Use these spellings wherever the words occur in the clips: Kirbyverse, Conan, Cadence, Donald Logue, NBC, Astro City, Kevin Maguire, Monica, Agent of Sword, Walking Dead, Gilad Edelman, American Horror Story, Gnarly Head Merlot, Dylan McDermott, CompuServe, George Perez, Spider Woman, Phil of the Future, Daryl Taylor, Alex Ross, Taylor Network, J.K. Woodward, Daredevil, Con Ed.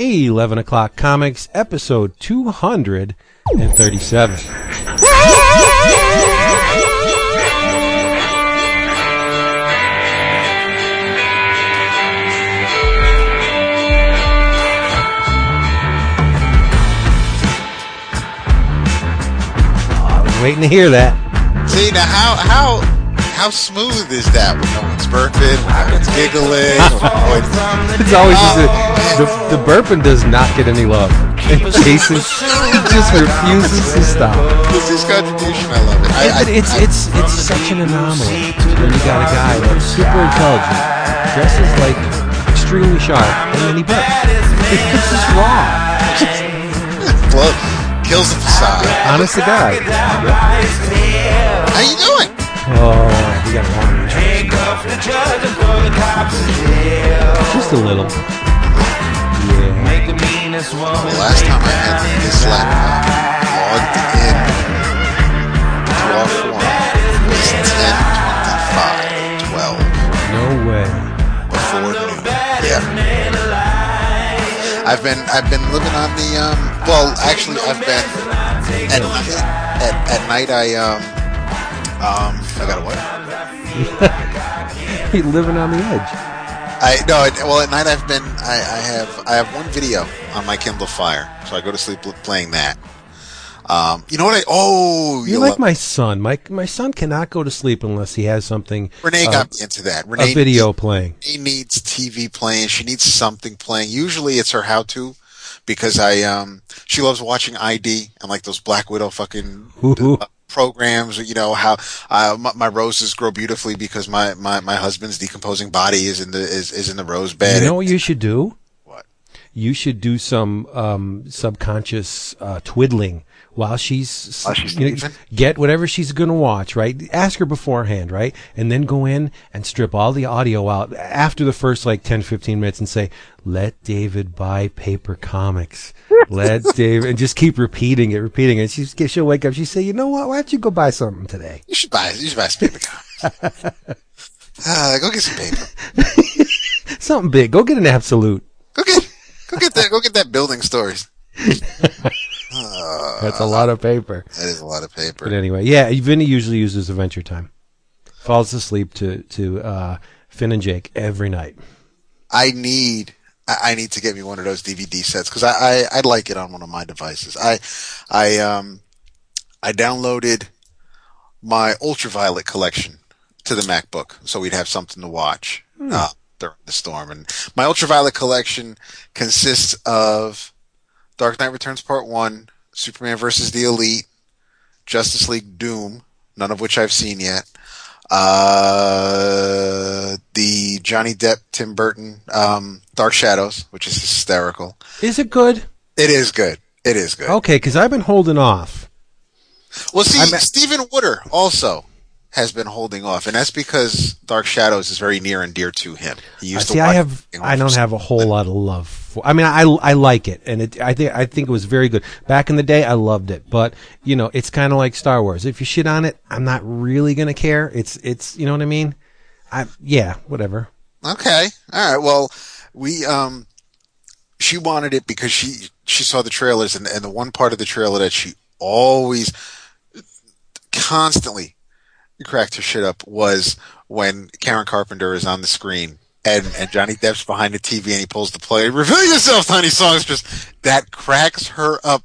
11 O'Clock Comics, episode 237. I was waiting to hear that. See, now how smooth is that when no one's burping, when no one's giggling? It's always just the burping does not get any love. Jason just refuses to stop. It's his contribution. I love it. It's such an anomaly when you got a guy that's super intelligent, dresses like extremely sharp, and then he burps. It's just wrong. Kills the facade. Honest to God. How you doing? Oh, we got a long one. Just a little. Yeah. The last time I had this laptop logged in to our forum was 10:25, 12. No way. Before noon. Yeah. I've been living on the at night I got a what? You're living on the edge. At night I've been. I have one video on my Kindle Fire, so I go to sleep playing that. You know what? You're like my son. My son cannot go to sleep unless he has something. Renee got me into that. Renee playing. She needs TV playing. She needs something playing. Usually it's her how-to. Because she loves watching ID and like those Black Widow fucking programs. You know how my roses grow beautifully because my husband's decomposing body is in the rose bed. You know what you should do? What? You should do some subconscious twiddling while she's get whatever she's gonna watch. Right? Ask her beforehand. Right? And then go in and strip all the audio out after the first like 10-15 minutes and say, "Let David buy paper comics. Let David," and just keep repeating it. And she'll wake up. She say, "You know what? Why don't you go buy something today? You should buy some paper comics. Go get some paper. Something big. Go get an Absolute. Go get that Building Stories. That's a lot of paper. That is a lot of paper. But anyway, yeah, Vinny usually uses Adventure Time. Falls asleep to Finn and Jake every night. I need to get me one of those DVD sets because I'd like it on one of my devices. I downloaded my Ultraviolet collection to the MacBook so we'd have something to watch during the storm. And my Ultraviolet collection consists of Dark Knight Returns Part 1, Superman vs. the Elite, Justice League Doom, none of which I've seen yet. The Johnny Depp, Tim Burton, Dark Shadows, which is hysterical. Is it good? It is good. Okay, because I've been holding off. Well, see, Stephen Wooder also has been holding off, and that's because Dark Shadows is very near and dear to him. He used to watch I don't have a whole lot of love for. I mean, I like it, and I think it was very good back in the day. I loved it, but you know, it's kind of like Star Wars. If you shit on it, I'm not really gonna care. It's you know what I mean? Whatever. Okay, all right. Well, we she wanted it because she saw the trailers, and the one part of the trailer that she always constantly cracked her shit up was when Karen Carpenter is on the screen and Johnny Depp's behind the TV and he pulls the play. "Reveal yourself, tiny songstress." That cracks her up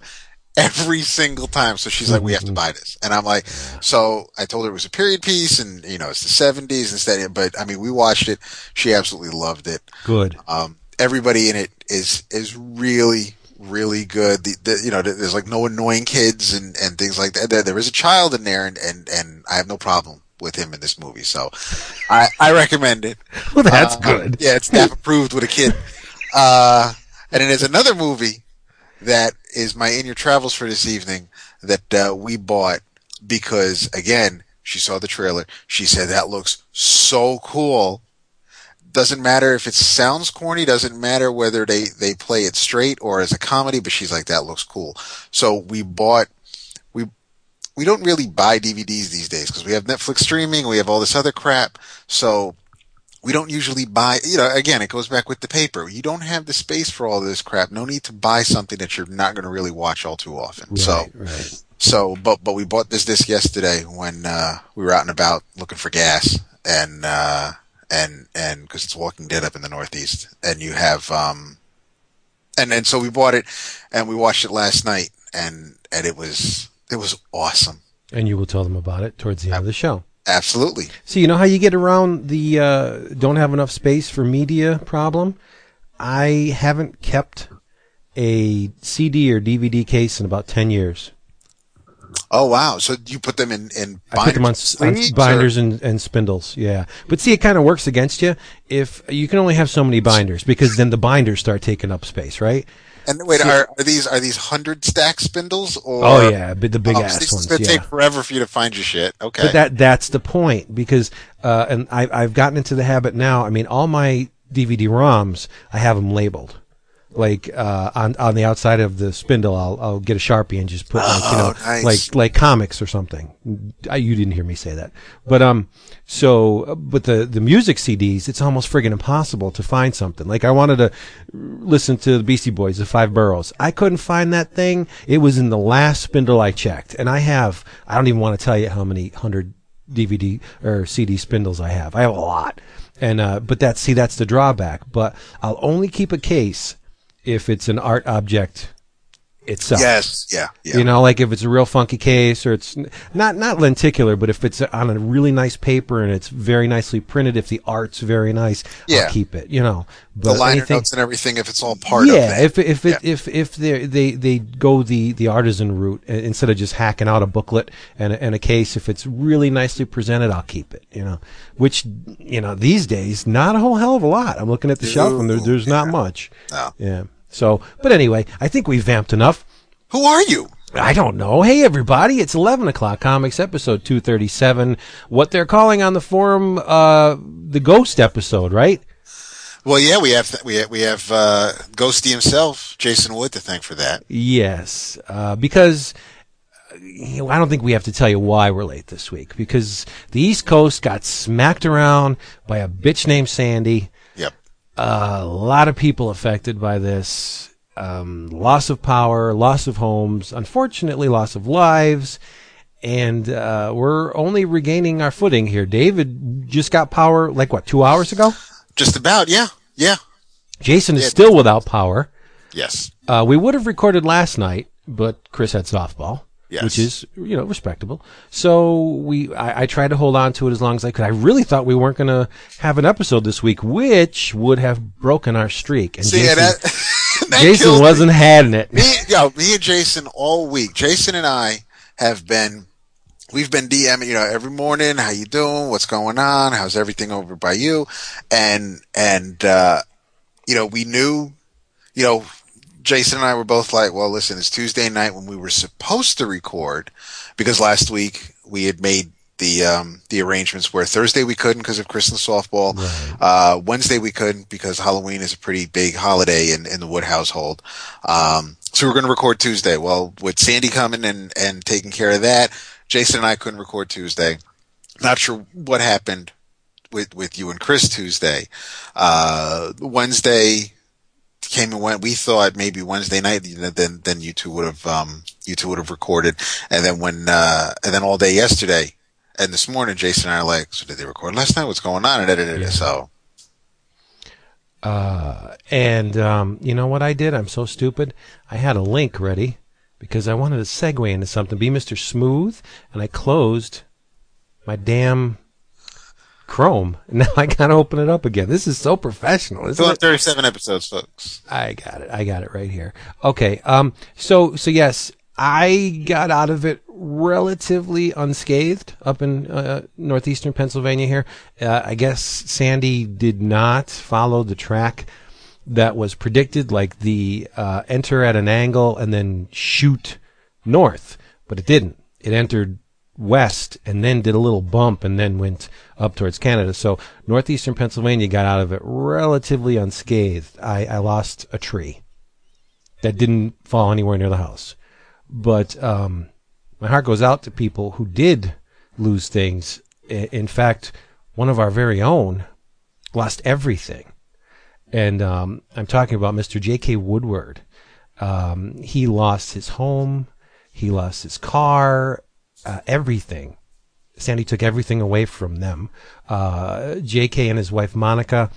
every single time. So she's like, "We have to buy this." And I'm like, so I told her it was a period piece and, you know, it's the '70s instead. But I mean, we watched it. She absolutely loved it. Good. Everybody in it is really, really good. There's like no annoying kids and things like that. There is a child in there, and I have no problem with him in this movie, so I recommend it. Well, that's good. Yeah, it's staff approved with a kid. And then there's another movie that is my In Your Travels for this evening that we bought because, again, she saw the trailer. She said, "That looks so cool." Doesn't matter if it sounds corny, doesn't matter whether they play it straight or as a comedy, but she's like, "That looks cool." So we bought, we don't really buy DVDs these days because we have Netflix streaming, we have all this other crap. So We don't usually buy, you know, again, it goes back with the paper. You don't have the space for all this crap. No need to buy something that you're not going to really watch all too often. Right, so, right. So, but we bought this yesterday when, we were out and about looking for gas and cause it's Walking Dead up in the Northeast and you have, and so we bought it and we watched it last night and it was awesome. And you will tell them about it towards the end of the show. Absolutely. So you know how you get around the don't have enough space for media problem? I haven't kept a CD or DVD case in about 10 years. Oh, wow. So you put them in binders? I put them on binders and spindles, yeah. But see, it kind of works against you. If you can only have so many binders because then the binders start taking up space, right? And wait, are these 100-stack spindles or? Oh yeah, but the big ass ones. It's gonna take forever for you to find your shit. Okay, but that's the point because and I've gotten into the habit now. I mean, all my DVD-ROMs, I have them labeled, like on the outside of the spindle. I'll get a Sharpie and just put like comics or something. You didn't hear me say that, but so but the music CDs, it's almost friggin' impossible to find something. Like I wanted to listen to the Beastie Boys, the Five Boroughs. I couldn't find that thing. It was in the last spindle I checked, and I don't even want to tell you how many 100 DVD or CD spindles I have. I have a lot, and but that's the drawback. But I'll only keep a case if it's an art object itself. Yes, yeah. You know, like if it's a real funky case or it's not lenticular, but if it's on a really nice paper and it's very nicely printed, if the art's very nice, I'll keep it, you know. But the liner notes and everything, if it's all part of that. If they go the artisan route instead of just hacking out a booklet and a case, if it's really nicely presented, I'll keep it, you know. Which, you know, these days, not a whole hell of a lot. I'm looking at the shelf and there's not much. No. Yeah. So, but anyway, I think we've vamped enough. Who are you? I don't know. Hey, everybody, it's 11 o'clock comics, episode 237. What they're calling on the forum, the Ghost episode, right? Well, yeah, we have Ghosty himself, Jason Wood, to thank for that. Yes, because I don't think we have to tell you why we're late this week, because the East Coast got smacked around by a bitch named Sandy. Yep. A lot of people affected by this. Loss of power, loss of homes, unfortunately loss of lives, and we're only regaining our footing here. David just got power, like what, 2 hours ago? Just about, yeah. Jason is still without power. Yes. We would have recorded last night, but Chris had softball, which is, you know, respectable. So I tried to hold on to it as long as I could. I really thought we weren't going to have an episode this week, which would have broken our streak. And Jason wasn't having it. Me and Jason all week. Jason and I we've been DMing, you know, every morning. How you doing? What's going on? How's everything over by you? And you know, we knew, you know, Jason and I were both like, well, listen, it's Tuesday night when we were supposed to record, because last week we had made the arrangements where Thursday we couldn't because of Chris and softball, right. Wednesday we couldn't because Halloween is a pretty big holiday in the Wood household. So we're going to record Tuesday. Well, with Sandy coming and taking care of that, Jason and I couldn't record Tuesday. Not sure what happened with you and Chris Tuesday. Wednesday came and went. We thought maybe Wednesday night, then you two would have recorded, and then when all day yesterday. And this morning, Jason and I are like, so did they record last night? What's going on? Yeah. So. You know what I did? I'm so stupid. I had a link ready because I wanted to segue into something, be Mr. Smooth, and I closed my damn Chrome. Now I got to open it up again. This is so professional, isn't it? 37 episodes, folks. I got it right here. Okay. So yes, I got out of it relatively unscathed up in northeastern Pennsylvania here. I guess Sandy did not follow the track that was predicted, like the enter at an angle and then shoot north, but it didn't. It entered west and then did a little bump and then went up towards Canada. So northeastern Pennsylvania got out of it relatively unscathed. I lost a tree that didn't fall anywhere near the house. But my heart goes out to people who did lose things. In fact, one of our very own lost everything. And I'm talking about Mr. J.K. Woodward. He lost his home. He lost his car. Everything. Sandy took everything away from them. J.K. and his wife Monica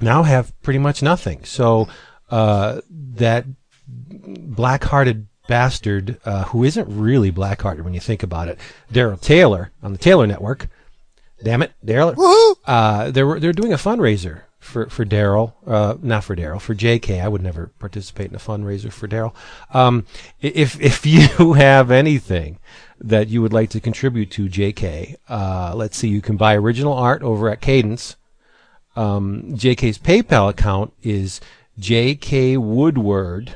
now have pretty much nothing. So that black-hearted bastard, who isn't really black-hearted when you think about it, Daryl Taylor on the Taylor Network. Damn it, Daryl! They're doing a fundraiser for Daryl, not for Daryl, for J.K. I would never participate in a fundraiser for Daryl. If you have anything that you would like to contribute to J.K., let's see, you can buy original art over at Cadence. J.K.'s PayPal account is J.K. Woodward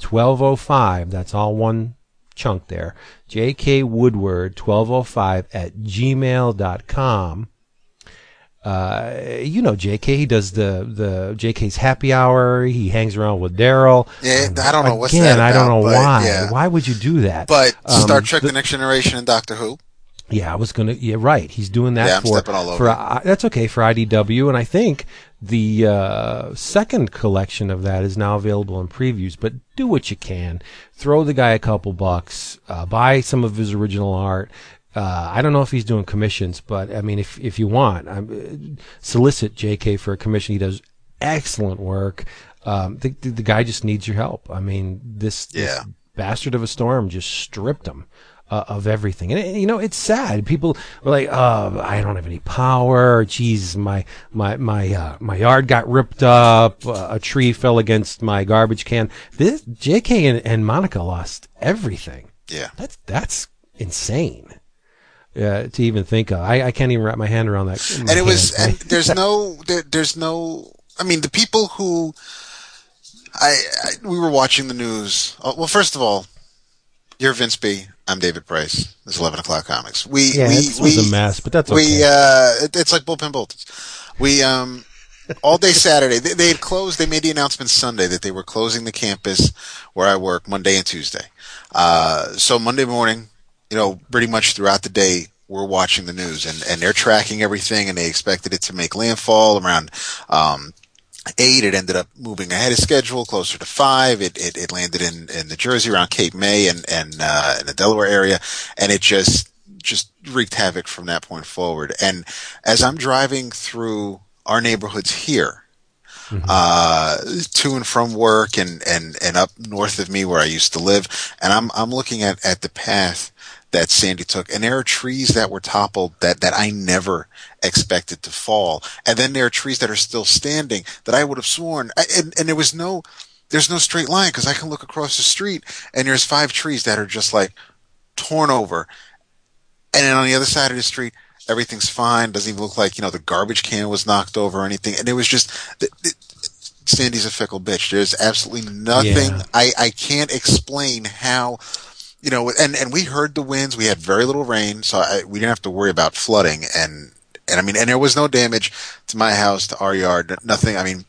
1205. That's all one chunk there. J.K. Woodward 1205 at gmail.com. You know J.K. He does the J.K.'s happy hour. He hangs around with Daryl. Yeah, I don't know what's that about, I don't know why. Yeah. Why would you do that? But Star Trek: The Next Generation and Doctor Who. Yeah, I was gonna. Yeah, right. He's doing that I'm stepping all over. That's okay for IDW, and I think the second collection of that is now available in previews. But do what you can. Throw the guy a couple bucks. Buy some of his original art. I don't know if he's doing commissions, but I mean, if you want, solicit JK for a commission. He does excellent work. The guy just needs your help. I mean, this bastard of a storm just stripped him of everything. And it's sad. People were like, I don't have any power. Jeez, my yard got ripped up. A tree fell against my garbage can. This JK and Monica lost everything. Yeah. That's insane. To even think of. I can't even wrap my hand around that. And it was, and there's no, I mean, the people who, we were watching the news. Well, first of all, you're Vince B. I'm David Price. It's 11 o'clock comics. It was a mess, but that's okay. It's like bullpen bulletins. All day Saturday, they had closed. They made the announcement Sunday that they were closing the campus where I work Monday and Tuesday. So Monday morning, pretty much throughout the day, we're watching the news, and they're tracking everything, and they expected it to make landfall around 8. It ended up moving ahead of schedule, closer to 5. It landed in New Jersey around Cape May and in the Delaware area, and it just wreaked havoc from that point forward. And as I'm driving through our neighborhoods here, mm-hmm. To and from work and up north of me where I used to live, and I'm looking at the path that Sandy took, and there are trees that were toppled that I never expected to fall, and then there are trees that are still standing that I would have sworn, and there's no straight line, because I can look across the street and there's 5 trees that are just like torn over, and then on the other side of the street everything's fine, doesn't even look like the garbage can was knocked over or anything, and it was just Sandy's a fickle bitch. There's absolutely nothing. Yeah. I can't explain how. And we heard the winds. We had very little rain, so we didn't have to worry about flooding. And there was no damage to my house, to our yard, nothing. I mean,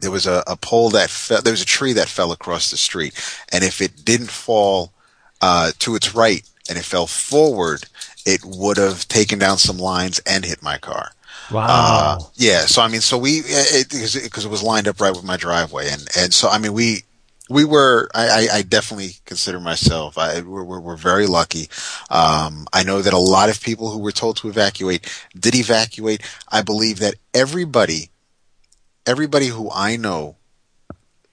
there was a pole that fell. There was a tree that fell across the street, and if it didn't fall to its right and it fell forward, it would have taken down some lines and hit my car. Wow. So I mean, so we because it was lined up right with my driveway, and so I mean we. We were. I definitely consider myself. We're very lucky. I know that a lot of people who were told to evacuate did evacuate. I believe that everybody who I know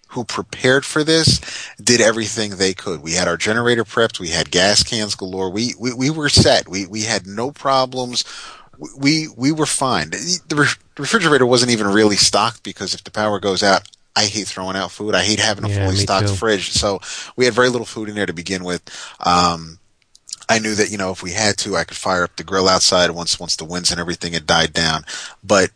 who prepared for this did everything they could. We had our generator prepped. We had gas cans galore. We were set. We had no problems. We were fine. The refrigerator wasn't even really stocked, because if the power goes out, I hate throwing out food. I hate having a fully stocked fridge. So we had very little food in there to begin with. I knew that, if we had to, I could fire up the grill outside once the winds and everything had died down. But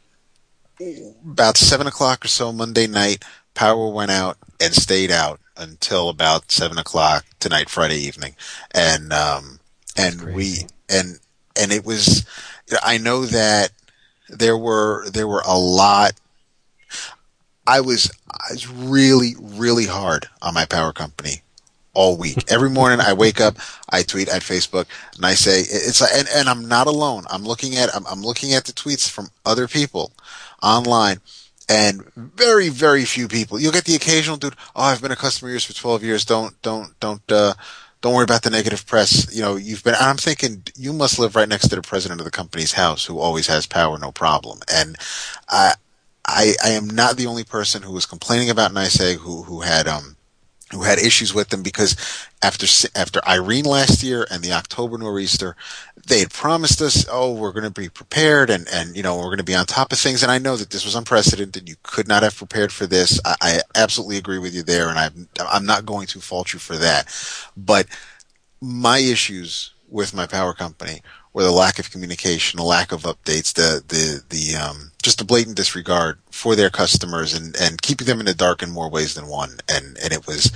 about 7 o'clock or so Monday night, power went out and stayed out until about 7 o'clock tonight, Friday evening. And it was, I know that there were a lot. I was really, really hard on my power company all week. Every morning I wake up, I tweet at Facebook, and I say, and I'm not alone. I'm looking at the tweets from other people online. And very, very few people. You'll get the occasional dude, oh, I've been a customer of yours for 12 years. Don't worry about the negative press. You know, you've been, and I'm thinking you must live right next to the president of the company's house who always has power, no problem. And I am not the only person who was complaining about NYSEG who had issues with them, because after Irene last year and the October nor'easter, they had promised us, oh, we're going to be prepared and you know, we're going to be on top of things. And I know that this was unprecedented. You could not have prepared for this. I absolutely agree with you there, and I'm not going to fault you for that. But my issues with my power company were the lack of communication, the lack of updates, just the blatant disregard for their customers and keeping them in the dark in more ways than one. And it was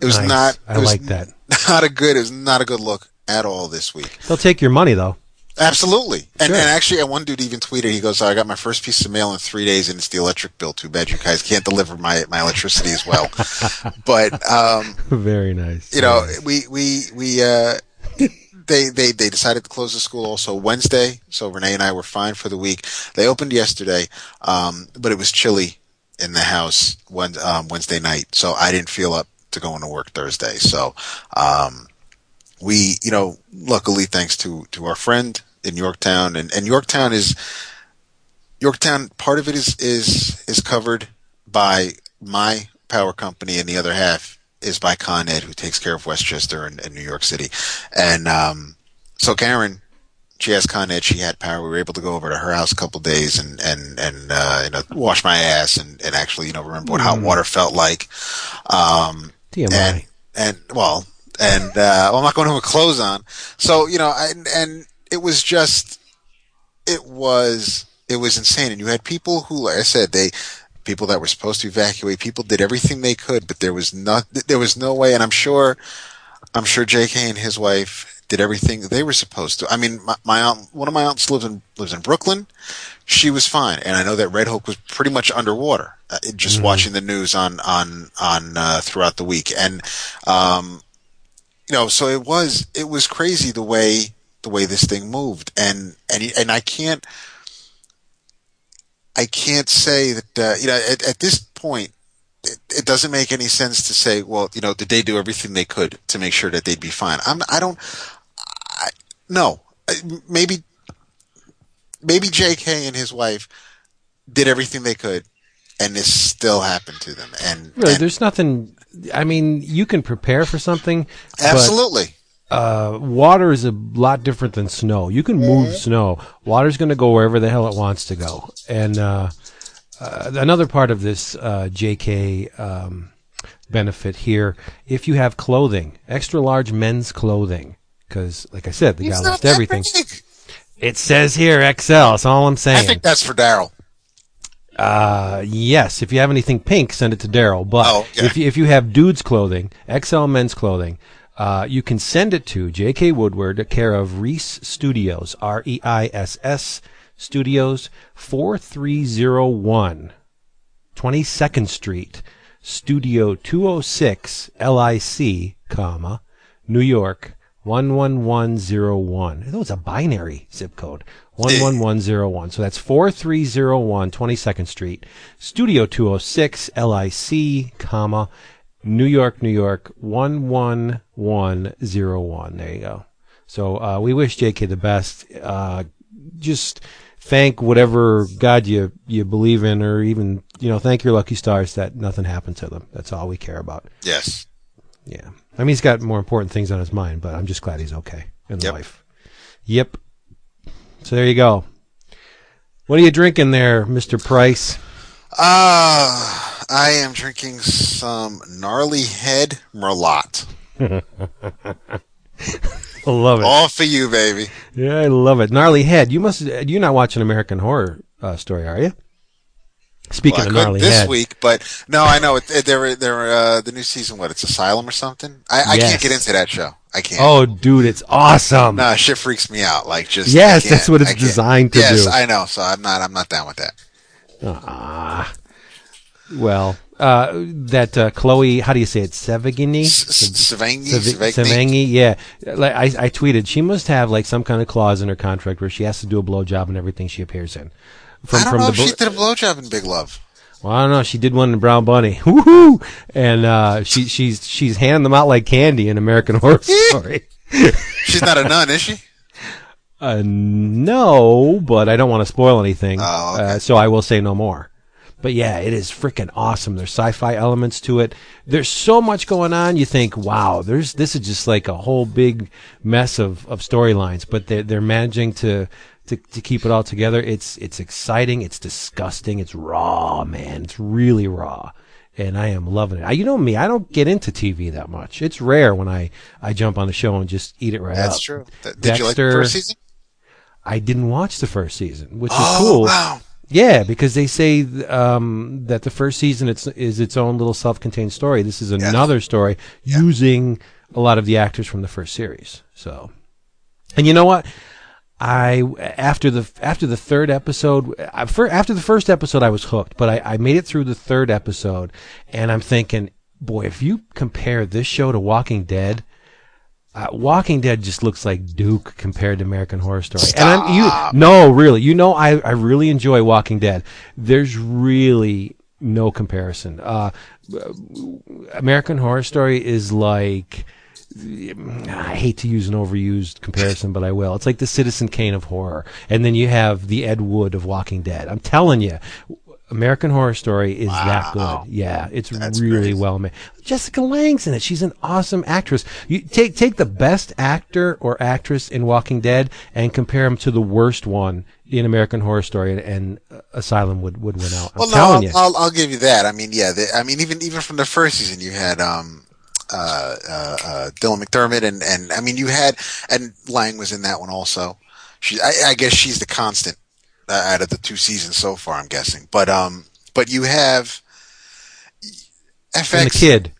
nice. It was not a good look at all this week. They'll take your money though. Absolutely. And sure. And actually, one dude even tweeted, he goes, I got my first piece of mail in 3 days and it's the electric bill. Too bad you guys can't deliver my electricity as well. But, very nice. You know, we They decided to close the school also Wednesday, so Renee and I were fine for the week. They opened yesterday, but it was chilly in the house Wednesday night, so I didn't feel up to going to work Thursday. So we, you know, luckily thanks to our friend in Yorktown, and Yorktown part of it is covered by my power company, and the other half is by Con Ed, who takes care of Westchester and New York City. And so Karen, she asked Con Ed, she had power. We were able to go over to her house a couple of days and you know, wash my ass and actually, you know, remember what hot water felt like. TMI. And I'm not going to have clothes on. So, you know, and it was insane. And you had people who, like I said, people that were supposed to evacuate, people did everything they could, but there was no way. And I'm sure J.K. and his wife did everything they were supposed to. I mean, my aunt, one of my aunts lives in Brooklyn. She was fine, and I know that Red Hook was pretty much underwater. Just watching the news on throughout the week, and you know, so it was crazy the way this thing moved, and I can't say that, you know, at this point, it doesn't make any sense to say, well, you know, did they do everything they could to make sure that they'd be fine? No. Maybe J.K. and his wife did everything they could, and this still happened to them. And really, there's nothing, I mean, you can prepare for something. Absolutely. But water is a lot different than snow. You can move snow. Water's going to go wherever the hell it wants to go. And another part of this JK benefit here, if you have clothing, extra large men's clothing, because like I said, the guy lost everything. Big. It says here XL. That's all I'm saying. I think that's for Daryl. Yes. If you have anything pink, send it to Daryl. But if you have dudes clothing, XL men's clothing, you can send it to J.K. Woodward, care of Reis Studios, R-E-I-S-S Studios, 4301 22nd Street, Studio 206, LIC, comma, New York, 11101. I thought it was a binary zip code, 11101. So that's 4301 22nd Street, Studio 206, LIC, comma, New York, New York, 11101. There you go. So we wish JK the best. Just thank whatever God you believe in, or even, you know, thank your lucky stars that nothing happened to them. That's all we care about. Yes. Yeah. I mean, he's got more important things on his mind, but I'm just glad he's okay in life. Yep. So there you go. What are you drinking there, Mr. Price? I am drinking some Gnarly Head Merlot. I love it. All for you, baby. Yeah, I love it. Gnarly Head. You're not watching American Horror Story, are you? Speaking of Gnarly Head. This week, but no, I know. They're the new season, it's Asylum or something? I can't get into that show. I can't. Oh, dude, it's awesome. No, shit freaks me out. Like, just yes, that's what it's designed to do. Yes, I know. So I'm not down with that. Well, that Chloe, how do you say it? Sevigny? Yeah. Like, I tweeted, she must have like some kind of clause in her contract where she has to do a blowjob in everything she appears in. I don't know if she did a blowjob in Big Love. Well, I don't know. She did one in Brown Bunny. Woohoo! And she's handing them out like candy in American Horror Story. She's not a nun, is she? No, but I don't want to spoil anything. Oh, okay. So I will say no more. But yeah, it is freaking awesome. There's sci-fi elements to it. There's so much going on. You think, wow, this is just like a whole big mess of storylines. But they're managing to keep it all together. It's exciting. It's disgusting. It's raw, man. It's really raw. And I am loving it. You know me, I don't get into TV that much. It's rare when I jump on a show and just eat it right up. That's true. Did you like the first season? I didn't watch the first season, which is cool. Wow. Yeah, because they say that the first season is its own little self-contained story. This is another story using a lot of the actors from the first series. So, and you know what? After the third episode, after the first episode, I was hooked. But I made it through the third episode, and I'm thinking, boy, if you compare this show to Walking Dead. Walking Dead just looks like Duke compared to American Horror Story. Stop. And really. You know, I really enjoy Walking Dead. There's really no comparison. American Horror Story is like, I hate to use an overused comparison, but I will. It's like the Citizen Kane of horror. And then you have the Ed Wood of Walking Dead. I'm telling you. American Horror Story is that good. Yeah, that's really crazy. Well made. Jessica Lange's in it. She's an awesome actress. You take the best actor or actress in Walking Dead and compare them to the worst one in American Horror Story, and Asylum would win out. I'm telling you. I'll give you that. I mean, yeah. Even from the first season, you had Dylan McDermott, and I mean, you had, and Lange was in that one also. I guess she's the constant. Out of the two seasons so far, I'm guessing, but you have FX and the kid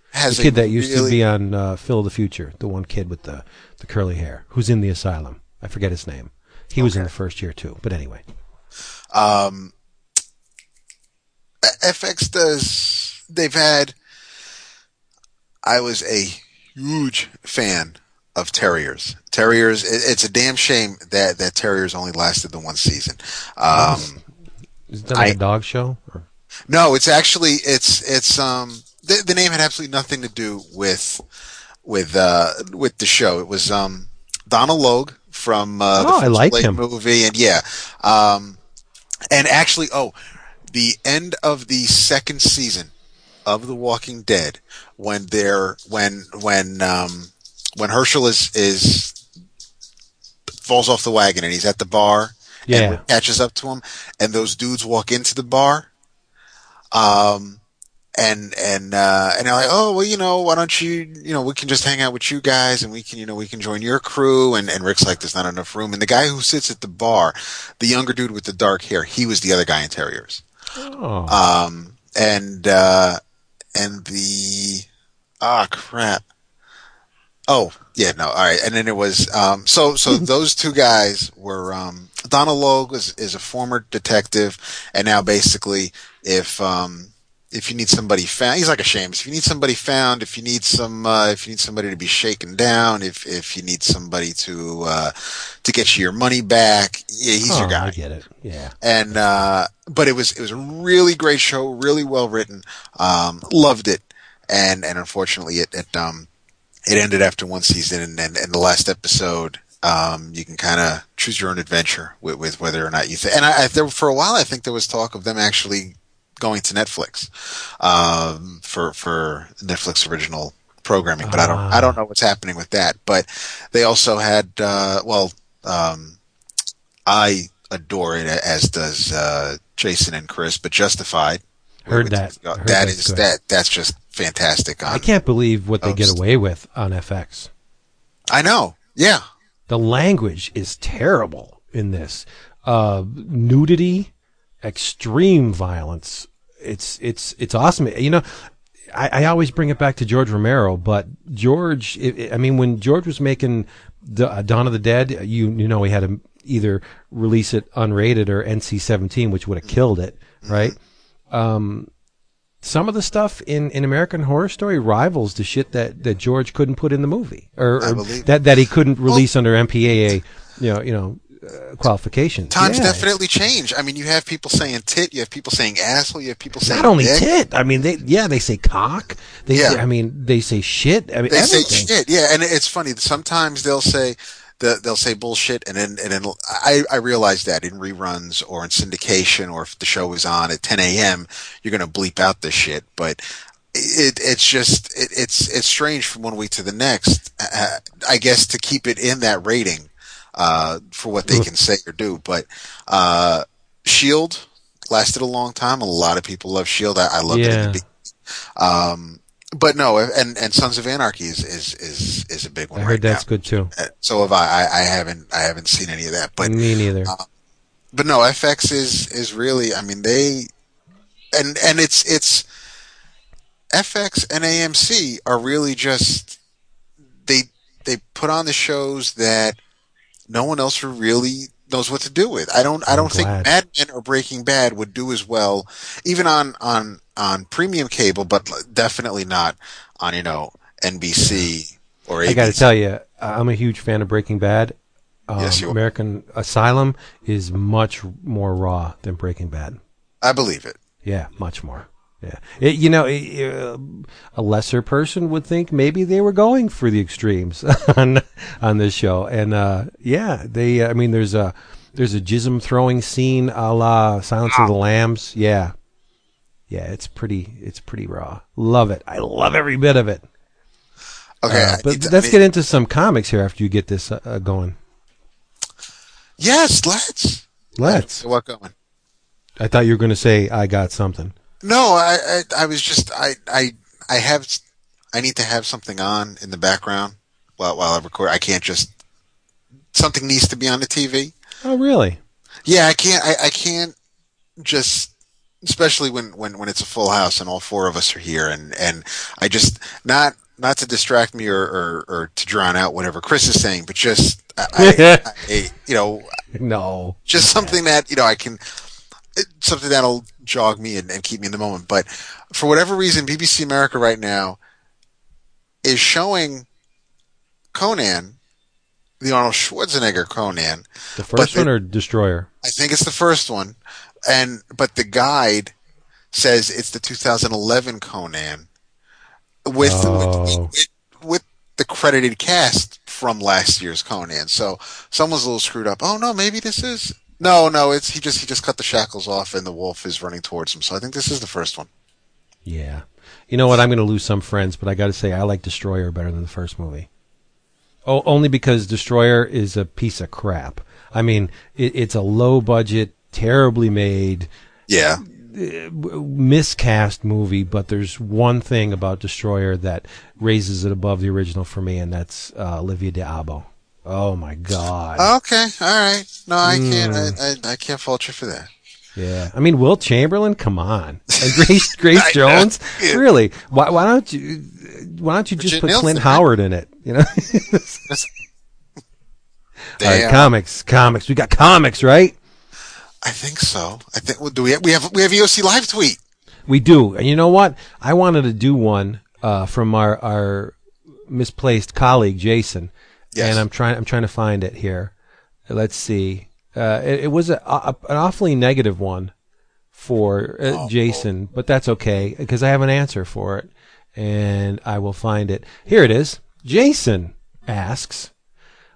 that used to be on Phil of the Future, the one kid with the curly hair who's in the asylum. I forget his name. He was in the first year too, but anyway, FX does. They've had. I was a huge fan of Terriers. Terriers, it's a damn shame that Terriers only lasted the one season. Is that a dog show? Or? No, it's actually the name had absolutely nothing to do with the show. It was Donald Logue from the Blade movie, and and actually the end of the second season of The Walking Dead when Herschel is falls off the wagon and he's at the bar and catches up to him, and those dudes walk into the bar, and they're like, why don't you we can just hang out with you guys, and we can join your crew, and Rick's like, there's not enough room, and the guy who sits at the bar, the younger dude with the dark hair, he was the other guy in Terriers, crap. Oh, yeah, no, all right. And then it was so those two guys were Donald Logue is a former detective, and now basically if you need somebody found, he's like a Seamus. If you need somebody found, if you need somebody to be shaken down, if you need somebody to get you your money back, he's your guy. I get it. Yeah. And but it was a really great show, really well written. Loved it. And unfortunately it ended after one season, and the last episode, you can kind of choose your own adventure with whether or not you think. And for a while, I think there was talk of them actually going to Netflix for Netflix original programming, but I don't know what's happening with that. But they also had I adore it, as does Jason and Chris, but Justified. That's just fantastic. I can't believe what they get away with on FX. I know. Yeah. The language is terrible in this. Nudity, extreme violence. It's awesome. You know, I always bring it back to George Romero, but George, when George was making Dawn of the Dead, you know, he had to either release it unrated or NC-17, which would have killed it, right? Mm-hmm. Some of the stuff in American Horror Story rivals the shit that George couldn't put in the movie, or that he couldn't release under MPAA, qualifications. Times definitely change. I mean, you have people saying tit, you have people saying asshole, you have people saying not only dick. Tit. I mean, they say cock. They say shit. I mean, they everything. Say shit. Yeah, and it's funny. Sometimes they'll say bullshit, and then I realize that in reruns or in syndication, or if the show is on at 10 a.m., you're going to bleep out this shit, but. It's strange from one week to the next, I guess, to keep it in that rating for what they can say or do. But S.H.I.E.L.D. lasted a long time. A lot of people love S.H.I.E.L.D. I loved it in the beginning. But no, and Sons of Anarchy is a big one. I heard right that's now. Good too. So have I. I haven't seen any of that. But me neither. But no, FX is really. I mean, they and it's. FX and AMC are really just they put on the shows that no one else really knows what to do with. I don't think Mad Men or Breaking Bad would do as well, even on premium cable, but definitely not on NBC or ABC. I got to tell you, I'm a huge fan of Breaking Bad. Yes, you are. American Asylum is much more raw than Breaking Bad. I believe it. Yeah, much more. Yeah, a lesser person would think maybe they were going for the extremes on this show, and they. I mean, there's a jism throwing scene a la Silence of the Lambs. Yeah, it's pretty raw. Love it. I love every bit of it. Okay, but let's get into some comics here after you get this going. Yes, let's. What going? I thought you were going to say I got something. No, I was just I need to have something on in the background while I record. I can't just something needs to be on the TV. Oh, really? Yeah, I can't. I can't just, especially when it's a full house and all four of us are here, and I just not to distract me or to drown out whatever Chris is saying, but just no, just something that I can. Something that'll jog me and keep me in the moment. But for whatever reason, BBC America right now is showing Conan, the Arnold Schwarzenegger Conan. The first one or Destroyer? I think it's the first one. But the guide says it's the 2011 Conan with the credited cast from last year's Conan. So someone's a little screwed up. Oh, no, maybe this is... No, it's he just cut the shackles off, and the wolf is running towards him. So I think this is the first one. Yeah, you know what? I'm going to lose some friends, but I got to say I like Destroyer better than the first movie. Oh, only because Destroyer is a piece of crap. I mean, it's a low budget, terribly made, miscast movie. But there's one thing about Destroyer that raises it above the original for me, and that's Olivia de Abo. Oh my God! Okay, all right. No, I can't. I can't fault you for that. Yeah, I mean Will Chamberlain. Come on, and Grace Jones. Yeah. Really? Why don't you just put Clint Howard in it? You know. All right, comics. We got comics, right? I think so. I think we'll do. We have EOC live tweet. We do, and you know what? I wanted to do one from our misplaced colleague Jason. Yes. And I'm trying to find it here. Let's see. It was an awfully negative one for Jason, but that's okay because I have an answer for it, and I will find it. Here it is. Jason asks,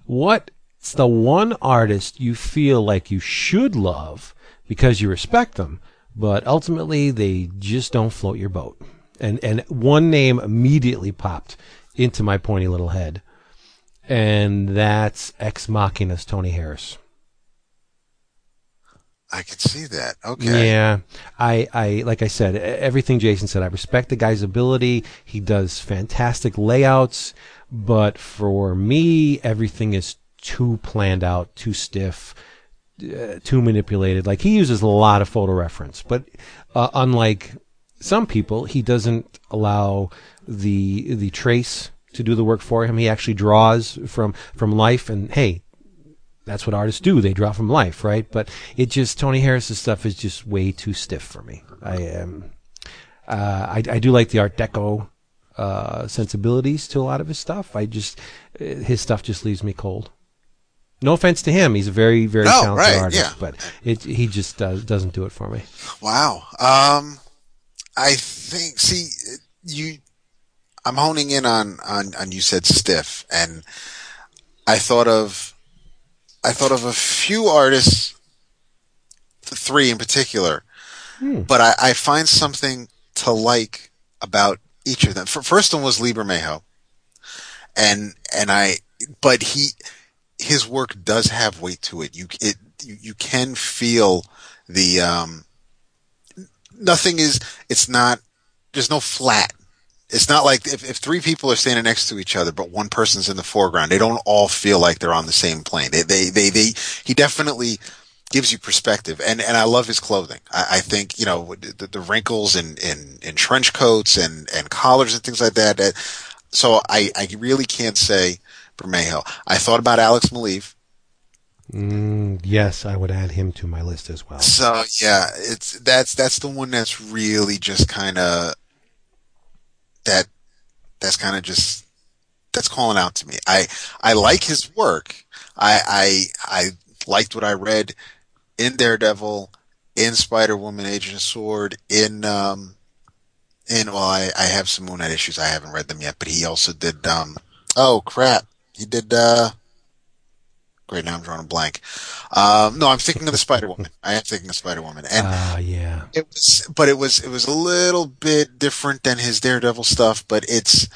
"What's the one artist you feel like you should love because you respect them, but ultimately they just don't float your boat?" And one name immediately popped into my pointy little head. And that's Ex Machina's Tony Harris. I could see that. Okay. Yeah. I like I said, everything Jason said, I respect the guy's ability. He does fantastic layouts. But for me, everything is too planned out, too stiff, too manipulated. Like, he uses a lot of photo reference. But unlike some people, he doesn't allow the trace to do the work for him. He actually draws from life, and hey, that's what artists do. They draw from life, right? But it just, Tony Harris's stuff is just way too stiff for me. I do like the Art Deco sensibilities to a lot of his stuff. His stuff just leaves me cold. No offense to him. He's a very, very talented artist. Yeah. But he just doesn't do it for me. Wow. I think, I'm honing in on you said stiff, and I thought of a few artists, three in particular, but I find something to like about each of them. First one was Liebermejo, but his work does have weight to it. You can feel the there's no flat. It's not like if three people are standing next to each other, but one person's in the foreground, they don't all feel like they're on the same plane. He definitely gives you perspective, and I love his clothing. I think, you know, the wrinkles in trench coats and collars and things like that. So I really can't say Bermejo. I thought about Alex Maleev. Yes, I would add him to my list as well. So yeah, that's the one that's really just kind of. That's calling out to me. I like his work. I liked what I read in Daredevil, in Spider Woman, Agent of Sword, I have some Moon Knight issues. I haven't read them yet, but he also did great, now I'm drawing a blank. No, I'm thinking of the Spider Woman. I am thinking of Spider Woman. And yeah. It was a little bit different than his Daredevil stuff, but it's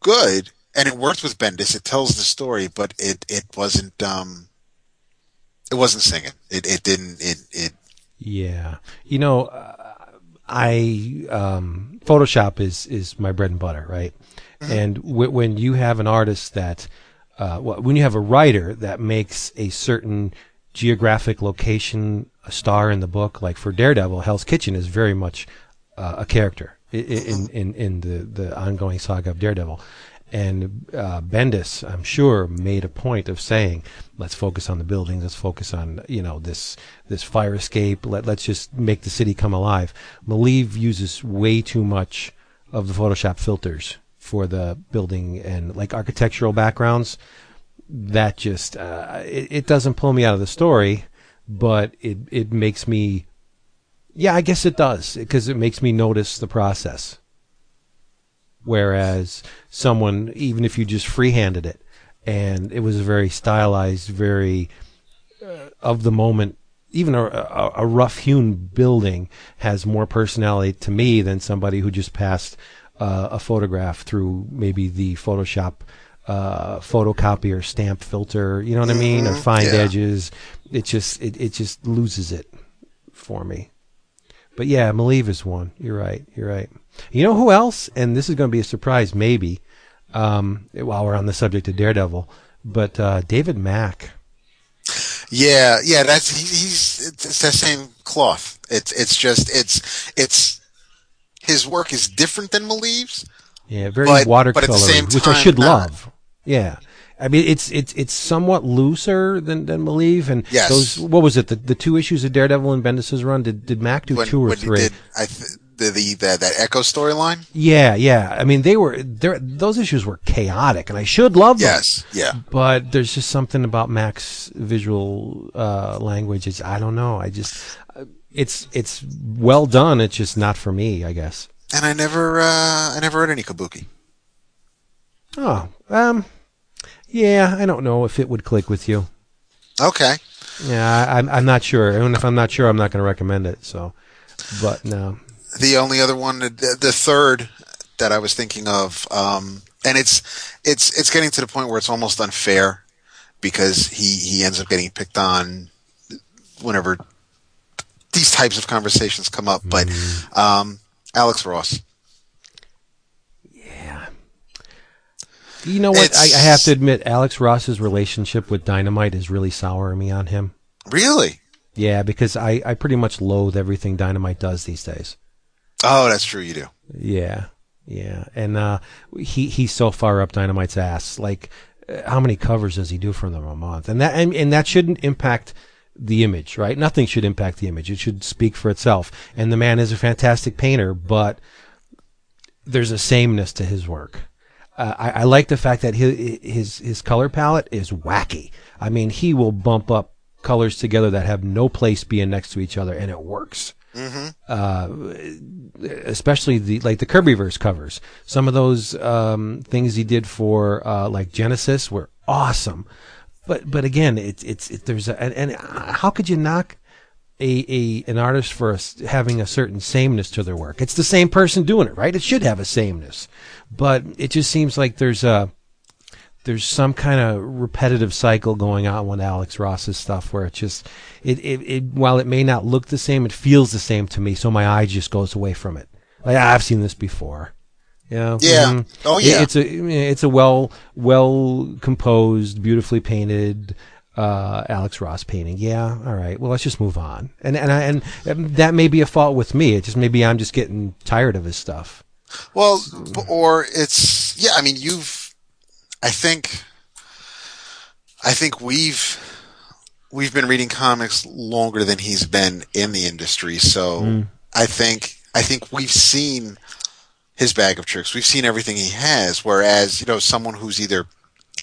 good, and it worked with Bendis. It tells the story, but it wasn't singing. It didn't. Yeah. You know, Photoshop is my bread and butter, right? Mm-hmm. And when you have an artist that when you have a writer that makes a certain geographic location a star in the book, like for Daredevil, Hell's Kitchen is very much a character in the ongoing saga of Daredevil. And Bendis, I'm sure, made a point of saying, let's focus on the buildings, let's focus on, you know, this fire escape, let's just make the city come alive. Maleev uses way too much of the Photoshop filters for the building and like architectural backgrounds. That just it doesn't pull me out of the story, but it makes me, yeah, I guess it does, because it makes me notice the process. Whereas someone, even if you just freehanded it and it was very stylized, very of the moment, even a rough hewn building has more personality to me than somebody who just passed a photograph through maybe the Photoshop photocopier stamp filter, you know what I mean, or fine edges. It just loses it for me. But yeah, Maleev is one. You're right. You know who else? And this is going to be a surprise, maybe, while we're on the subject of Daredevil. But David Mack. Yeah, that's it's that same cloth. It's just his work is different than Maleev's. Yeah, very watercolor, but at the same time, which I should love. Yeah, I mean it's somewhat looser than Maleev, and yes. Those, what was it? The two issues of Daredevil and Bendis's run. Did Mack do two or three? Did that Echo storyline? Yeah. I mean, they were there. Those issues were chaotic, and I should love them. Yes, yeah. But there's just something about Mack's visual language. I don't know. I just. It's well done. It's just not for me, I guess. And I never read any Kabuki. Oh, yeah. I don't know if it would click with you. Okay. Yeah, I'm not sure. And if I'm not sure, I'm not going to recommend it. So, but no. The only other one, the third that I was thinking of, and it's getting to the point where it's almost unfair because he ends up getting picked on whenever these types of conversations come up, but Alex Ross. Yeah. You know what? I have to admit, Alex Ross's relationship with Dynamite is really souring me on him. Really? Yeah, because I pretty much loathe everything Dynamite does these days. Oh, that's true. You do. Yeah. And he's so far up Dynamite's ass. Like, how many covers does he do for them a month? And that shouldn't impact the image, right? Nothing should impact the image. It should speak for itself. And the man is a fantastic painter, but there's a sameness to his work. I like the fact that his color palette is wacky. I mean, he will bump up colors together that have no place being next to each other, and it works. Mm-hmm. Especially the Kirbyverse covers. Some of those things he did for like Genesis were awesome. But again, there's how could you knock an artist for having a certain sameness to their work? It's the same person doing it, right? It should have a sameness, but it just seems like there's some kind of repetitive cycle going on with Alex Ross's stuff where it while it may not look the same, it feels the same to me. So my eye just goes away from it. Like, I've seen this before. You know, yeah. Mm-hmm. Oh, yeah. It's a well composed, beautifully painted Alex Ross painting. Yeah. All right. Well, let's just move on. And that may be a fault with me. It just maybe I'm just getting tired of his stuff. Well, or it's yeah. I mean, I think we've been reading comics longer than he's been in the industry. So I think we've seen his bag of tricks. We've seen everything he has, whereas, you know, someone who's either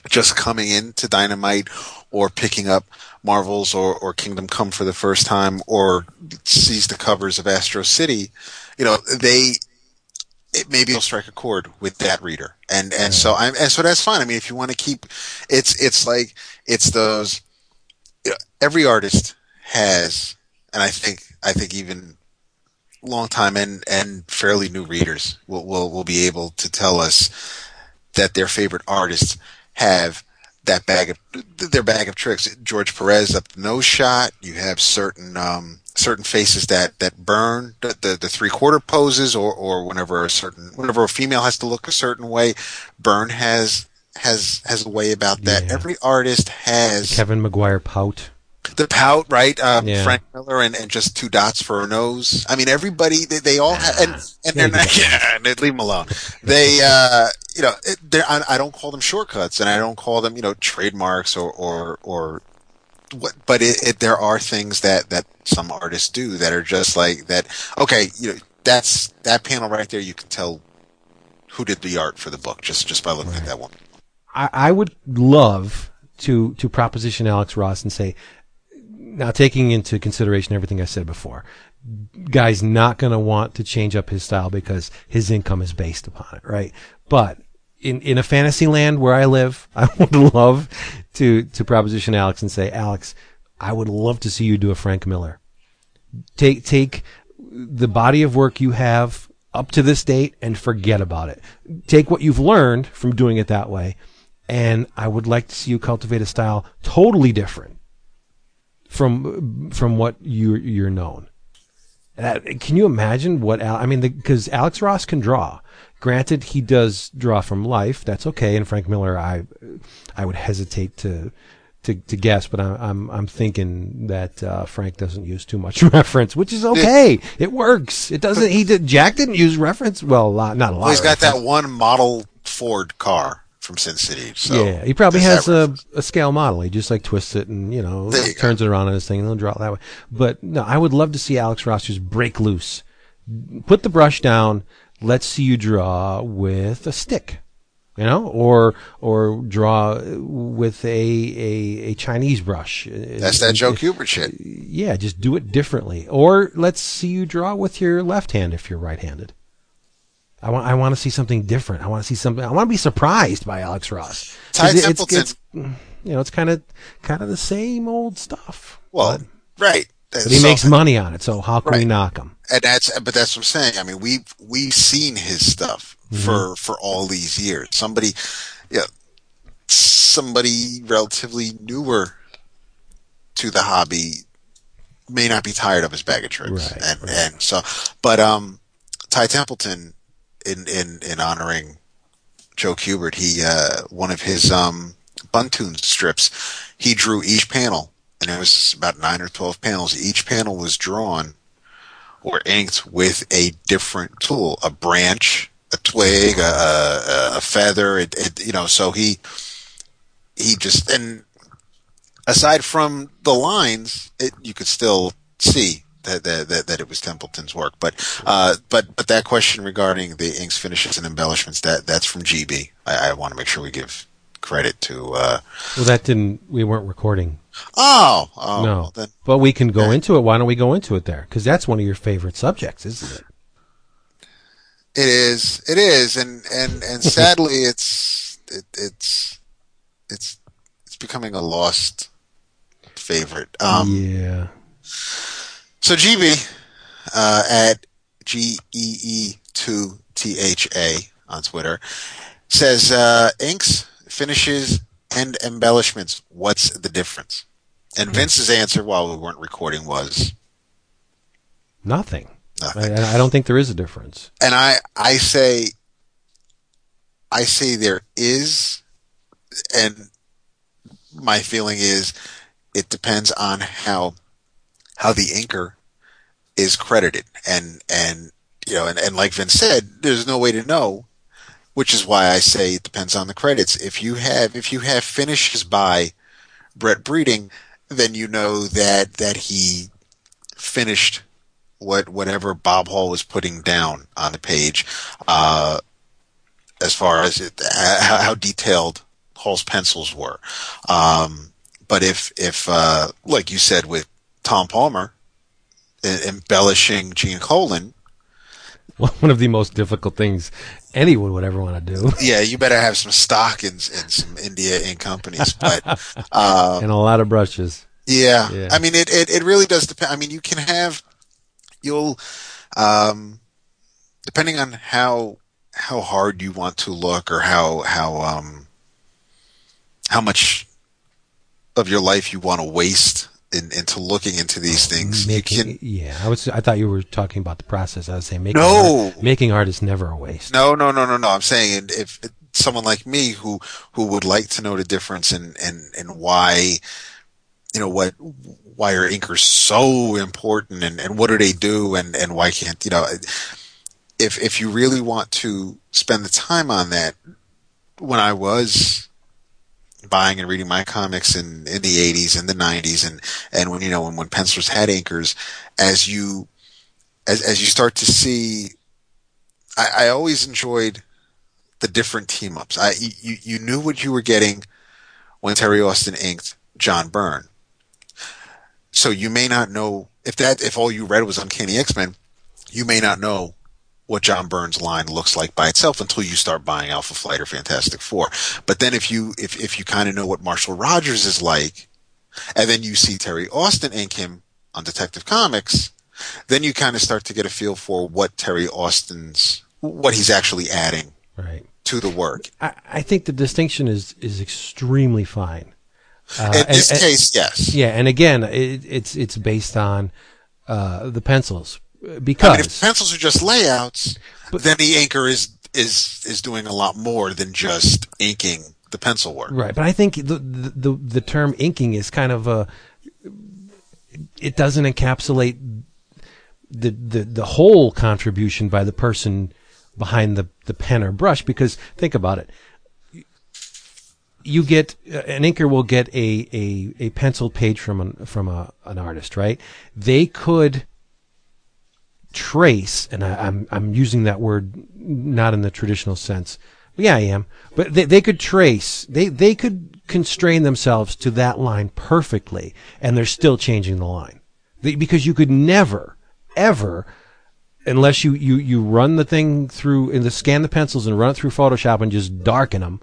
just coming into Dynamite or picking up Marvel's or Kingdom Come for the first time or sees the covers of Astro City, you know, maybe it'll strike a chord with that reader. So that's fine. I mean, if you want to keep it's those, you know, every artist has, and I think even long time and fairly new readers will be able to tell us that their favorite artists have that their bag of tricks. George Perez up no shot. You have certain faces that burn the three-quarter poses or whenever a female has to look a certain way. Burn has a way about that. Yeah. Every artist has Kevin Maguire pout. The pout, right? Yeah. Frank Miller and just two dots for a nose. I mean, everybody they all have, and they're not. Yeah, leave them alone. They, you know, I don't call them shortcuts, and I don't call them, you know, trademarks or what. But there are things that some artists do that are just like that. Okay, you know, that's that panel right there. You can tell who did the art for the book just by looking at that one. I would love to proposition Alex Ross and say, now, taking into consideration everything I said before, guy's not going to want to change up his style because his income is based upon it, right? But in a fantasy land where I live, I would love to proposition Alex and say, Alex, I would love to see you do a Frank Miller. Take the body of work you have up to this date and forget about it. Take what you've learned from doing it that way, and I would like to see you cultivate a style totally different from what you're known. Can you imagine what because Alex Ross can draw. Granted, he does draw from life. That's okay. And Frank Miller, I would hesitate to guess, but I'm thinking that Frank doesn't use too much reference, which is okay. It works. It doesn't. Jack didn't use reference. Well, not a lot. He's got that one model Ford car from Sin City. So yeah, he probably has a scale model. He just like twists it and, you know, turns it around on his thing and he'll draw it that way. But no, I would love to see Alex Ross just break loose, put the brush down. Let's see you draw with a stick, you know, or draw with a Chinese brush. That's that Joe Kubert shit. Yeah, just do it differently. Or let's see you draw with your left hand if you're right-handed. I want to see something different. I want to see something. I want to be surprised by Alex Ross. Ty Templeton. It's kind of the same old stuff. Well, right. But he makes money on it, so how can we knock him? And that's what I'm saying. I mean, we've seen his stuff for all these years. Somebody relatively newer to the hobby may not be tired of his bag of tricks, and so. But Ty Templeton, in honoring Joe Kubert, he one of his Buntoon strips, he drew each panel. And it was about 9 or 12 panels. Each panel was drawn or inked with a different tool, a branch, a twig, a feather. So he just, and aside from the lines, you could still see that it was Templeton's work. But that question regarding the inks, finishes, and embellishments, that's from GB. I want to make sure we give credit to. Well, that didn't. We weren't recording. Oh no! Well, then, but we can go into it. Why don't we go into it there? Because that's one of your favorite subjects, isn't it? It is, and sadly, it's becoming a lost favorite. Yeah. So GB at GEE2THA on Twitter says, inks, finishes, and embellishments. What's the difference? And Vince's answer while we weren't recording was nothing. I don't think there is a difference. And I say there is, and my feeling is it depends on how the inker is credited. And you know, and like Vince said, there's no way to know, which is why I say it depends on the credits. If you have finishes by Brett Breeding, then you know that he finished whatever Bob Hall was putting down on the page, as far as how detailed Hall's pencils were. But if like you said with Tom Palmer embellishing Gene Colan, one of the most difficult things anyone would ever want to do. Yeah, you better have some stock in some India ink companies, but and a lot of brushes. Yeah. I mean, it really does depend. I mean, you can have. You'll, depending on how hard you want to look, or how much of your life you want to waste into looking into these things. I thought you were talking about the process. I was saying making art is never a waste. No. I'm saying if someone like me who would like to know the difference and why, you know, why are inkers so important, and what do they do, and why can't, you know, if you really want to spend the time on that. When I was buying and reading my comics in the 80s and the 90s, and when, you know, when pencilers had inkers, as you start to see, I always enjoyed the different team ups. You knew what you were getting when Terry Austin inked John Byrne. So you may not know if all you read was Uncanny X-Men, you may not know what John Byrne's line looks like by itself until you start buying Alpha Flight or Fantastic Four. But then if you kind of know what Marshall Rogers is like, and then you see Terry Austin ink him on Detective Comics, then you kind of start to get a feel for what Terry Austin's, what he's actually adding to the work. I think the distinction is extremely fine. In this case, yes. Yeah, and again, it's based on the pencils, because if the pencils are just layouts, then the inker is doing a lot more than just inking the pencil work. Right, but I think the term inking is kind of it doesn't encapsulate the whole contribution by the person behind the pen or brush, because think about it. You get, an inker will get a penciled page from an artist, right? They could trace, and I'm using that word not in the traditional sense. Yeah, I am. But they could trace, they could constrain themselves to that line perfectly, and they're still changing the line. Because you could never, ever, unless you run the thing through, and scan the pencils and run it through Photoshop and just darken them.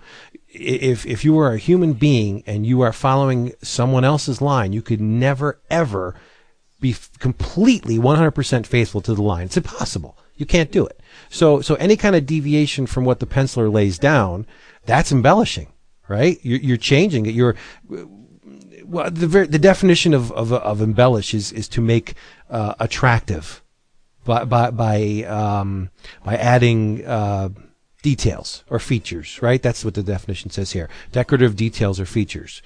If you are a human being and you are following someone else's line, you could never, ever be completely 100% faithful to the line. It's impossible. You can't do it. So any kind of deviation from what the penciler lays down, that's embellishing, right? You're changing it. Well, the definition of embellish is to make attractive by adding details or features, right? That's what the definition says here. Decorative details or features.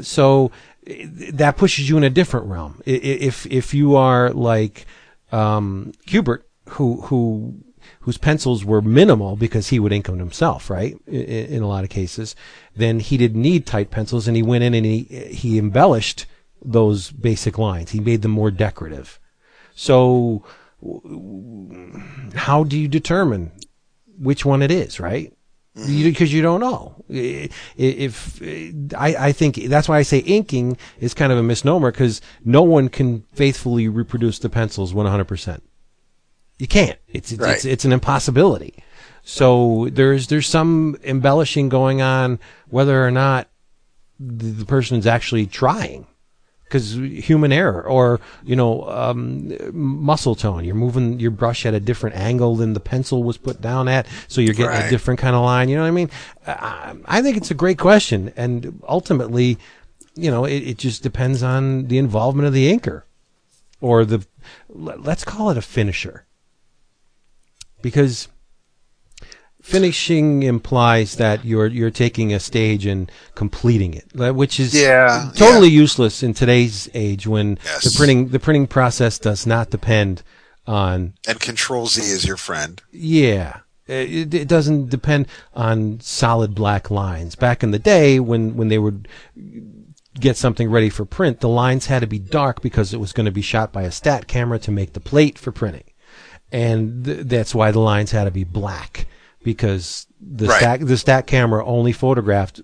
So that pushes you in a different realm. If you are like Kubert, whose pencils were minimal because he would ink them himself, right? In a lot of cases, then he didn't need tight pencils, and he went in and he embellished those basic lines. He made them more decorative. So how do you determine which one it is, right? Because you don't know. I think that's why I say inking is kind of a misnomer, because no one can faithfully reproduce the pencils 100%. You can't. Right. It's an impossibility. So there's some embellishing going on, whether or not the person's actually trying, because human error or, muscle tone. You're moving your brush at a different angle than the pencil was put down at, so you're getting a different kind of line. You know what I mean? I think it's a great question. And ultimately, it just depends on the involvement of the inker or let's call it a finisher. Because finishing implies that you're taking a stage and completing it, which is totally useless in today's age when the printing process does not depend on, and Control Z is your friend. Yeah, it doesn't depend on solid black lines. Back in the day when they would get something ready for print, the lines had to be dark because it was going to be shot by a stat camera to make the plate for printing, and that's why the lines had to be black. Because the stat camera only photographed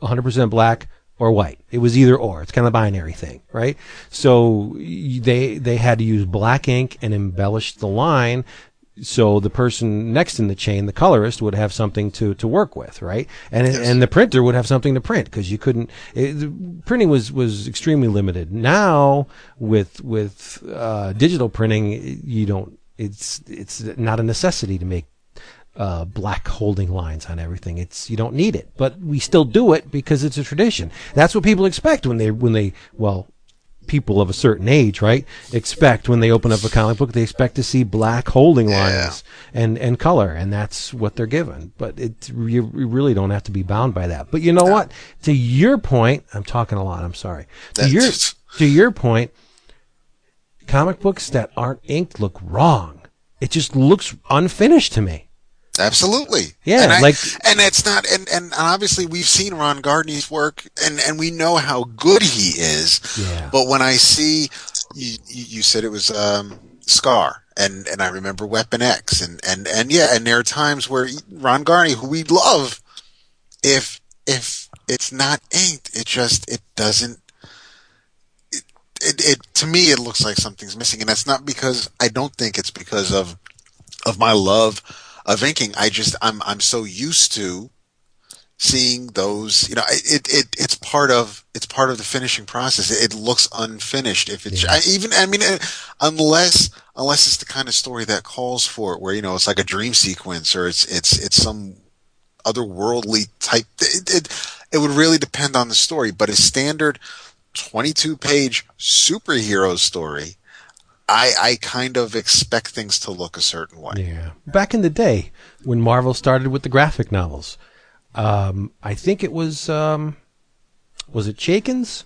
100% black or white. It was either or. It's kind of a binary thing, right? So they had to use black ink and embellish the line, so the person next in the chain, the colorist, would have something to work with, right? And and the printer would have something to print, because you couldn't. Printing was extremely limited. Now with digital printing, you don't. It's not a necessity to make black holding lines on everything. You don't need it, but we still do it because it's a tradition. That's what people expect when people of a certain age, right? Expect when they open up a comic book, they expect to see black holding lines and color, and that's what they're given. But you really don't have to be bound by that. But you know what? To your point, I'm talking a lot. I'm sorry. To your point, comic books that aren't inked look wrong. It just looks unfinished to me. Absolutely. Yeah. And obviously we've seen Ron Garney's work and we know how good he is. Yeah. But when I see, you said it was, Scar and I remember Weapon X and there are times where Ron Garney, who we love, if it's not inked, it to me, it looks like something's missing. And that's not because, I don't think it's because of my love of inking. I'm so used to seeing those. It's part of the finishing process. It looks unfinished if it's unless it's the kind of story that calls for it, where it's like a dream sequence or it's some otherworldly type. It would really depend on the story, but a standard 22-page superhero story, I kind of expect things to look a certain way. Yeah. Back in the day when Marvel started with the graphic novels, I think it was it Chaykin's?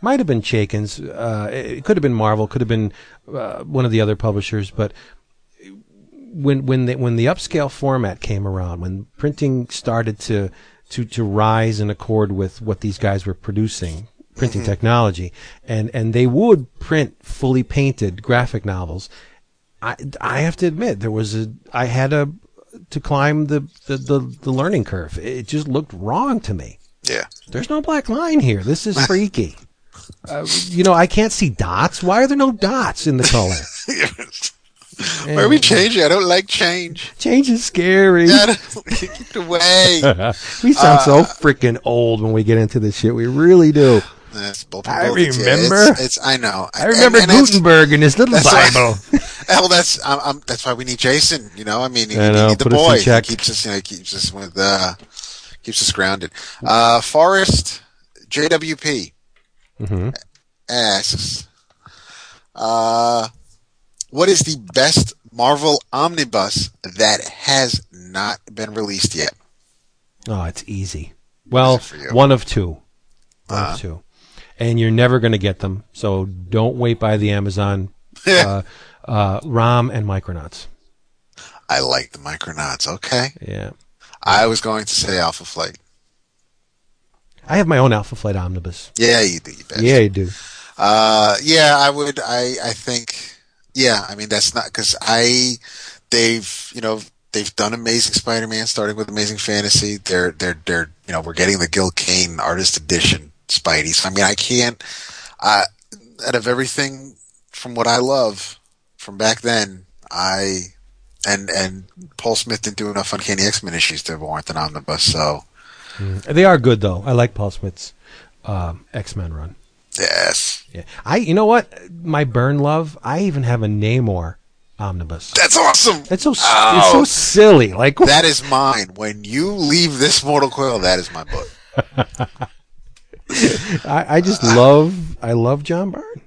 Might have been Chaykin's. It could have been Marvel. Could have been one of the other publishers. But when the upscale format came around, when printing started to rise in accord with what these guys were producing. Printing technology, and they would print fully painted graphic novels. I have to admit, I had to climb the learning curve. It just looked wrong to me. Yeah, there's no black line here. This is freaky. I can't see dots. Why are there no dots in the color? Why are we changing? I don't like change. Change is scary. Get away. We sound so freaking old when we get into this shit. We really do. I remember. I know. I remember Gutenberg and his little Bible. That's why we need Jason. We need the boy. He keeps us grounded. Forrest JWP asks, what is the best Marvel omnibus that has not been released yet? Oh, it's easy. Well, one of two. And you're never going to get them, so don't wait by the Amazon. ROM and Micronauts. I like the Micronauts. Okay. Yeah. I was going to say Alpha Flight. I have my own Alpha Flight omnibus. Yeah, you do. You best. Yeah, you do. I think Yeah, I mean, that's not because they've done Amazing Spider-Man, starting with Amazing Fantasy. We're getting the Gil Kane Artist Edition Spidey. So I mean, I can't out of everything from what I love from back then, and Paul Smith didn't do enough Uncanny X-Men issues to warrant an omnibus. So they are good though. I like Paul Smith's X-Men run. Yes. Yeah. You know what? My burn love, I even have a Namor omnibus. That's awesome. That's so It's so silly. Like that is mine. When you leave this mortal coil, that is my book. I just love John Byrne.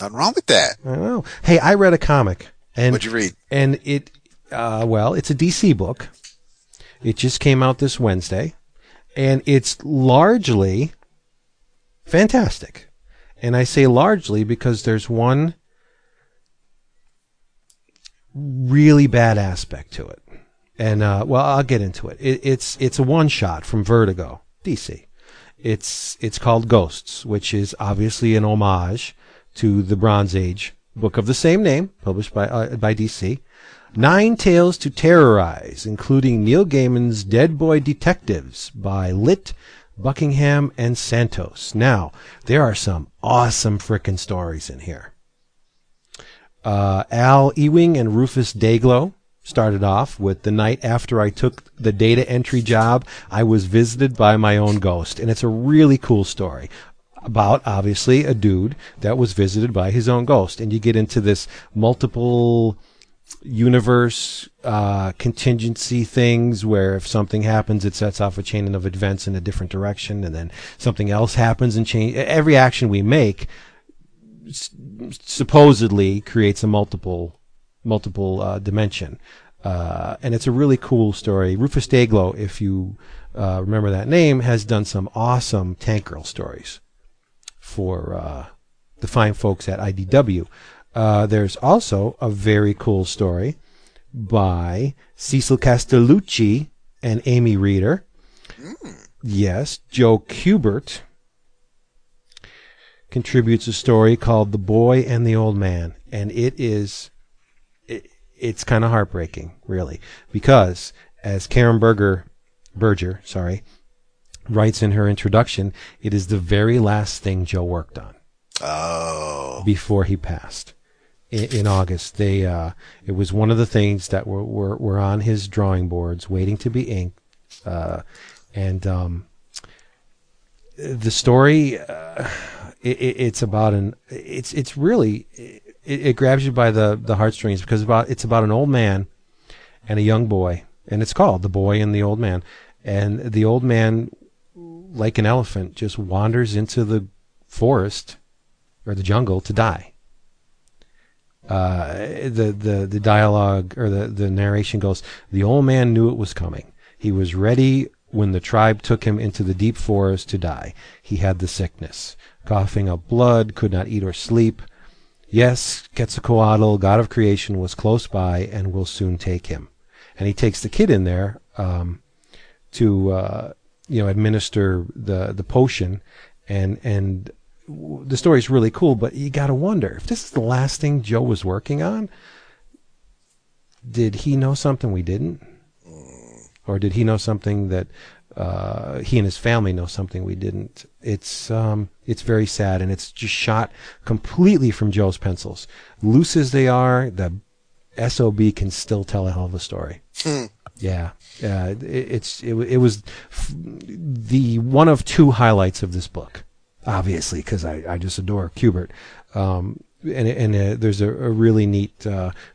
Nothing wrong with that. I know. Hey, I read a comic. What'd you read? And it it's a DC book. It just came out this Wednesday. And it's largely fantastic. And I say largely because there's one really bad aspect to it. And, I'll get into it. It's a one-shot from Vertigo, DC. It's called Ghosts, which is obviously an homage to the Bronze Age book of the same name, published by DC. 9 Tales to Terrorize, including Neil Gaiman's Dead Boy Detectives by Litt, Buckingham, and Santos. Now, there are some awesome frickin' stories in here. Al Ewing and Rufus Daiglow started off with the night after I took the data entry job, I was visited by my own ghost. And it's a really cool story about, obviously, a dude that was visited by his own ghost. And you get into this multiple universe contingency things where if something happens, it sets off a chain of events in a different direction, and then something else happens and change. Every action we make supposedly creates a multiple dimension, and it's a really cool story. Rufus Daiglow, if you remember that name, has done some awesome Tank Girl stories for the fine folks at IDW. There's also a very cool story by Cecil Castellucci and Amy Reeder. Yes, Joe Kubert contributes a story called The Boy and the Old Man. And it's kind of heartbreaking, really, because as Karen Berger writes in her introduction, it is the very last thing Joe worked on. Oh. Before he passed. In August, they it was one of the things that were on his drawing boards, waiting to be inked, and the story it grabs you by the heartstrings because it's about an old man and a young boy, and it's called The Boy and the Old Man, and the old man, like an elephant, just wanders into the forest or the jungle to die. The dialogue or the narration goes, the old man knew it was coming. He was ready when the tribe took him into the deep forest to die. He had the sickness, coughing up blood, could not eat or sleep. Yes, Quetzalcoatl, god of creation, was close by and will soon take him. And he takes the kid in there to administer the potion, and the story's really cool, but you got to wonder if this is the last thing Joe was working on. Did he know something we didn't? Or did he know something that he and his family know something we didn't? It's very sad, and it's just shot completely from Joe's pencils. Loose as they are, the SOB can still tell a hell of a story. Yeah. It was the one of two highlights of this book. Obviously, because I just adore Kubert. There's a really neat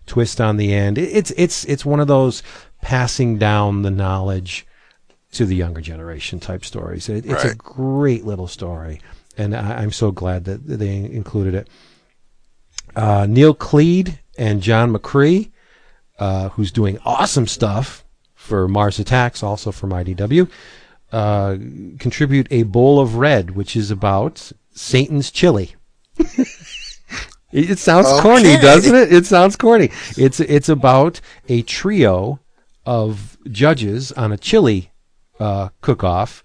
twist on the end. It's one of those passing down the knowledge to the younger generation type stories. It's a great little story, and I'm so glad that they included it. Neil Cleed and John McCree, who's doing awesome stuff for Mars Attacks, also from IDW, contribute A Bowl of Red, which is about Satan's chili. It sounds corny, doesn't it? It sounds corny. It's about a trio of judges on a chili cook-off,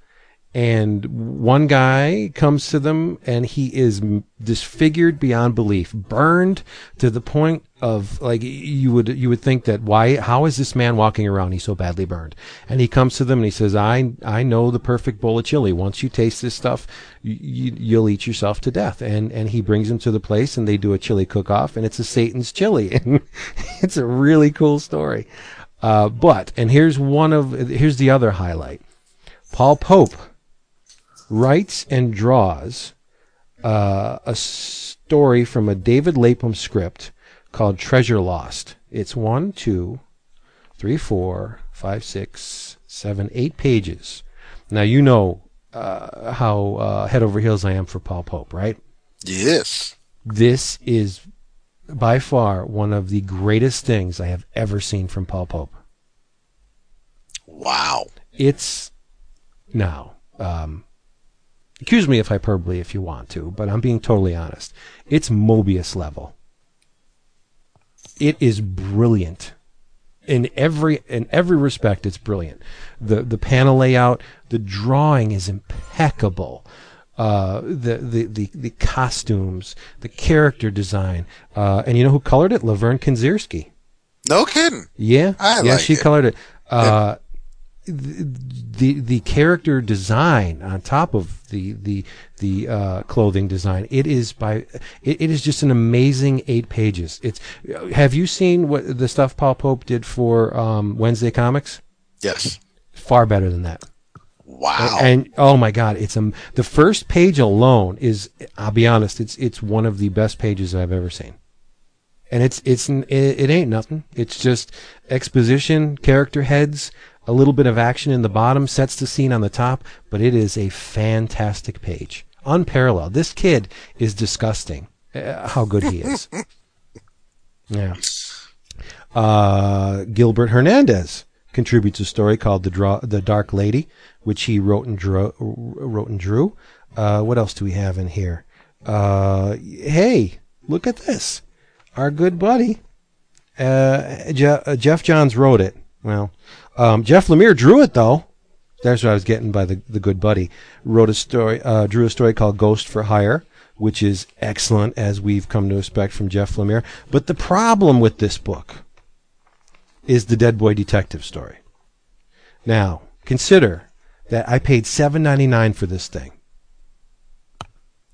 And one guy comes to them, and he is disfigured beyond belief, burned to the point of, like, you would think that, why, how is this man walking around? He's so badly burned. And he comes to them and he says, I know the perfect bowl of chili. Once you taste this stuff, you'll eat yourself to death. And he brings them to the place, and they do a chili cook-off, and it's a Satan's chili. And it's a really cool story. And here's the other highlight. Paul Pope writes and draws a story from a David Lapham script called Treasure Lost. It's 8 pages. Now, you know how head over heels I am for Paul Pope, right? Yes. This is by far one of the greatest things I have ever seen from Paul Pope. Wow. It's now... Accuse me of hyperbole if you want to, but I'm being totally honest. It's Mobius level. It is brilliant. In every respect, it's brilliant. The panel layout, the drawing is impeccable. The costumes, the character design, and you know who colored it? Laverne Kinzierski. No kidding. Yeah. She colored it. Yeah. The character design on top of the clothing design, it is just an amazing 8 pages. It's, have you seen what the stuff Paul Pope did for Wednesday Comics? Yes. Far better than that. Wow. And oh my God, it's the first page alone is, I'll be honest, it's one of the best pages I've ever seen. And it ain't nothing. It's just exposition, character heads, a little bit of action in the bottom, sets the scene on the top, but it is a fantastic page. Unparalleled. This kid is disgusting, how good he is. Yeah. Gilbert Hernandez contributes a story called The Dark Lady, which he wrote and drew. What else do we have in here? Hey, look at this. Our good buddy, Jeff Johns wrote it. Well... Jeff Lemire drew it, though. That's what I was getting by the good buddy. Drew a story called Ghost for Hire, which is excellent, as we've come to expect from Jeff Lemire. But the problem with this book is the Dead Boy Detective story. Now, consider that I paid $7.99 for this thing.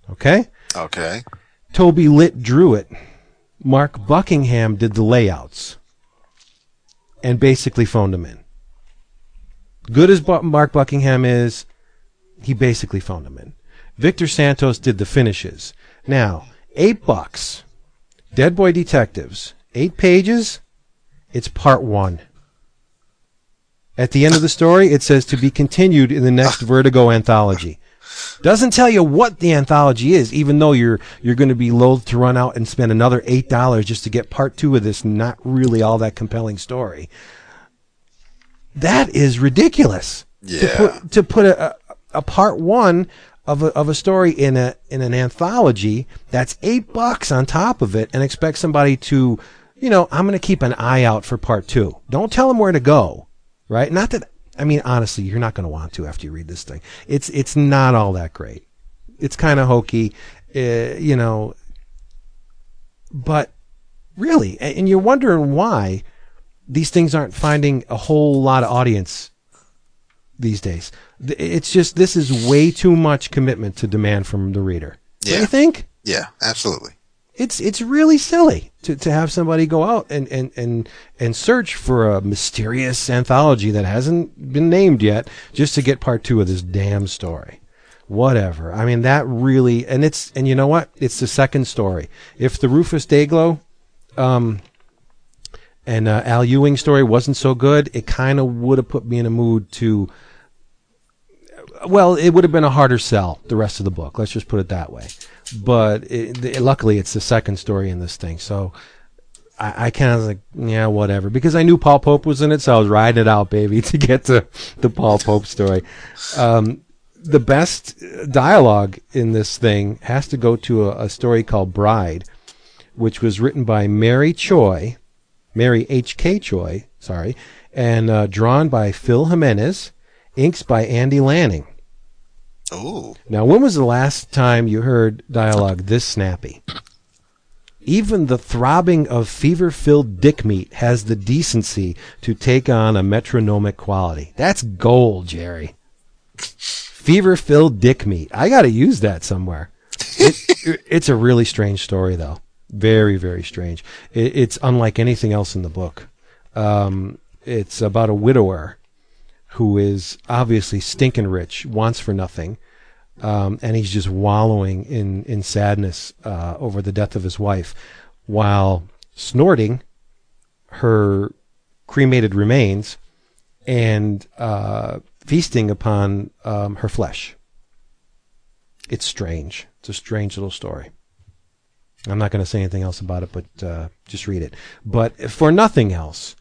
Okay? Okay. Toby Litt drew it. Mark Buckingham did the layouts and basically phoned him in. Good as Mark Buckingham is, he basically phoned him in. Victor Santos did the finishes. Now, $8. Dead Boy Detectives. 8 pages. It's part 1. At the end of the story, it says to be continued in the next Vertigo anthology. Doesn't tell you what the anthology is, even though you're going to be loath to run out and spend another $8 just to get part 2 of this not really all that compelling story. That is ridiculous. Yeah. To put a part 1 of a story in an anthology that's $8 on top of it and expect somebody to, you know, I'm going to keep an eye out for part 2. Don't tell them where to go, right? Not that, I mean, honestly, you're not going to want to after you read this thing. It's not all that great. It's kind of hokey, you know. But really, and you're wondering why these things aren't finding a whole lot of audience these days. It's just, this is way too much commitment to demand from the reader. Yeah. Don't you think? Yeah, absolutely. It's really silly to have somebody go out and search for a mysterious anthology that hasn't been named yet just to get part 2 of this damn story. Whatever. I mean, that really, and you know what? It's the second story. If the Rufus Dayglow, and Al Ewing story wasn't so good, it kind of would have put me in a mood to, well, it would have been a harder sell the rest of the book. Let's just put it that way. But luckily, it's the second story in this thing. So I kind of was like, yeah, whatever. Because I knew Paul Pope was in it, so I was riding it out, baby, to get to the Paul Pope story. The best dialogue in this thing has to go to a story called Bride, which was written by Mary H.K. Choi, and drawn by Phil Jimenez, inks by Andy Lanning. Oh. Now, when was the last time you heard dialogue this snappy? Even the throbbing of fever-filled dick meat has the decency to take on a metronomic quality. That's gold, Jerry. Fever-filled dick meat. I got to use that somewhere. It's a really strange story, though. Very, very strange. It's unlike anything else in the book. It's about a widower who is obviously stinking rich, wants for nothing, and he's just wallowing in sadness over the death of his wife, while snorting her cremated remains and feasting upon her flesh. It's strange. It's a strange little story. I'm not going to say anything else about it, but just read it. But for nothing else,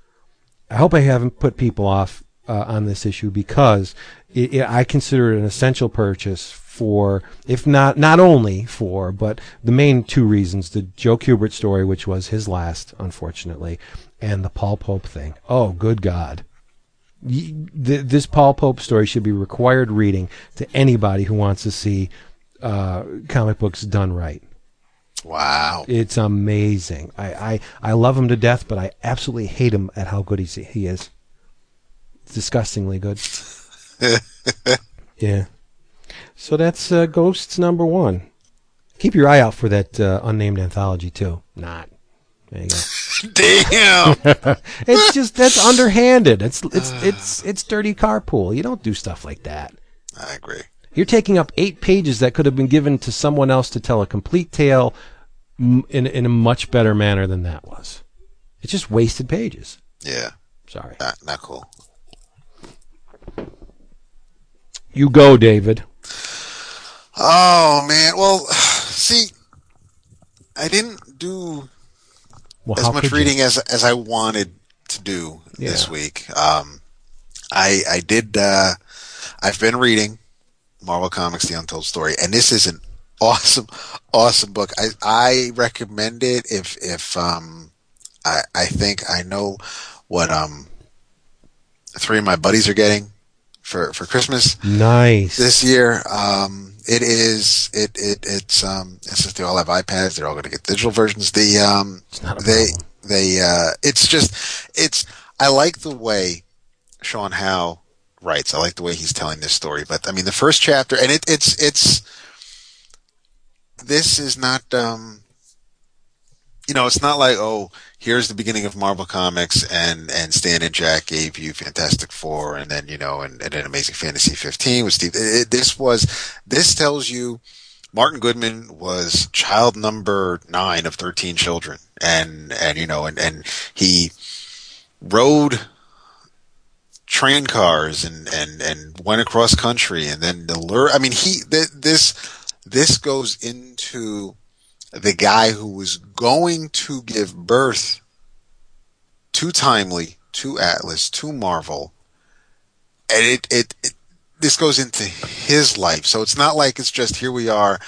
I hope I haven't put people off on this issue, because I consider it an essential purchase for, if not only for, but the main two reasons: the Joe Kubert story, which was his last, unfortunately, and the Paul Pope thing. Oh, good God. This Paul Pope story should be required reading to anybody who wants to see comic books done right. Wow. It's amazing. I love him to death, but I absolutely hate him at how good he is. It's disgustingly good. Yeah. So that's Ghosts number one. Keep your eye out for that unnamed anthology, too. Not. There you go. Damn. It's just, that's underhanded. It's dirty carpool. You don't do stuff like that. I agree. You're taking up 8 pages that could have been given to someone else to tell a complete tale in a much better manner than that was. It's just wasted pages. Yeah. Sorry. Not cool. You go, David. Oh, man. Well, see, I didn't do as much reading as I wanted to do this week. I did. I've been reading Marvel Comics: The Untold Story, and this is an awesome book. I recommend it if I think I know what 3 of my buddies are getting for Christmas. Nice. This year. It's just, they all have iPads, they're all going to get digital versions. I like the way Sean Howe writes. I like the way he's telling this story. But I mean, the first chapter, and this is not, it's not like, oh, here's the beginning of Marvel Comics, and Stan and Jack gave you Fantastic Four, and then and then Amazing Fantasy 15 with Steve. This tells you Martin Goodman was child number 9 of 13 children, and he rode train cars and went across country, and then the lure. I mean, this goes into the guy who was going to give birth to Timely, to Atlas, to Marvel, and this goes into his life. So it's not like it's just, here we are,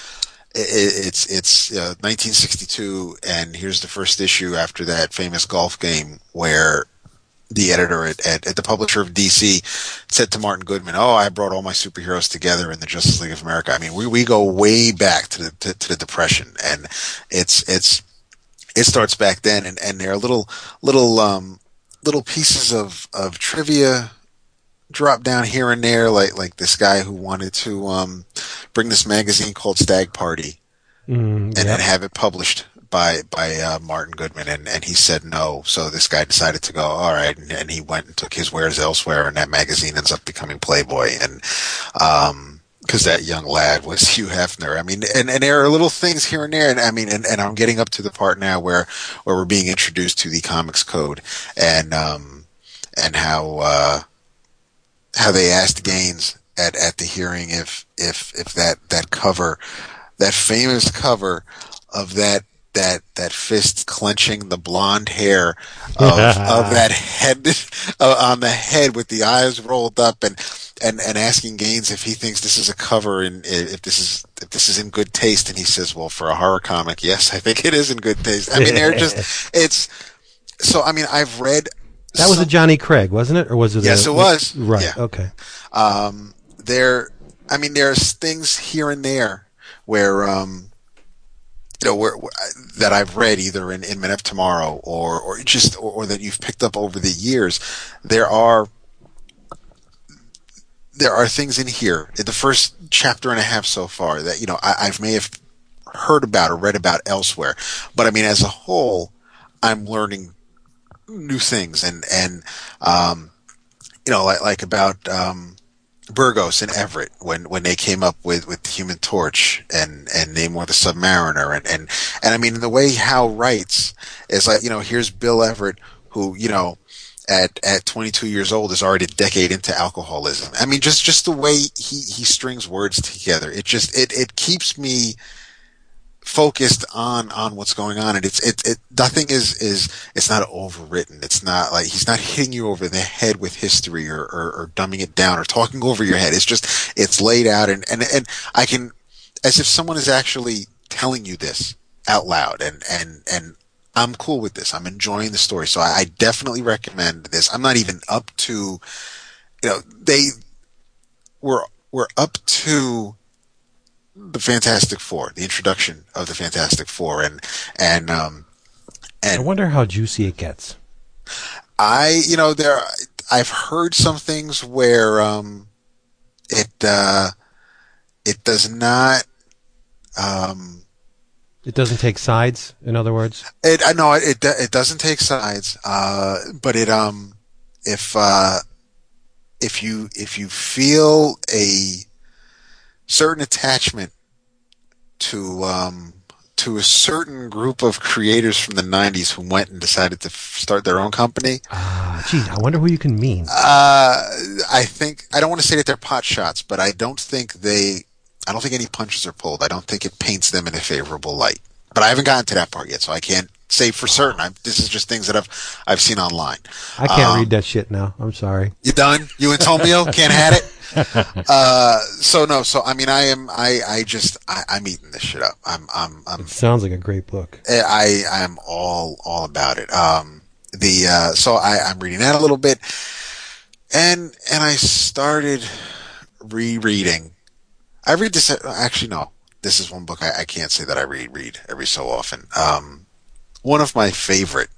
it's 1962, and here's the first issue after that famous golf game where the editor at the publisher of DC said to Martin Goodman, "Oh, I brought all my superheroes together in the Justice League of America." I mean, we go way back to the Depression, and it starts back then, and there are little pieces of trivia drop down here and there, like this guy who wanted to bring this magazine called Stag Party and then have it published by Martin Goodman, and he said no, so this guy decided to go, all right, and he went and took his wares elsewhere, and that magazine ends up becoming Playboy, and because that young lad was Hugh Hefner. I mean, and there are little things here and there, and I mean, and I'm getting up to the part now where we're being introduced to the Comics Code, and how they asked Gaines at the hearing if that cover, that famous cover of that fist clenching the blonde hair of that head on the head with the eyes rolled up, and asking Gaines if he thinks this is a cover and if this is in good taste, and he says, "Well, for a horror comic, yes, I think it is in good taste." I mean, they're just, it's so. I mean, I've read that was a Johnny Craig, wasn't it, or was it? Yes, it was. Right. Yeah. Okay. There. I mean, there's things here and there where, you know, where that I've read either in Men of Tomorrow or that you've picked up over the years. There are things in here, in the first chapter and a half so far, that, you know, I may have heard about or read about elsewhere. But I mean, as a whole, I'm learning new things and you know, like about Burgos and Everett when they came up with the Human Torch and Namor the Submariner and I mean, the way Hal writes is like, you know, here's Bill Everett who, you know, at 22 years old is already a decade into alcoholism. I mean, just the way he strings words together, it keeps me focused on what's going on. And it nothing is it's not overwritten. It's not like he's not hitting you over the head with history or dumbing it down or talking over your head. It's just, it's laid out and I can, as if someone is actually telling you this out loud and I'm cool with this. I'm enjoying the story. So I definitely recommend this. I'm not even up to, you know, we're up to the Fantastic Four, the introduction of the Fantastic Four. And I wonder how juicy it gets. I've heard some things where, it does not, it doesn't take sides, in other words? It doesn't take sides. But it if you feel a certain attachment to a certain group of creators from the 90s who went and decided to start their own company. I wonder who you can mean. I don't want to say that they're pot shots, but I don't think any punches are pulled. I don't think it paints them in a favorable light. But I haven't gotten to that part yet, so I can't say for certain. This is just things that I've seen online. I can't read that shit now. I'm sorry. You done? You and Tomio can't have it. I'm eating this shit up. It sounds like a great book. I'm all about it. I'm reading that a little bit, and I started rereading. I read this. Actually, no. This is one book I can't say that I read every so often. One of my favorite.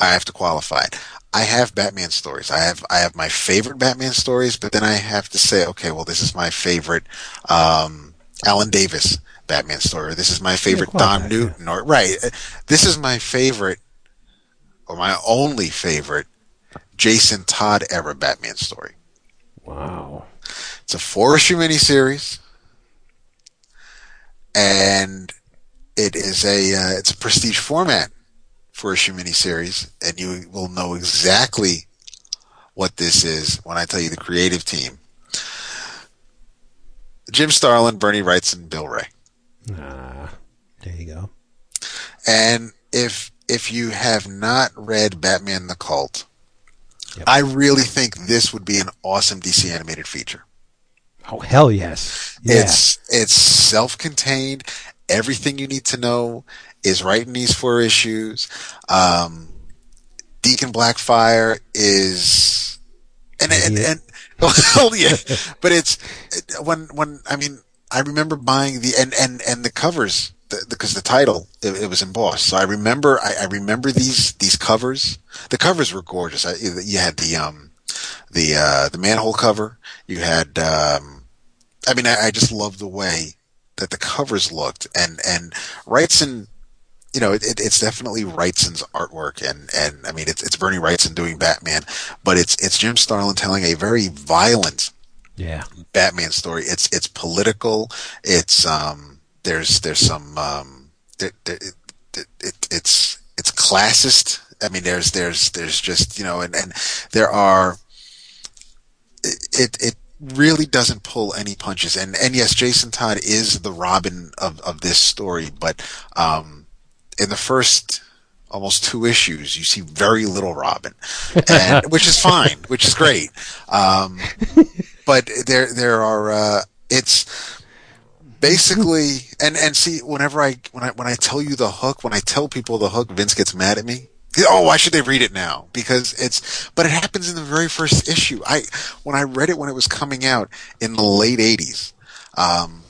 I have to qualify it. I have Batman stories. I have my favorite Batman stories, but then I have to say, okay, well, this is my favorite Alan Davis Batman story. Or this is my favorite Don Newton. Or right. This is my favorite, or my only favorite, Jason Todd era Batman story. Wow. It's a 4-issue miniseries, and it is it's a prestige format 4-issue miniseries, and you will know exactly what this is when I tell you the creative team. Jim Starlin, Bernie Wrightson, and Bill Ray. There you go. And if you have not read Batman the Cult, yep, I really think this would be an awesome DC animated feature. Oh, hell yes. Yeah. It's self-contained. Everything you need to know is right in these 4 issues. Deacon Blackfire is and well, yeah, but it's when I mean, I remember buying the and the covers because the title it was embossed. So I remember I remember these covers. The covers were gorgeous. You had the manhole cover. You had I just love the way that the covers looked, and Wrightson, you know, it's definitely Wrightson's artwork, and I mean it's Bernie Wrightson doing Batman, but it's Jim Starlin telling a very violent Batman story. It's political. It's there's some it's classist. I mean, there's just, you know, and there are, it really doesn't pull any punches. And yes, Jason Todd is the Robin of this story, but, in the first almost 2 issues, you see very little Robin, which is fine, which is great. But there are, it's, basically, and see, when I tell people the hook, Vince gets mad at me Oh, why should they read it now? Because but it happens in the very first issue. When I read it when it was coming out in the late 80s, and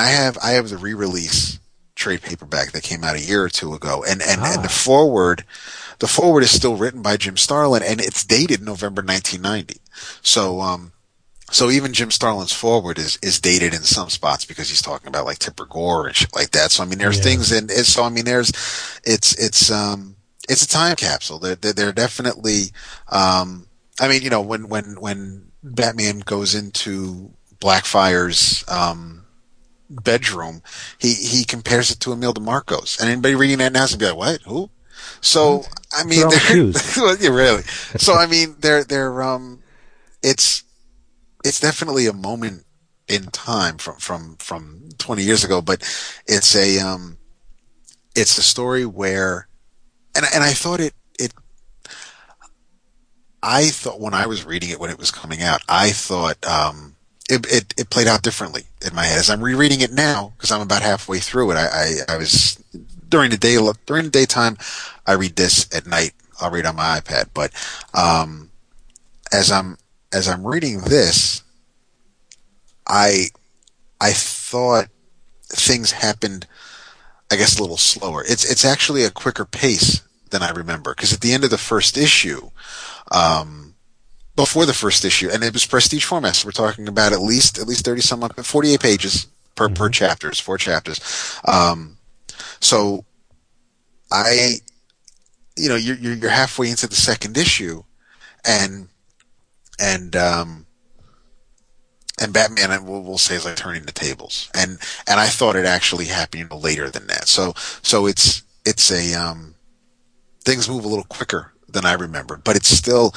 I have the re-release trade paperback that came out a year or two ago, and the foreword is still written by Jim Starlin, and it's dated November 1990. So even Jim Starlin's foreword is dated in some spots because he's talking about like Tipper Gore and shit like that. So I mean, there's things in it. So I mean, it's a time capsule. They're definitely, I mean, you know, when Batman goes into Blackfire's bedroom, he compares it to Emil DeMarco's, and anybody reading that now is gonna be like, what? Who? So I mean, yeah, really. So I mean, they're it's definitely a moment in time from 20 years ago, but it's a story where, and I thought I thought when I was reading it, when it was coming out, I thought, it played out differently in my head. As I'm rereading it now, cause I'm about halfway through it. I was during the daytime, I read this at night. I'll read on my iPad, but, as I'm reading this, I thought things happened, I guess, a little slower. It's actually a quicker pace than I remember, because at the end of the first issue, before the first issue, and it was prestige format, so we're talking about at least 48 pages per chapter. It's 4 chapters. So I, you know, you're halfway into the second issue, and Batman, and we'll say, is like turning the tables, and I thought it actually happened, you know, later than that. So it's a things move a little quicker than I remembered, but it's still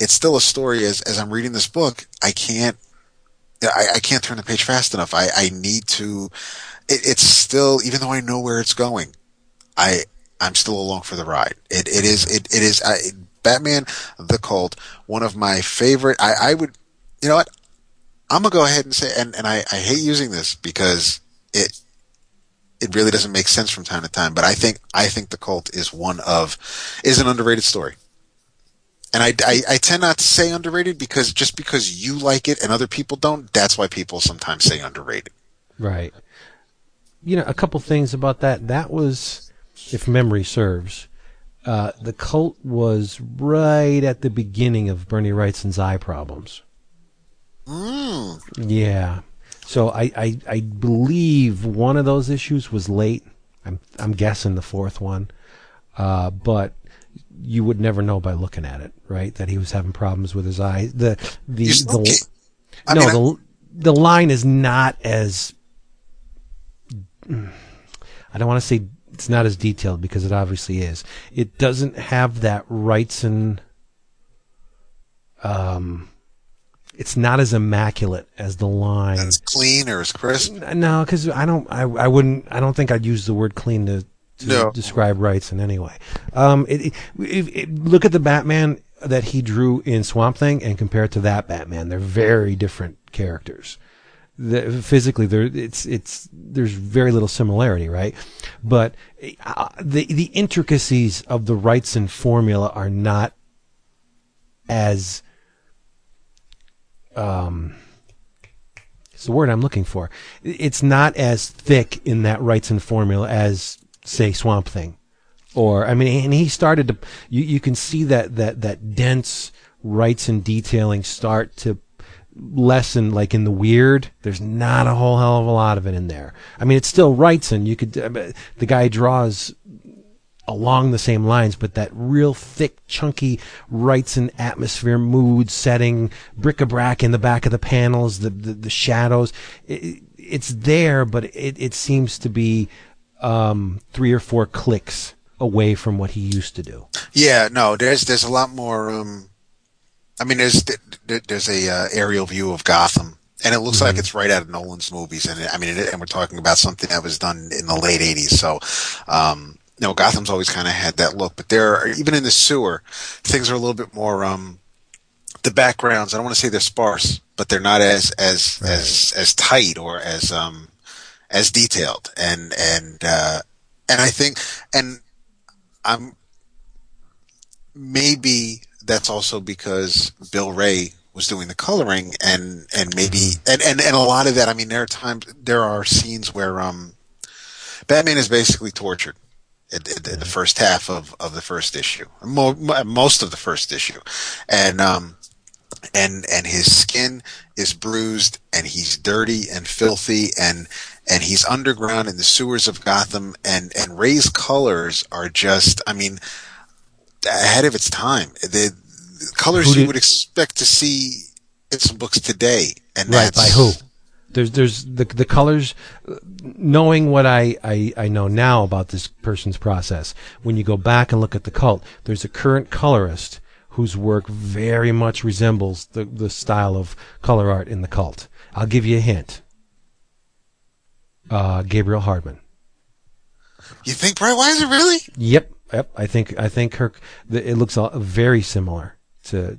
a story. As I'm reading this book, I can't turn the page fast enough. I need to. It's still, even though I know where it's going, I'm still along for the ride. It is. Batman, The Cult, one of my favorite. I would, you know what? I'm gonna go ahead and say, and I hate using this because it really doesn't make sense from time to time, but I think The Cult is an underrated story. And I tend not to say underrated because just because you like it and other people don't, that's why people sometimes say underrated. Right. You know, a couple things about that. That was, if memory serves, The Cult was right at the beginning of Bernie Wrightson's eye problems. Mm. Yeah. So I believe one of those issues was late. I'm guessing the fourth one. But you would never know by looking at it, right? That he was having problems with his eyes. The line is not as, I don't want to say it's not as detailed, because it obviously is. It doesn't have that Wrightson. It's not as immaculate as the line. As clean or as crisp. No, because I don't think I'd use the word clean to describe Wrightson anyway. Look at the Batman that he drew in Swamp Thing and compare it to that Batman. They're very different characters. Physically, there's very little similarity, right? But the intricacies of the Wrightson formula are not as it's the word I'm looking for. It's not as thick in that Wrightson formula as, say, Swamp Thing, or I mean, and he started to. You can see that dense Wrightson detailing start to lesson, like in the weird. There's not a whole hell of a lot of it in there. I mean, it's still Wrightson. You could, the guy draws along the same lines, but that real thick, chunky Wrightson atmosphere, mood, setting, bric-a-brac in the back of the panels, the shadows. It's there, but it seems to be 3 or 4 clicks away from what he used to do. Yeah, no, there's a lot more. I mean, there's a aerial view of Gotham, and it looks like it's right out of Nolan's movies. And we're talking about something that was done in the late '80s. So, you know, Gotham's always kind of had that look. But even in the sewer, things are a little bit more. The backgrounds, I don't want to say they're sparse, but they're not as tight or as detailed. And I think, and I'm maybe that's also because Bill Ray was doing the coloring, and maybe and a lot of that. I mean, there are scenes where Batman is basically tortured at the first half of the first issue, most of the first issue, and his skin is bruised, and he's dirty and filthy, and he's underground in the sewers of Gotham, and Ray's colors are just, I mean, ahead of its time. The colors you would expect to see in some books today, and right, by who? There's the colors. Knowing what I know now about this person's process, when you go back and look at the cult, there's a current colorist whose work very much resembles the style of color art in the cult. I'll give you a hint. Gabriel Hardman. You think Brett Weiser, really? Yep. I think her. It looks very similar to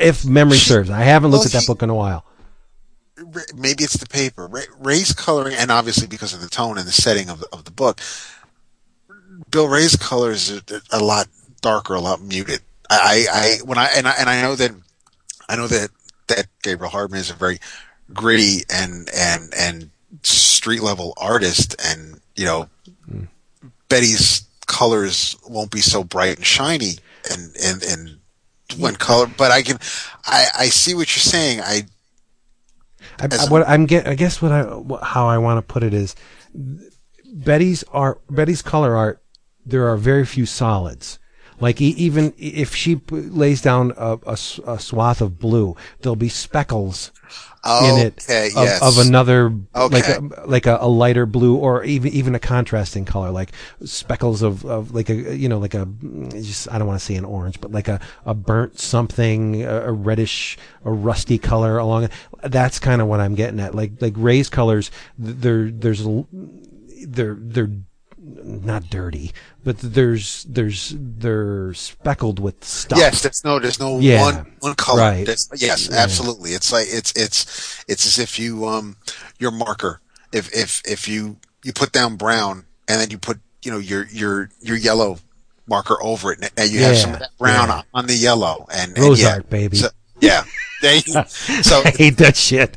if memory serves. I haven't looked at that book in a while. Maybe it's the paper. Ray's coloring, and obviously because of the tone and the setting of the book, Bill Ray's colors are a lot darker, a lot muted. I know that Gabriel Hardman is a very gritty and street level artist, and Betty's colors won't be so bright and shiny and when color. But I see what you're saying. I guess how I want to put it is, Betty's color art, there are very few solids. Like, even if she lays down a swath of blue, there'll be speckles in it of another, like a lighter blue, or even a contrasting color, like speckles of I don't want to say an orange, but like a burnt something, a reddish, a rusty color along it. That's kind of what I'm getting at. Like Ray's colors, they're not dirty, but they're speckled with stuff. Yes, there's no one color. Right. Yes, absolutely. It's like it's as if you your marker. If you put down brown and then you put your yellow marker over it, and you have some of that brown on the yellow and rose art, baby. So, yeah. I hate that shit.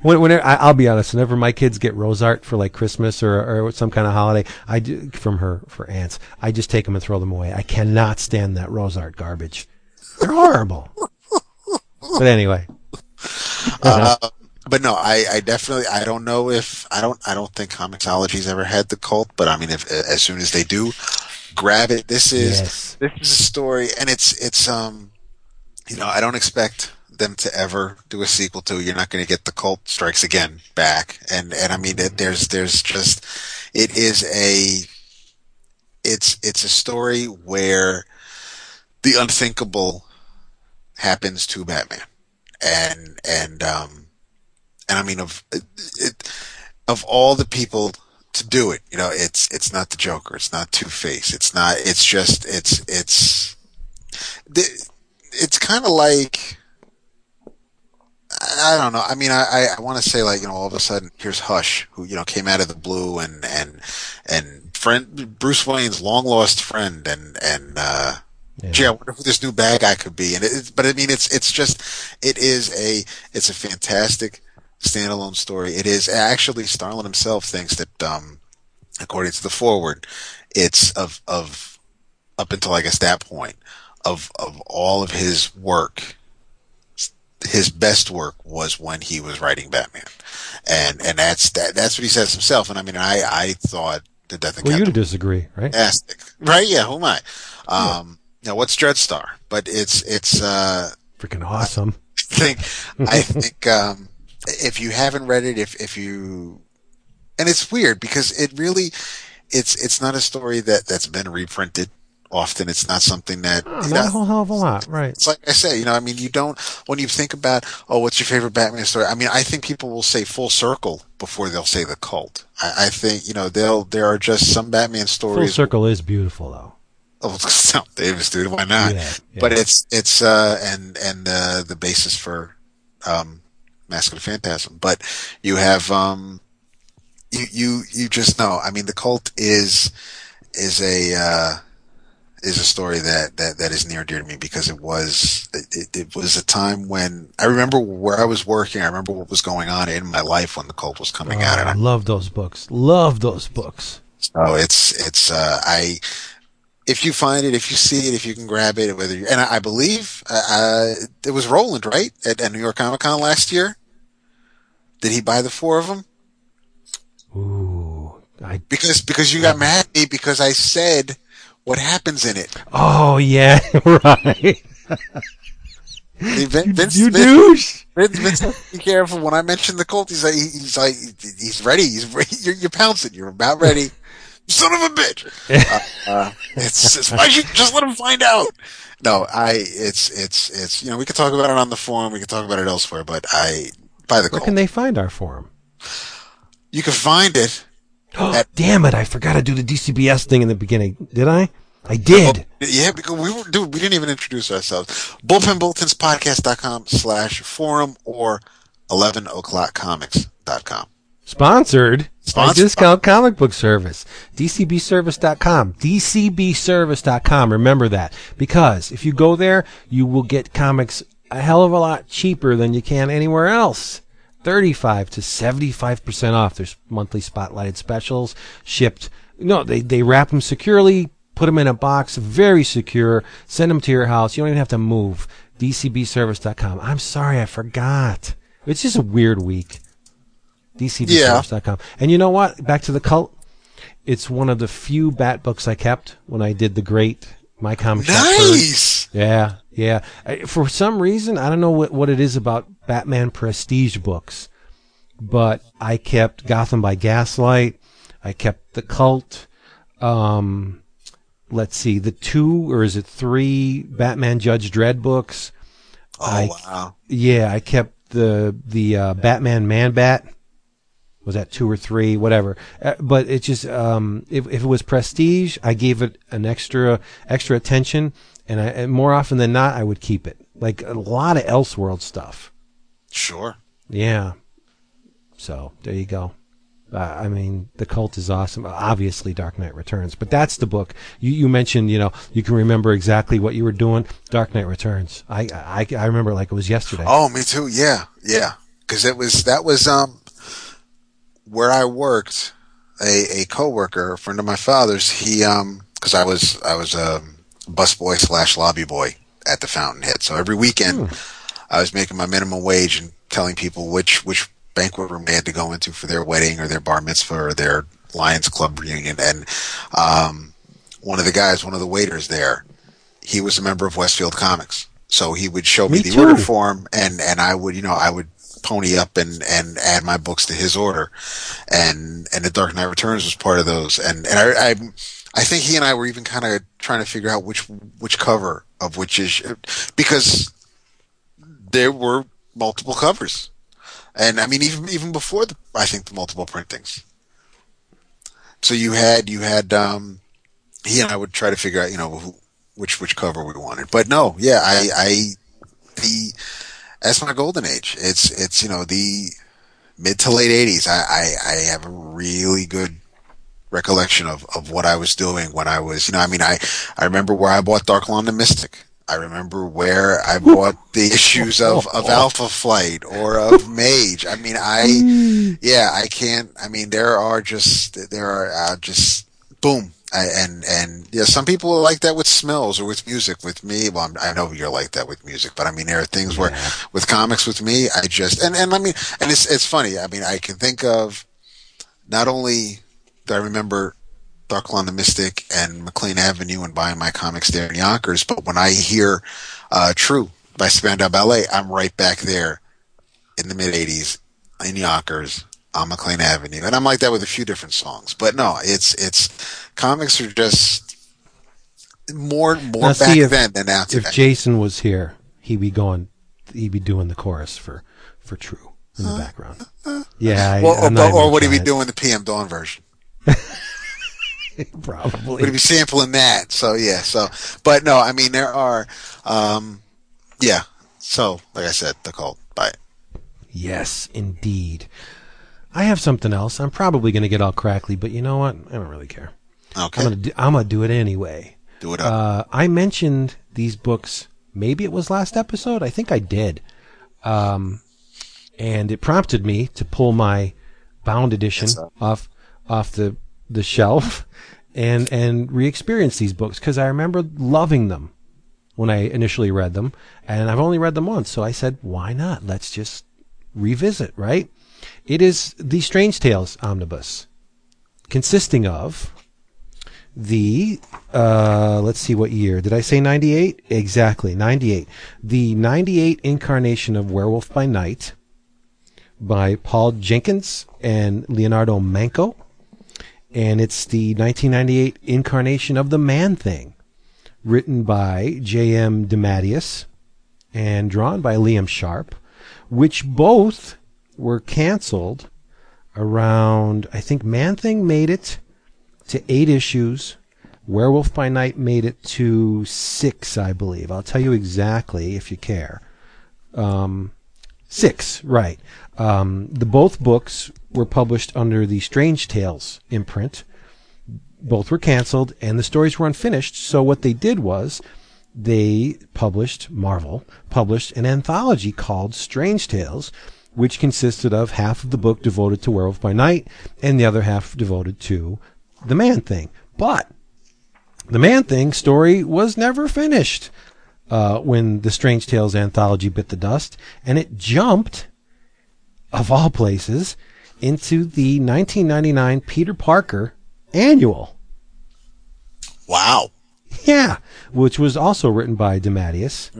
Whenever, I'll be honest, whenever my kids get rose art for like Christmas or some kind of holiday, I do, for aunts, I just take them and throw them away. I cannot stand that rose art garbage. They're horrible. But anyway. But no, I definitely, I don't think Comixology's ever had the cult, but I mean, if as soon as they do, grab it. This is a story, and it's I don't expect them to ever do a sequel to. You're not going to get the Cult Strikes Again back, and I mean it's a story where the unthinkable happens to Batman, and I mean of all the people to do it, it's not the Joker, it's not Two-Face, it's kind of like, I don't know. I mean, I want to say, like, all of a sudden, here's Hush, who, came out of the blue, and friend Bruce Wayne's long lost friend, gee, I wonder who this new bad guy could be. But I mean, it's a fantastic standalone story. It is actually, Starlin himself thinks that, according to the foreword, it's of up until I guess that point of all of his work, his best work was when he was writing Batman, and that's what he says himself. And I mean, I thought that Death and Captain. Well, you disagree, right? Fantastic, right? Yeah, who am I? Now, what's Dreadstar? But it's freaking awesome. I think if you haven't read it, if you, and it's weird because it really, it's not a story that's been reprinted. Often it's not something that... not a whole hell of a lot, right. It's like I say, I mean, you don't... When you think about, what's your favorite Batman story? I mean, I think people will say Full Circle before they'll say The Cult. I think, there are just some Batman stories... Full Circle is beautiful, though. Oh, Sam Davis, dude, why not? Yeah. But it's the basis for Mask of the Phantasm. But you have... you just know. I mean, The Cult is a... is a story that is near and dear to me, because it was a time when I remember where I was working. I remember what was going on in my life when the cult was coming out. And I love those books. So if you find it, if you see it, if you can grab it, I believe it was Roland, right, at New York Comic Con last year. Did he buy the four of them? Ooh, because you got mad at me because I said what happens in it. Oh yeah, right. Vince, be careful when I mention the cult. He's ready. You're pouncing. You're about ready. Son of a bitch! Why should just let him find out? No, it's. You know, we could talk about it on the forum. We could talk about it elsewhere. But by the call. Where can they find our forum? You can find it. Damn it! I forgot to do the DCBS thing in the beginning. Did I? I did. Yeah, because we didn't even introduce ourselves. BullpenBulletinspodcast.com/forum or 11o'clockcomics.com. Sponsored by Discount Comic Book Service. DCBService.com. DCBService.com. Remember that. Because if you go there, you will get comics a hell of a lot cheaper than you can anywhere else. 35 to 75% off. There's monthly spotlighted specials shipped. No, they wrap them securely, put them in a box, very secure, send them to your house. You don't even have to move. DCBService.com. I'm sorry, I forgot. It's just a weird week. DCBService.com. And you know what? Back to the cult. It's one of the few Bat books I kept when I did the great My Comic. Nice! Yeah. For some reason, I don't know what it is about Batman prestige books, but I kept Gotham by Gaslight. I kept The Cult. Let's see, the 3 Batman Judge Dredd books. Oh, wow. Yeah, I kept the Batman Man-Bat. Was that 2 or 3, whatever? But it just, if it was prestige, I gave it an extra attention, and more often than not, I would keep it. Like a lot of Elseworld stuff. Sure. Yeah. So there you go. I mean, The Cult is awesome. Obviously, Dark Knight Returns, but that's the book you mentioned. You know, you can remember exactly what you were doing. Dark Knight Returns. I remember like it was yesterday. Oh, me too. Yeah. Because that was. Where I worked, a coworker, a friend of my father's, he, because I was a busboy / lobby boy at the Fountainhead. So every weekend, I was making my minimum wage and telling people which banquet room they had to go into for their wedding or their bar mitzvah or their Lions Club reunion. And one of the waiters there, he was a member of Westfield Comics. So he would show me the order form, and I would, pony up and add my books to his order, and The Dark Knight Returns was part of those, and I think he and I were even kind of trying to figure out which cover of which issue, because there were multiple covers, and I mean even before the multiple printings. So you had he and I would try to figure out which cover we wanted, but no, yeah, I that's my golden age. It's the mid to late 80s. I have a really good recollection of what I was doing when I was, I remember where I bought Dark London Mystic. I remember where I bought the issues of Alpha Flight or of Mage. Boom. Some people are like that with smells or with music. With me, well, I know you're like that with music, but I mean, there are things where with comics with me, I just and it's funny. I mean, I can think of, not only do I remember Dark London Mystic and McLean Avenue and buying my comics there in Yonkers, but when I hear "True" by Spandau Ballet, I'm right back there in the mid '80s in Yonkers on McLean Avenue, and I'm like that with a few different songs. But no, it's comics are just more back then than now today. If Jason was here, he'd be doing the chorus for "True" in the background. Yeah, or would he be doing the PM Dawn version? Probably. Would he be sampling that? So yeah, but no, I mean there are, yeah. So like I said, The Cult. Bye. Yes, indeed. I have something else. I'm probably going to get all crackly, but you know what? I don't really care. Okay. I'm going to do it anyway. Do it up. I mentioned these books. Maybe it was last episode. I think I did. And it prompted me to pull my bound edition off the shelf and re-experience these books, because I remember loving them when I initially read them, and I've only read them once, so I said, why not? Let's just revisit, right? It is the Strange Tales Omnibus, consisting of the, let's see, what year? Did I say 98? Exactly, 98. The 98 incarnation of Werewolf by Night by Paul Jenkins and Leonardo Manco. And it's the 1998 incarnation of The Man-Thing, written by J.M. DeMatteis and drawn by Liam Sharp, which both were canceled around, I think Man-Thing made it to 8 issues. Werewolf by Night made it to 6, I believe. I'll tell you exactly if you care. 6, right. The both books were published under the Strange Tales imprint. Both were canceled, and the stories were unfinished, so what they did was Marvel published an anthology called Strange Tales, which consisted of half of the book devoted to Werewolf by Night and the other half devoted to The Man-Thing. But The Man-Thing story was never finished when the Strange Tales anthology bit the dust, and it jumped, of all places, into the 1999 Peter Parker annual. Wow. Yeah, which was also written by DeMatteis,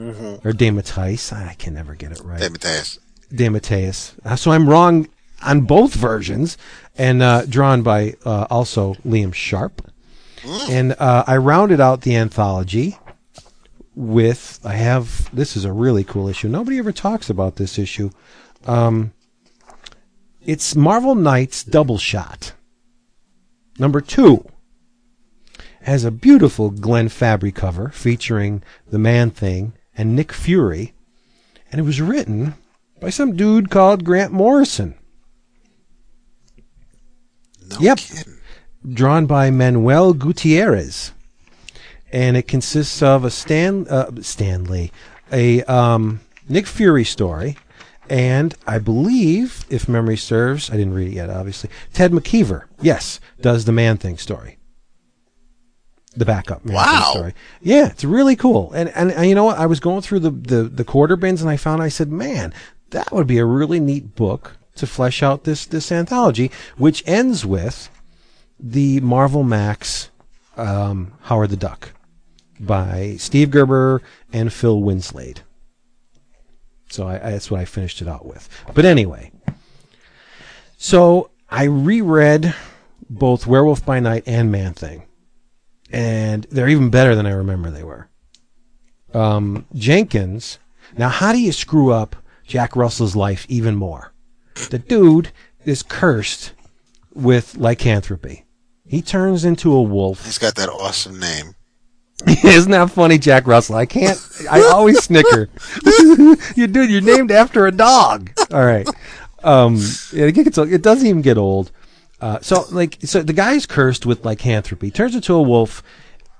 or DeMatteis. I can never get it right. DeMatteis. So I'm wrong on both versions, and drawn by also Liam Sharp. And I rounded out the anthology with, this is a really cool issue. Nobody ever talks about this issue. It's Marvel Knights Double Shot. Number 2 has a beautiful Glenn Fabry cover featuring the Man-Thing and Nick Fury, and it was written by some dude called Grant Morrison. No kidding. Drawn by Manuel Gutierrez, and it consists of a Nick Fury story, and I believe, if memory serves, I didn't read it yet, obviously, Ted McKeever, yes, does the Man-Thing story. The backup Man-Thing story. Yeah, it's really cool. And you know what? I was going through the quarter bins, and I said, man, that would be a really neat book to flesh out this anthology, which ends with the Marvel Max Howard the Duck by Steve Gerber and Phil Winslade. So that's what I finished it out with. But anyway, so I reread both Werewolf by Night and Man-Thing, and they're even better than I remember they were. Jenkins, now how do you screw up Jack Russell's life even more? The dude is cursed with lycanthropy. He turns into a wolf. He's got that awesome name. Isn't that funny, Jack Russell? I always snicker. You're named after a dog. All right. It doesn't even get old. So the guy's cursed with lycanthropy, turns into a wolf,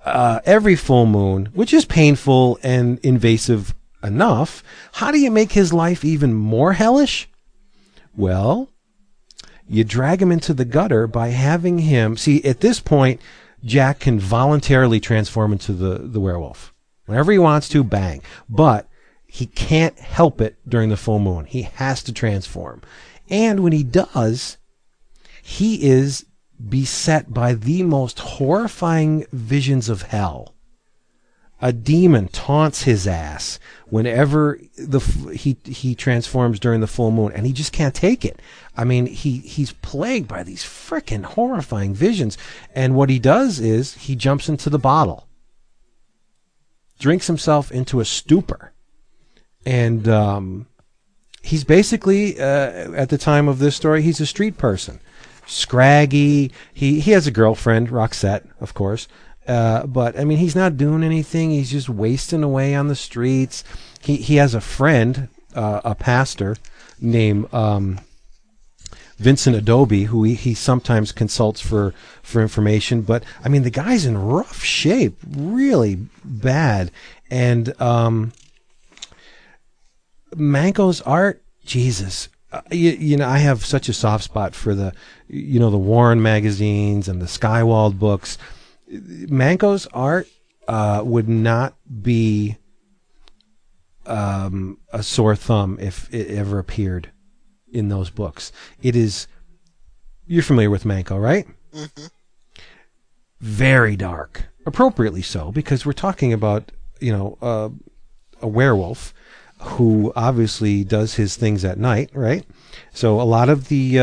every full moon, which is painful and invasive enough. How do you make his life even more hellish? Well, you drag him into the gutter by having him, see, at this point, Jack can voluntarily transform into the werewolf. Whenever he wants to, bang. But he can't help it during the full moon. He has to transform. And when he does, he is beset by the most horrifying visions of hell. A demon taunts his ass whenever he transforms during the full moon, and he just can't take it. I mean, he's plagued by these frickin' horrifying visions, and what he does is he jumps into the bottle, drinks himself into a stupor, and he's basically, at the time of this story, he's a street person. Scraggy, he has a girlfriend, Roxette, of course. But I mean, he's not doing anything. He's just wasting away on the streets. He has a friend, a pastor named Vincent Adobe, who he sometimes consults for information. But I mean, the guy's in rough shape, really bad. And Manco's art, Jesus. You know, I have such a soft spot for the, you know, the Warren magazines and the Skywald books. Manco's art would not be a sore thumb if it ever appeared in those books. It is, you're familiar with Manco, right? Mm-hmm. Very dark, appropriately so, because we're talking about, you know, a werewolf who obviously does his things at night, right? So a lot of the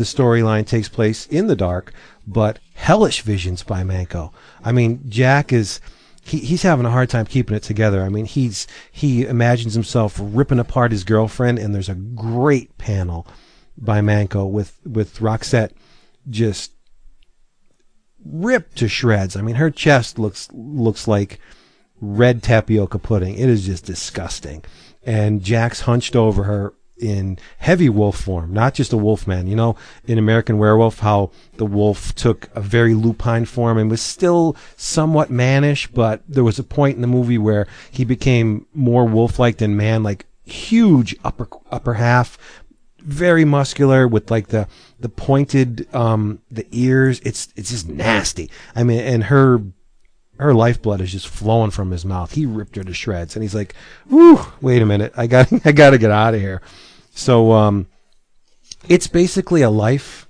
storyline takes place in the dark, but hellish visions by Manco. I mean, Jack is, he's having a hard time keeping it together. I mean, he imagines himself ripping apart his girlfriend, and there's a great panel by Manco with Roxette just ripped to shreds. I mean, her chest looks like red tapioca pudding. It is just disgusting. And Jack's hunched over her in heavy wolf form, not just a wolf man. You know, in American Werewolf, how the wolf took a very lupine form and was still somewhat mannish, but there was a point in the movie where he became more wolf-like than man-like. Huge upper half, very muscular, with like the pointed the ears. It's just nasty. I mean, and her lifeblood is just flowing from his mouth. He ripped her to shreds, and he's like, "Ooh, wait a minute, I gotta get out of here." So it's basically a life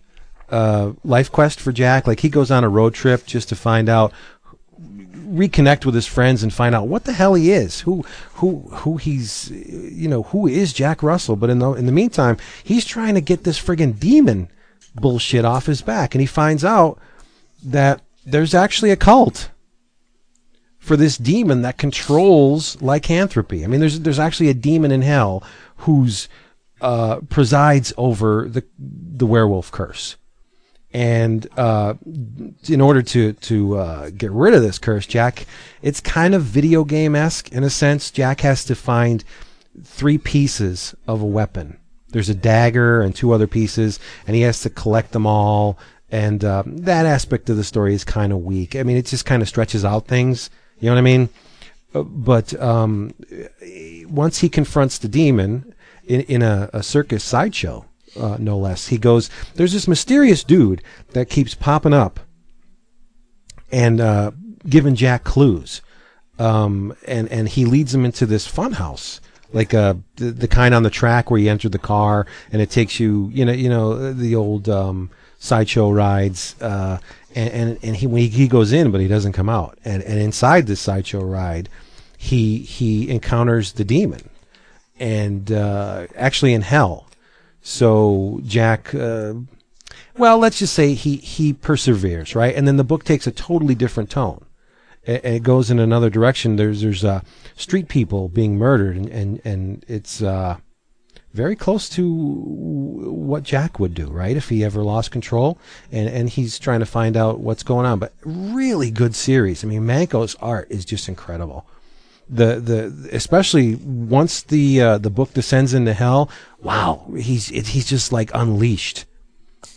quest for Jack. Like, he goes on a road trip just to find out, reconnect with his friends, and find out what the hell he is, who he's, you know, who is Jack Russell. But in the meantime, he's trying to get this friggin' demon bullshit off his back, and he finds out that there's actually a cult for this demon that controls lycanthropy. I mean, there's actually a demon in hell who's presides over the werewolf curse, and in order to get rid of this curse, Jack, it's kind of video game-esque in a sense. Jack has to find 3 pieces of a weapon. There's a dagger and 2 other pieces, and he has to collect them all. And that aspect of the story is kind of weak. I mean, it just kind of stretches out things. You know what I mean? But once he confronts the demon in a circus sideshow, no less, he goes, there's this mysterious dude that keeps popping up and giving Jack clues. And he leads him into this fun house, like the kind on the track where you enter the car and it takes you, you know the old sideshow rides. And he goes in, but he doesn't come out. And inside this sideshow ride, he encounters the demon, and actually in hell. So Jack, well, let's just say he perseveres, right? And then the book takes a totally different tone. It goes in another direction. There's street people being murdered, and it's very close to what Jack would do, right, if he ever lost control. And he's trying to find out what's going on. But really good series. I mean, Manco's art is just incredible. The especially once the book descends into hell, wow, he's just like unleashed.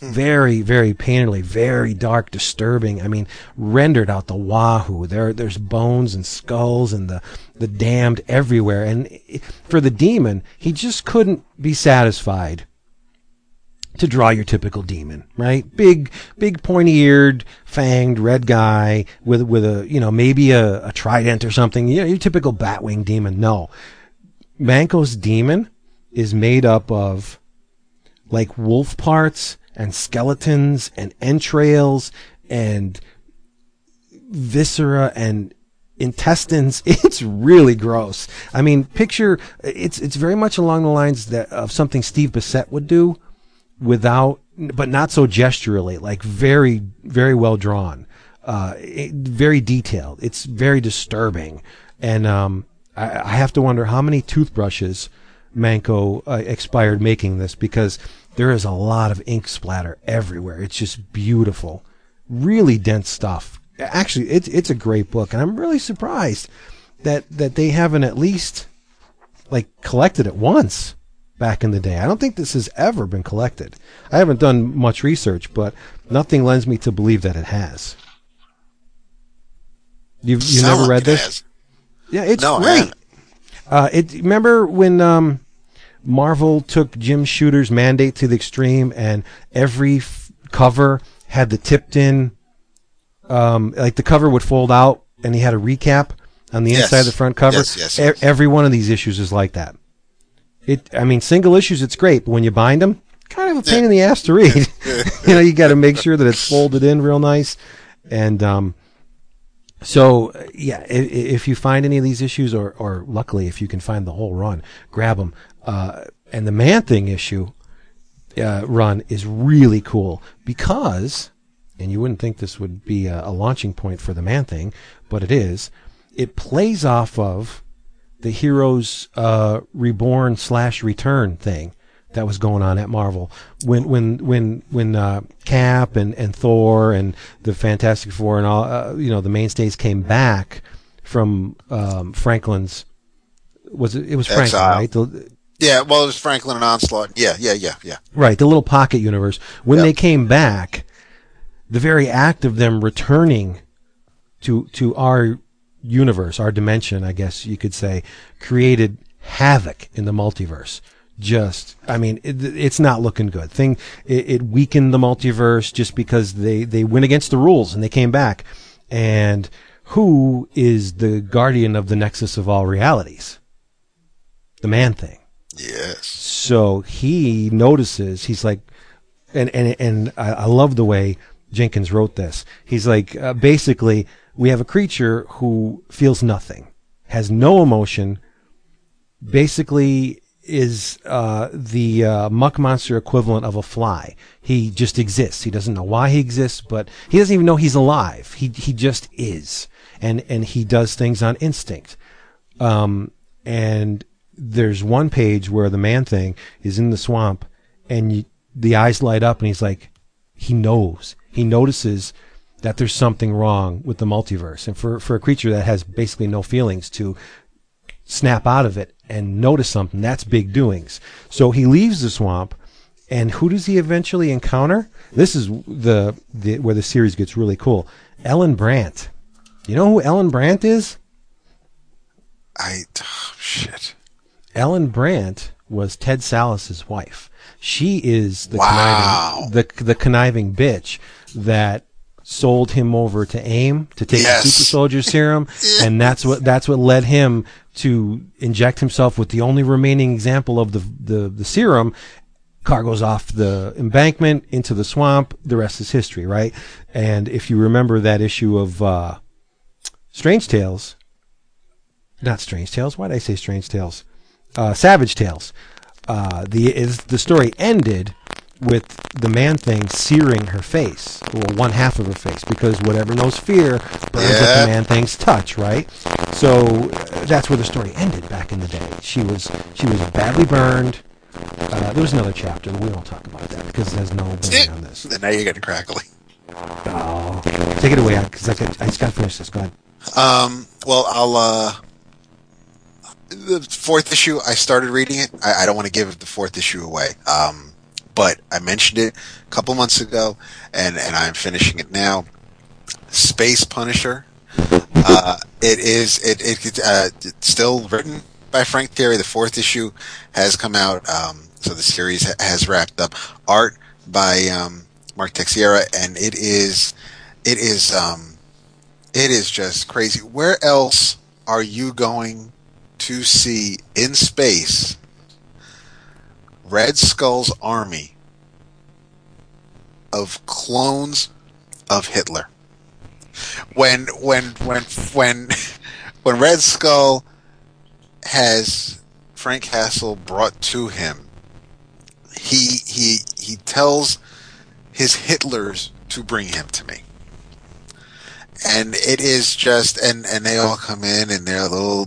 Very, very painterly, very dark, disturbing. I mean, rendered out the wahoo. There's bones and skulls and the damned everywhere. And for the demon, he just couldn't be satisfied to draw your typical demon, right? Big pointy-eared, fanged, red guy with a, you know, maybe a trident or something. You know, your typical Batwing demon. No. Manco's demon is made up of like wolf parts and skeletons and entrails and viscera and intestines. It's really gross. I mean, picture, it's very much along the lines that of something Steve Bissett would do, without, but not so gesturally, like very, very well drawn, very detailed. It's very disturbing. And I have to wonder how many toothbrushes Manco expired making this, because there is a lot of ink splatter everywhere. It's just beautiful, really dense stuff. Actually, it's a great book, and I'm really surprised that they haven't at least like collected it once. back in the day. I don't think this has ever been collected. I haven't done much research, but nothing lends me to believe that it has. You've never read this? Has. Yeah, it's great. Remember when Marvel took Jim Shooter's mandate to the extreme, and every cover had the tipped in, like the cover would fold out, and he had a recap on the inside of the front cover. Yes. Every one of these issues is like that. I mean, single issues, it's great, but when you bind them, kind of a pain in the ass to read. You know, you got to make sure that it's folded in real nice. And so, yeah, if you find any of these issues, or luckily if you can find the whole run, grab them. And the Man Thing issue run is really cool because, and you wouldn't think this would be a launching point for the Man Thing, but it is. It plays off of the Heroes Reborn / Return thing that was going on at Marvel when Cap and Thor and the Fantastic Four and all the mainstays came back from Franklin's was Franklin, right? It was Franklin and Onslaught. Yeah. Right, the little pocket universe. When they came back, the very act of them returning to our universe, our dimension, I guess you could say, created havoc in the multiverse. It's not looking good. It weakened the multiverse just because they went against the rules and they came back. And who is the guardian of the nexus of all realities? The Man Thing. Yes. So he notices, he's like, and I love the way Jenkins wrote this. He's like, basically, we have a creature who feels nothing, has no emotion, basically is the muck monster equivalent of a fly. He just exists. He doesn't know why he exists, but he doesn't even know he's alive. He just is. And he does things on instinct. And there's one page where the Man Thing is in the swamp and the eyes light up and he's like, he knows. He notices that there's something wrong with the multiverse. And for a creature that has basically no feelings to snap out of it and notice something, that's big doings. So he leaves the swamp, and who does he eventually encounter? This is the where the series gets really cool. Ellen Brandt. You know who Ellen Brandt is? Ellen Brandt was Ted Salas's wife. She is the conniving bitch that sold him over to AIM to take the super soldier serum, and that's what led him to inject himself with the only remaining example of the serum. Car goes off the embankment into the swamp. The rest is history, right? And if you remember that issue of Savage Tales, the story ended with the Man Thing searing her face, well, one half of her face, because whatever knows fear burns with the Man Thing's touch, right? So that's where the story ended back in the day. She was badly burned. There was another chapter. We won't talk about that because there's no bearing on this. Now you're getting crackly. Oh, take it away, because I just got to finish this. Go ahead. The fourth issue, I started reading it. I don't want to give the fourth issue away. But I mentioned it a couple months ago, and I'm finishing it now. Space Punisher. It's still written by Frank Thierry. The fourth issue has come out, so the series has wrapped up. Art by Mark Teixeira, and it is just crazy. Where else are you going to see in space Red Skull's army of clones of Hitler? When Red Skull has Frank Castle brought to him, he tells his Hitlers to bring him to me. And it is just and they all come in their little,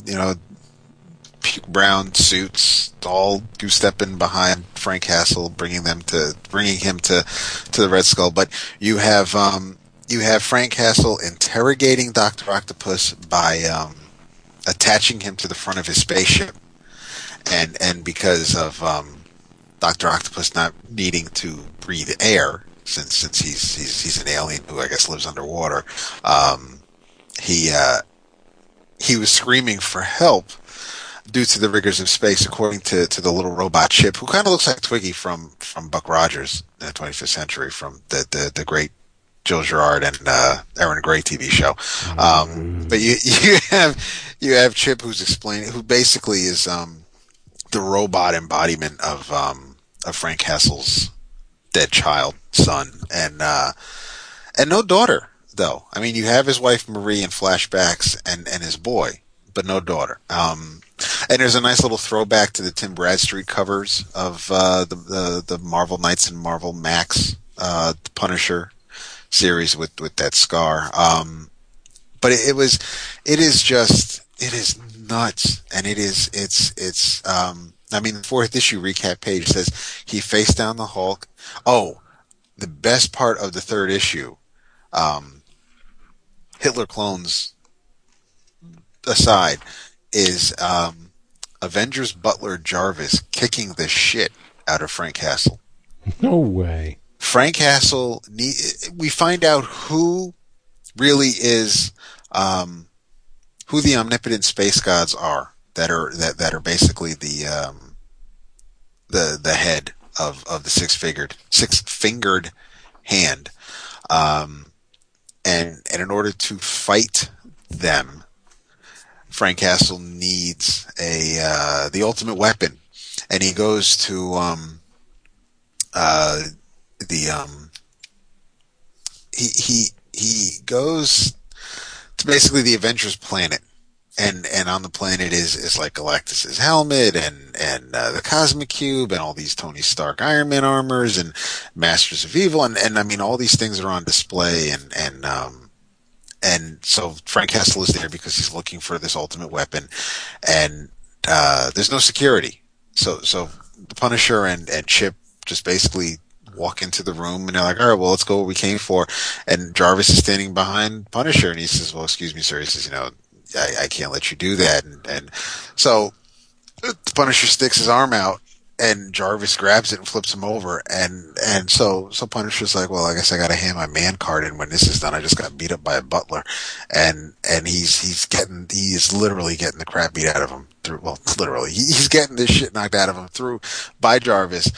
brown suits, all goose-stepping behind Frank Castle, bringing him to the Red Skull. But you have Frank Castle interrogating Dr. Octopus by attaching him to the front of his spaceship, and because of Dr. Octopus not needing to breathe air, since he's an alien who I guess lives underwater. He was screaming for help due to the rigors of space, according to the little robot chip, who kind of looks like Twiggy from Buck Rogers in the 25th Century, from the great Jill Gerard and Aaron Gray TV show. But you have Chip, who's explaining, who basically is the robot embodiment of Frank Hassel's dead child son, and no daughter though. I mean, you have his wife Marie in flashbacks and his boy, but no daughter. And there's a nice little throwback to the Tim Bradstreet covers of the Marvel Knights and Marvel Max the Punisher series with that scar. But it is nuts, and it's I mean, the fourth issue recap page says he faced down the Hulk. Oh, the best part of the third issue, Hitler clones aside, is Avengers butler Jarvis kicking the shit out of Frank Castle. No way. Frank Castle, we find out who really is, who the omnipotent space gods are that are basically the head of the six-fingered hand. And in order to fight them, Frank Castle needs the ultimate weapon, and he goes to he goes to basically the Avengers planet, and on the planet is like Galactus's helmet and the Cosmic Cube and all these Tony Stark Iron Man armors and Masters of Evil and I mean all these things are on display and so Frank Castle is there because he's looking for this ultimate weapon, and there's no security. So the Punisher and Chip just basically walk into the room, and they're like, all right, well, let's go what we came for. And Jarvis is standing behind Punisher, and he says, well, excuse me, sir. He says, I can't let you do that. And so the Punisher sticks his arm out, and Jarvis grabs it and flips him over. And so Punisher's like, well, I guess I got to hand my man card in when this is done. I just got beat up by a butler. And he is literally getting the crap beat out of him through, well, literally, he's getting this shit knocked out of him through by Jarvis.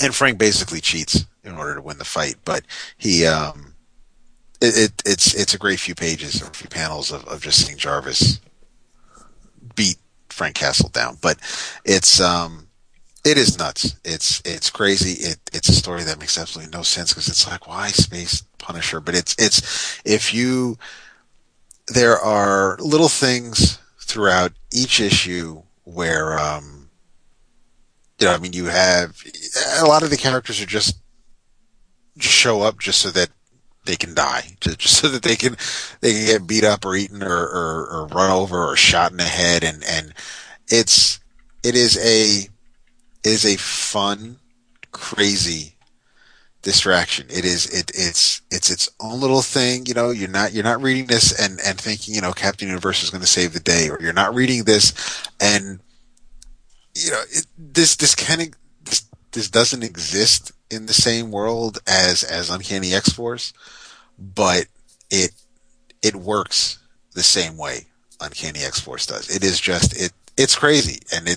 And Frank basically cheats in order to win the fight, but he, it's a great few pages or a few panels of just seeing Jarvis beat Frank Castle down. But it is nuts. It's crazy. It's a story that makes absolutely no sense because it's like, why space Punisher? But there are little things throughout each issue where, you have a lot of the characters are just show up just so that they can die, just so that they can get beat up or eaten or run over or shot in the head, and it is a fun, crazy distraction. It's its own little thing. You're not reading this and thinking Captain Universe is going to save the day, or you're not reading this and this doesn't exist in the same world as Uncanny X-Force, but it works the same way Uncanny X-Force does. It is just it's crazy, and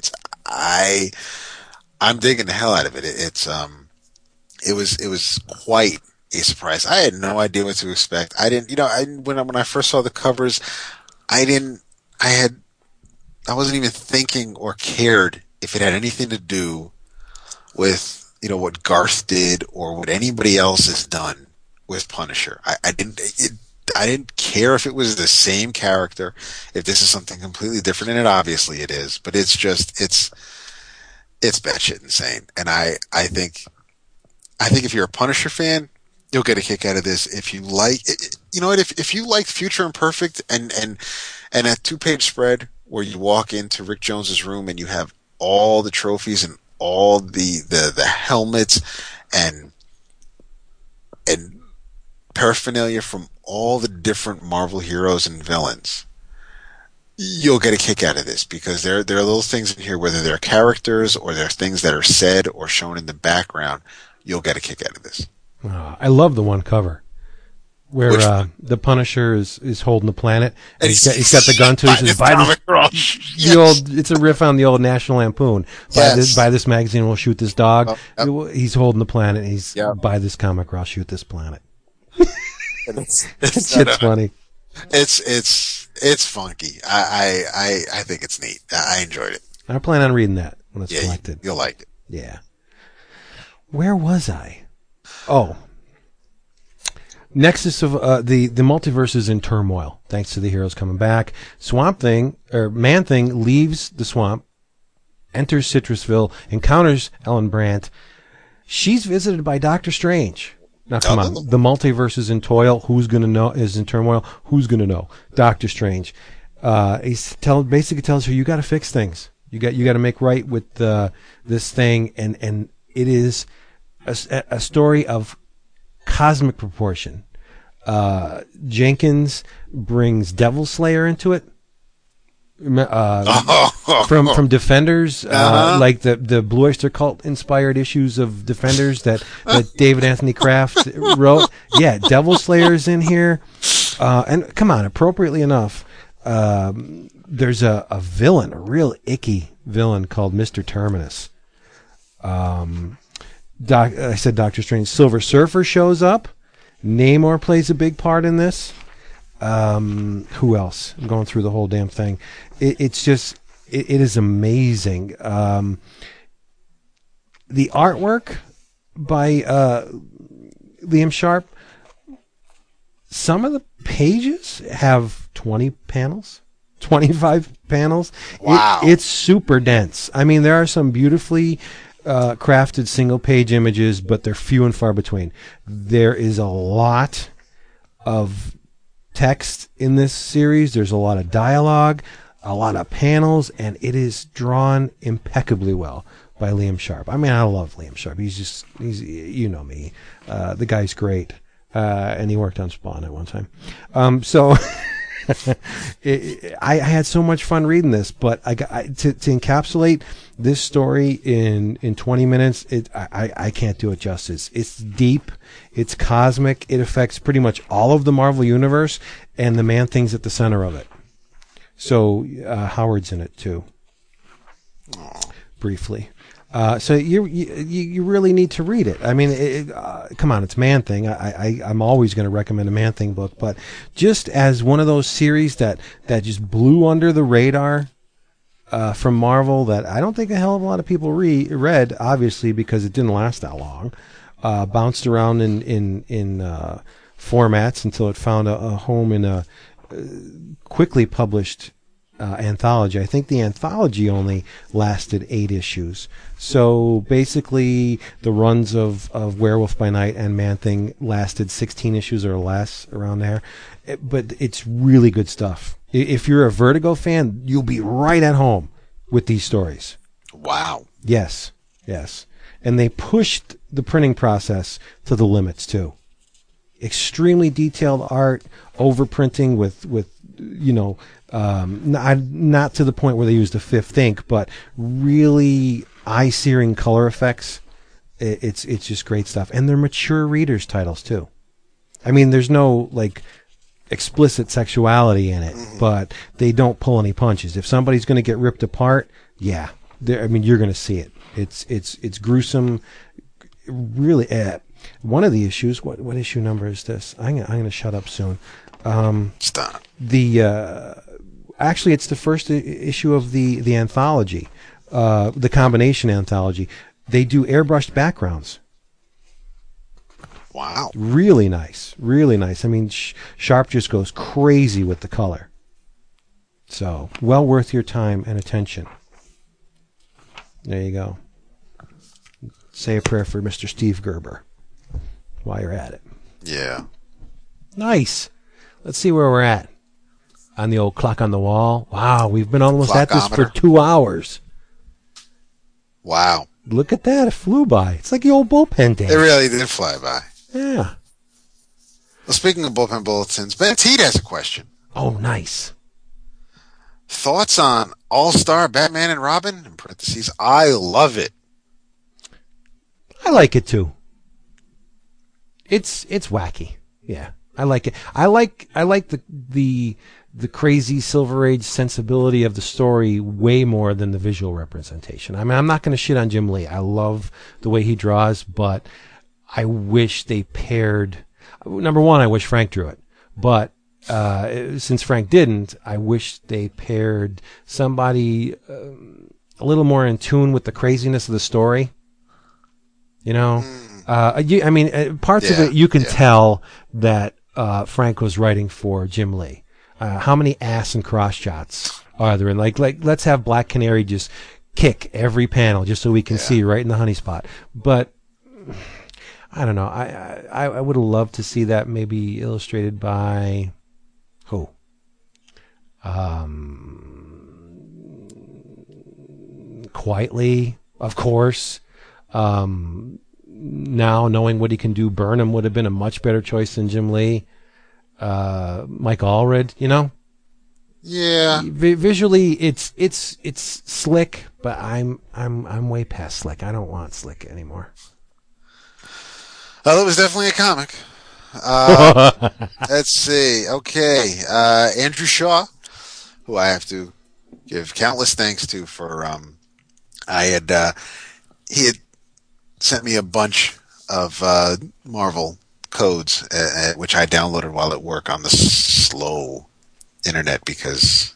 I'm digging the hell out of it. It was quite a surprise. I had no idea what to expect. When I first saw the covers, I wasn't even thinking or cared if it had anything to do with, what Garth did or what anybody else has done with Punisher. I didn't care if it was the same character, if this is something completely different, and it obviously it is, but it's just, it's batshit insane. And I think if you're a Punisher fan, you'll get a kick out of this. If you like, if you like Future Imperfect and a 2-page spread where you walk into Rick Jones's room and you have all the trophies and all the helmets and paraphernalia from all the different Marvel heroes and villains. you'll get a kick out of this, because there are little things in here, whether they're characters or they're things that are said or shown in the background. You'll get a kick out of this. Oh, I love the one cover where the Punisher is holding the planet, and he's got the gun to his Biden. It's a riff on the old National Lampoon. Yes. Buy this magazine, we'll shoot this dog. Oh, yep. He's holding the planet. He's buy this comic, or I'll shoot this planet. It's funny. It's funky. I think it's neat. I enjoyed it. I plan on reading that when it's collected. You'll like it. Yeah. Where was I? Oh, Nexus of the multiverse is in turmoil thanks to the heroes coming back. Man Thing leaves the swamp, enters Citrusville, encounters Ellen Brandt. She's visited by Doctor Strange. Now come on, the multiverse is in toil. Who's gonna know? Is in turmoil. Who's gonna know? Doctor Strange. He basically tells her, "You got to fix things. You got to make right with this thing." And it is a story of cosmic proportion. Jenkins brings Devil Slayer into it from Defenders, like the Blue Oyster Cult inspired issues of Defenders that David Anthony Kraft wrote. Yeah, Devil Slayer's in here, and come on, appropriately enough, there's a villain, a real icky villain called Mr. Terminus. I said Doctor Strange. Silver Surfer shows up. Namor plays a big part in this. Who else? I'm going through the whole damn thing. It is amazing. The artwork by Liam Sharp. Some of the pages have 20 panels. 25 panels. Wow. It's super dense. I mean, there are some beautifully crafted single page images, but they're few and far between. There is a lot of text in this series. There's a lot of dialogue, a lot of panels, and it is drawn impeccably well by Liam Sharp. I mean, I love Liam Sharp. He's you know me. The guy's great. And he worked on Spawn at one time. So I had so much fun reading this, but to encapsulate this story in 20 minutes, I can't do it justice. It's deep, it's cosmic, it affects pretty much all of the Marvel Universe, and the Man-Thing's at the center of it. So Howard's in it too, briefly. So you really need to read it. I mean, come on, it's Man Thing. I'm always going to recommend a Man Thing book, but just as one of those series that just blew under the radar from Marvel, that I don't think a hell of a lot of people read, obviously because it didn't last that long. Bounced around in formats until it found a home in a quickly published anthology. I think the anthology only lasted 8 issues. So basically the runs of Werewolf by Night and Man-Thing lasted 16 issues or less, around there. But it's really good stuff. If you're a Vertigo fan, you'll be right at home with these stories. Wow. Yes. Yes. And they pushed the printing process to the limits too. Extremely detailed art, overprinting with you know, not to the point where they used a fifth ink, but really eye-searing color effects. It's just great stuff. And they're mature readers' titles, too. I mean, there's no, like, explicit sexuality in it, but they don't pull any punches. If somebody's going to get ripped apart, you're going to see it. It's gruesome. Really, one of the issues, what issue number is this? I'm going to shut up soon. Stop. Actually, it's the first issue of the anthology, the combination anthology. They do airbrushed backgrounds. Wow. Really nice. Really nice. I mean, Sharp just goes crazy with the color. So, well worth your time and attention. There you go. Say a prayer for Mr. Steve Gerber while you're at it. Yeah. Nice. Let's see where we're at on the old clock on the wall. Wow, we've been almost at this for 2 hours. Wow. Look at that. It flew by. It's like the old bullpen day. It really did fly by. Yeah. Well, speaking of bullpen bulletins, Ben Teed has a question. Oh, nice. Thoughts on All-Star Batman and Robin? In parentheses, I love it. I like it too. It's wacky. Yeah, I like it. I like the crazy Silver Age sensibility of the story way more than the visual representation. I mean, I'm not going to shit on Jim Lee. I love the way he draws, but I wish they paired. Number one, I wish Frank drew it, but since Frank didn't, I wish they paired somebody a little more in tune with the craziness of the story. You know, parts of it you can tell that Frank was writing for Jim Lee. How many ass and cross shots are there? And like, let's have Black Canary just kick every panel just so we can see right in the honey spot. But I don't know. I would have loved to see that maybe illustrated by who? Quietly, of course. Now knowing what he can do, Burnham would have been a much better choice than Jim Lee. Mike Allred, you know? Yeah. Visually, it's slick, but I'm way past slick. I don't want slick anymore. Well, it was definitely a comic. Let's see. Okay. Andrew Shaw, who I have to give countless thanks to for, he had sent me a bunch of Marvel codes, which I downloaded while at work on the slow internet because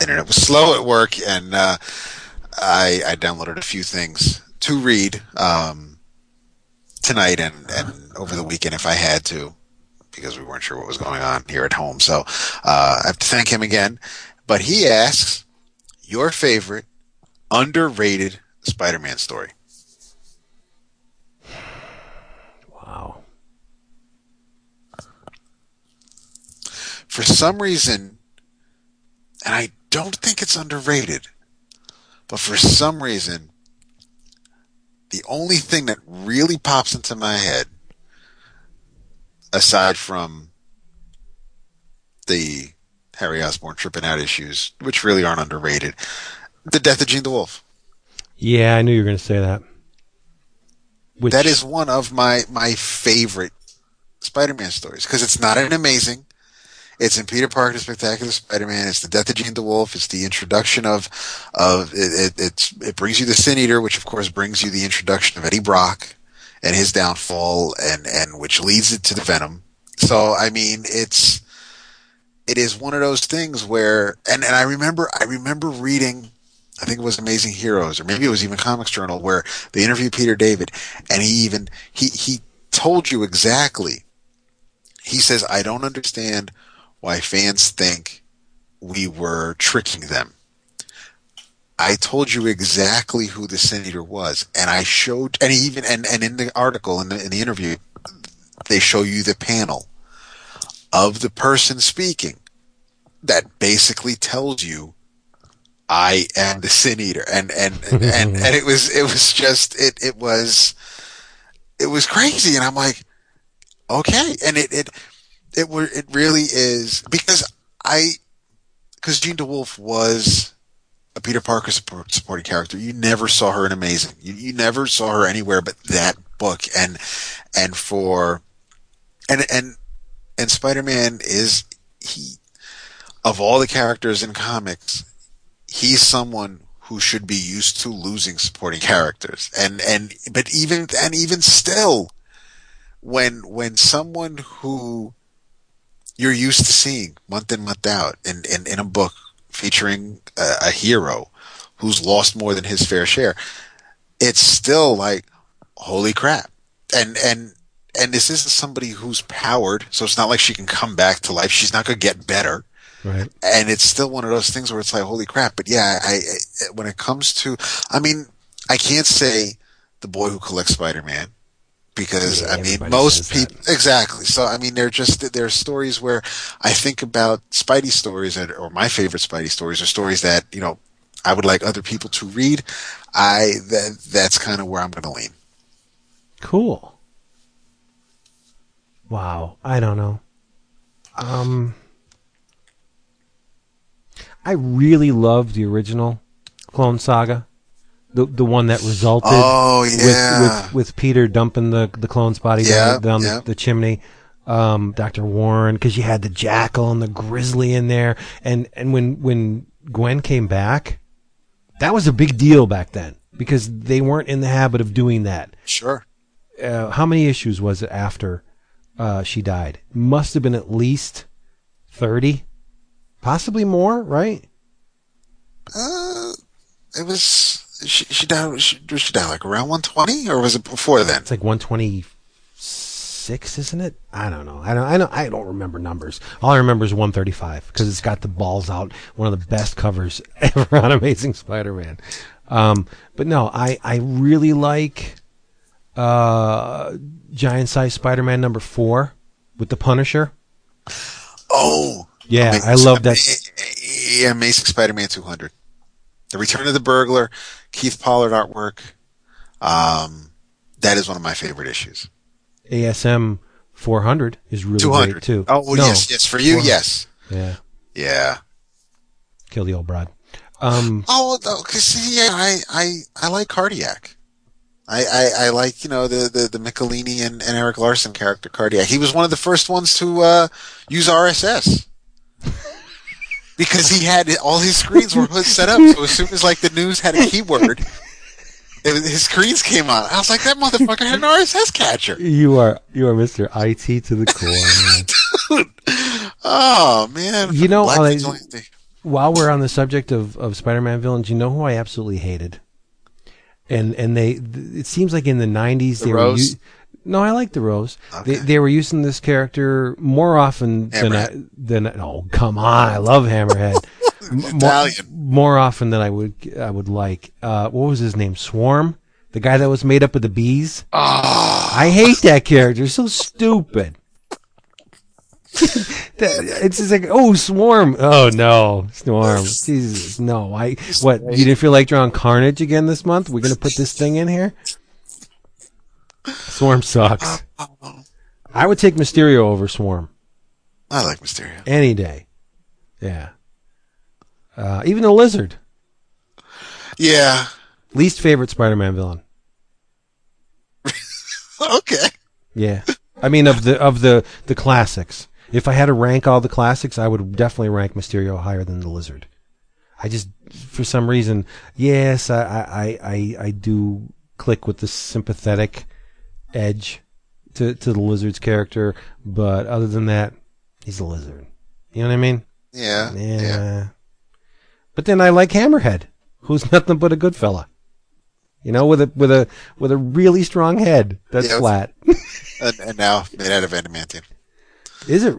internet was slow at work, and I downloaded a few things to read tonight and over the weekend if I had to, because we weren't sure what was going on here at home. So I have to thank him again. But he asks, your favorite underrated Spider-Man story. Wow. For some reason, and I don't think it's underrated, but for some reason, the only thing that really pops into my head, aside from the Harry Osborn tripping out issues, which really aren't underrated, the death of Gene DeWolfe. Yeah, I knew you were going to say that. That is one of my favorite Spider-Man stories, because it's not an amazing. It's in Peter Parker's Spectacular Spider-Man. It's the death of Gene DeWolfe. It's the introduction it brings you the Sin Eater, which of course brings you the introduction of Eddie Brock and his downfall, and which leads it to the Venom. So I mean, it is one of those things where, and I remember reading, I think it was Amazing Heroes, or maybe it was even Comics Journal, where they interviewed Peter David, and he told you exactly. He says, I don't understand why fans think we were tricking them. I told you exactly who the Sin Eater was, and I showed, and even, and in the article, in the interview, they show you the panel of the person speaking that basically tells you, I am the Sin Eater, and it was crazy, and I'm like, okay, and it really is, because Jean DeWolfe was a Peter Parker supporting character. You never saw her in Amazing. You never saw her anywhere but that book, and Spider-Man is of all the characters in comics, he's someone who should be used to losing supporting characters, but even still, when someone who you're used to seeing month in, month out in a book featuring a hero who's lost more than his fair share, it's still like, holy crap, and this isn't somebody who's powered, so it's not like she can come back to life. She's not gonna get better. Right. And it's still one of those things where it's like, holy crap. But yeah, when it comes to, I mean, I can't say The Boy Who Collects Spider-Man, because I mean, most people, exactly. So I mean, there are stories where I think about Spidey stories, or my favorite Spidey stories are stories that, you know, I would like other people to read. That's kind of where I'm going to lean. Cool. Wow. I don't know. I really loved the original Clone Saga, the one that resulted with Peter dumping the clone's body down the chimney. Dr. Warren, because you had the Jackal and the Grizzly in there, and when Gwen came back, that was a big deal back then because they weren't in the habit of doing that. Sure. How many issues was it after she died? Must have been at least 30, possibly more, right? It was she died like around 120, or was it before then? It's like 126, isn't it? I don't know. I don't remember numbers. All I remember is 135 because it's got the balls out. One of the best covers ever on Amazing Spider-Man. But no, I really like Giant Size Spider-Man #4 with the Punisher. Oh yeah, I love that. Yeah, Amazing Spider-Man 200, The Return of the Burglar, Keith Pollard artwork. That is one of my favorite issues. ASM 400 is really 200. Great too. Oh well, no, yes, for you, 400. Yes. Yeah. Kill the old broad. I like Cardiac. I like, you know, the Michelini and Eric Larson character Cardiac. He was one of the first ones to use RSS. Because he had all his screens were set up, so as soon as like the news had a keyword, his screens came on. I was like, that motherfucker had an RSS catcher. You are Mr. IT to the core, man. Dude. Oh man. You know, while we're on the subject of Spider-Man villains, you know who I absolutely hated? And they, it seems like in the 90s, they were using, no, I like the Rose. Okay. They were using this character more often than, oh, come on. I love Hammerhead. more often than I would like. What was his name? Swarm? The guy that was made up of the bees? Oh. I hate that character. So stupid. It's just like, oh, Swarm. Oh no, Swarm. Jesus, no. What? You didn't feel like drawing Carnage again this month? We're gonna put this thing in here. Swarm sucks. I would take Mysterio over Swarm. I like Mysterio any day. Yeah. Even the Lizard. Yeah. Least favorite Spider-Man villain. Okay. Yeah. I mean, of the classics. If I had to rank all the classics, I would definitely rank Mysterio higher than the Lizard. I just, for some reason, yes, I do click with the sympathetic edge to the Lizard's character, but other than that, he's a lizard. You know what I mean? Yeah. But then I like Hammerhead, who's nothing but a good fella. You know, with a really strong head that's flat. And now made out of adamantium. Is it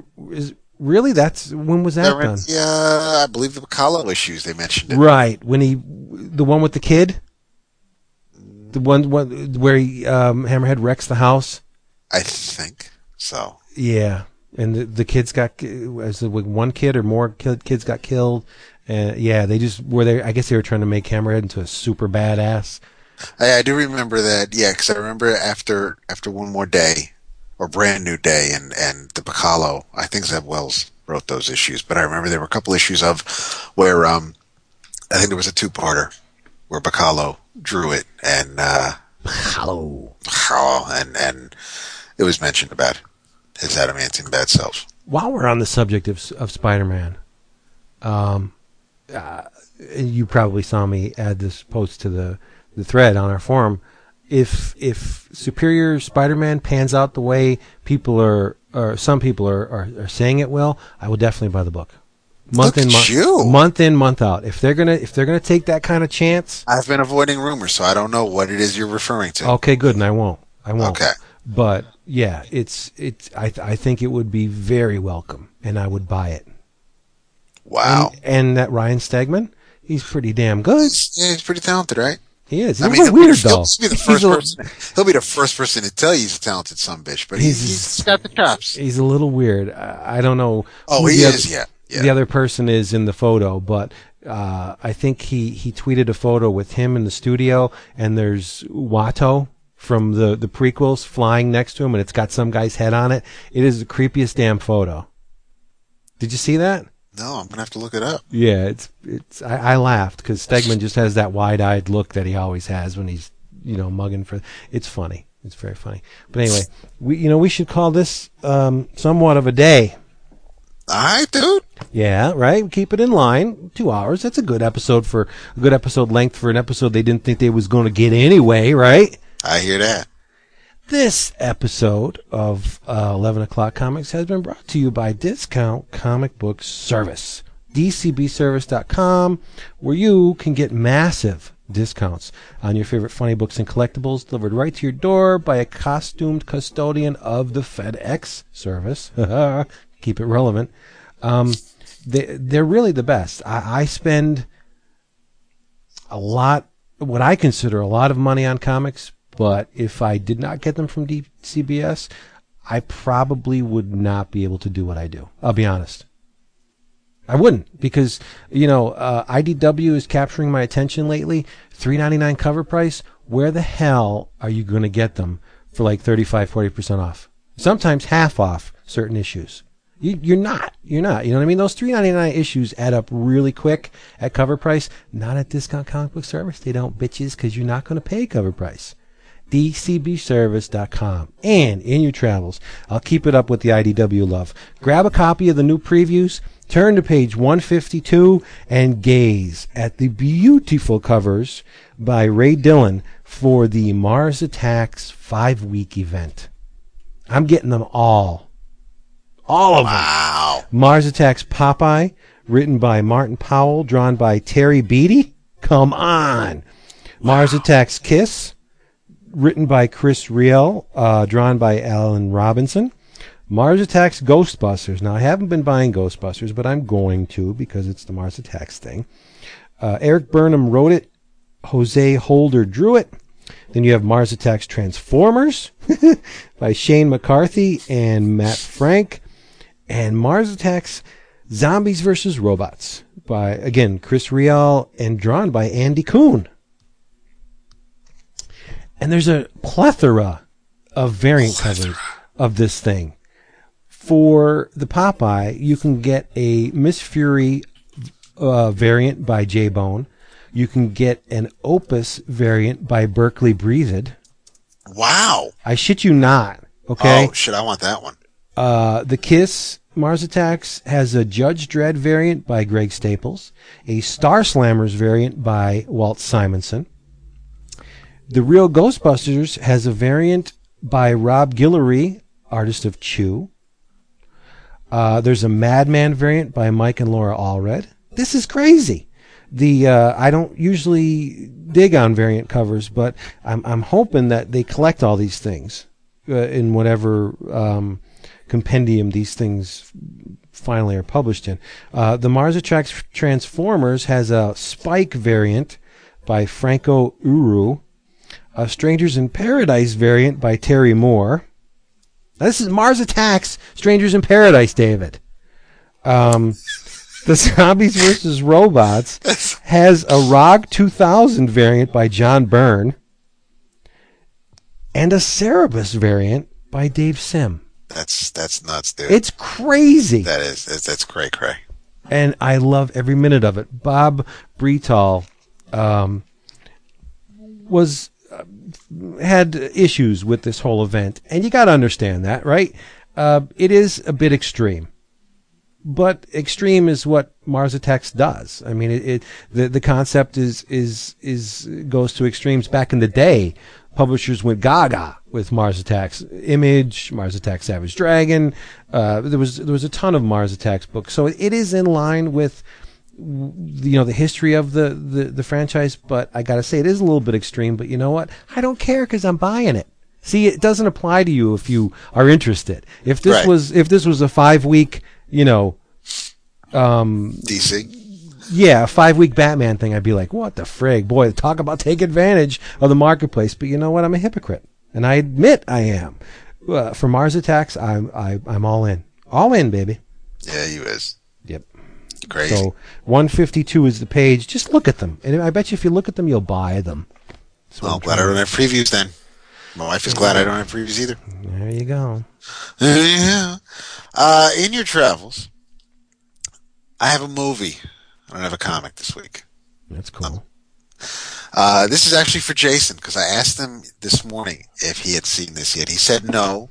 really? That's when was that done? Yeah, I believe the Piccolo issues they mentioned it. Right when the one with the kid, the one where Hammerhead wrecks the house. I think so. Yeah, and the kids got one kid or more kids got killed, and yeah, they just were there. I guess they were trying to make Hammerhead into a super badass. I do remember that, yeah, because I remember after One More Day, or Brand New Day, and the Piccolo, I think Zeb Wells wrote those issues, but I remember there were a couple issues of where, I think there was a two-parter where Piccolo drew it, and, Piccolo, and it was mentioned about his adamantine bad self. While we're on the subject of Spider-Man, you probably saw me add this post to the thread on our forum. If Superior Spider-Man pans out the way some people are saying it will, I will definitely buy the book. Month in, month out. If they're gonna take that kind of chance, I've been avoiding rumors, so I don't know what it is you're referring to. Okay, good, and I won't. Okay, but yeah, it's. I think it would be very welcome, and I would buy it. Wow. And that Ryan Stegman, he's pretty damn good. Yeah, he's pretty talented, right? He is. I mean, he'll be the first person to tell you he's a talented sonbitch, but he's got the chops. He's a little weird. I don't know. Oh, he is. Yeah. The other person is in the photo, but I think he tweeted a photo with him in the studio, and there's Watto from the prequels flying next to him, and it's got some guy's head on it. It is the creepiest damn photo. Did you see that? No, I'm gonna have to look it up. Yeah, it's. I laughed because Stegman just has that wide-eyed look that he always has when he's, you know, mugging for. It's funny. It's very funny. But anyway, we should call this somewhat of a day. All right, dude. Yeah, right. Keep it in line. 2 hours. That's a good episode length for an episode they didn't think they was going to get anyway, right? I hear that. This episode of 11 O'Clock Comics has been brought to you by Discount Comic Book Service, dcbservice.com, where you can get massive discounts on your favorite funny books and collectibles delivered right to your door by a costumed custodian of the FedEx service. Keep it relevant. They're really the best. I spend what I consider a lot of money on comics, but if I did not get them from DCBS, I probably would not be able to do what I do. I'll be honest. I wouldn't, because, you know, IDW is capturing my attention lately. $3.99 cover price. Where the hell are you going to get them for like 35, 40% off? Sometimes half off certain issues. You're not. You know what I mean? Those $3.99 issues add up really quick at cover price. Not at Discount Comic Book Service. They don't, bitches, because you're not going to pay cover price. DCBService.com. And in your travels, I'll keep it up with the IDW love. Grab a copy of the new previews, turn to page 152, and gaze at the beautiful covers by Ray Dillon for the Mars Attacks 5-week event. I'm getting them all. All of them. Wow. Mars Attacks Popeye, written by Martin Powell, drawn by Terry Beatty. Come on. Wow. Mars Attacks Kiss, written by Chris Riel, drawn by Alan Robinson. Mars Attacks Ghostbusters. Now, I haven't been buying Ghostbusters, but I'm going to because it's the Mars Attacks thing. Eric Burnham wrote it. Jose Holder drew it. Then you have Mars Attacks Transformers by Shane McCarthy and Matt Frank. And Mars Attacks Zombies vs. Robots by, again, Chris Riel and drawn by Andy Kuhn. And there's a plethora of variant covers of this thing. For the Popeye, you can get a Miss Fury variant by J-Bone. You can get an Opus variant by Berkeley Breathed. Wow. I shit you not. Okay. Oh, shit, I want that one. The Kiss Mars Attacks has a Judge Dredd variant by Greg Staples. A Star Slammers variant by Walt Simonson. The Real Ghostbusters has a variant by Rob Guillory, artist of Chew. There's a Madman variant by Mike and Laura Allred. This is crazy. The I don't usually dig on variant covers, but I'm hoping that they collect all these things in whatever compendium these things finally are published in. The Mars Attacks Transformers has a Spike variant by Franco Uru. A Strangers in Paradise variant by Terry Moore. Now, this is Mars Attacks Strangers in Paradise, David. The Zombies vs. Robots has a ROG 2000 variant by John Byrne. And a Cerebus variant by Dave Sim. That's nuts, dude. It's crazy. That is. That's cray-cray. And I love every minute of it. Bob Breitall had issues with this whole event, and you got to understand that, right? It is a bit extreme, but extreme is what Mars Attacks does. I mean, the concept is goes to extremes. Back in the day, publishers went gaga with Mars Attacks Image, Mars Attacks Savage Dragon. There was a ton of Mars Attacks books, so it is in line with, you know, the history of the franchise, but I gotta say it is a little bit extreme, but you know what? I don't care because I'm buying it. See, it doesn't apply to you if you are interested. If this was a 5-week, you know, DC. Yeah, a 5-week Batman thing, I'd be like, what the frig? Boy, talk about take advantage of the marketplace. But you know what? I'm a hypocrite. And I admit I am. For Mars Attacks, I'm all in. All in, baby. Yeah, you is. Yep. Crazy. So 152 is the page. Just look at them, and I bet you if you look at them, you'll buy them. Well, I'm glad I don't have previews then. My wife is glad I don't have previews either. There you go. Yeah. In your travels, I have a movie. I don't have a comic this week. That's cool. This is actually for Jason, because I asked him this morning if he had seen this yet. He said no.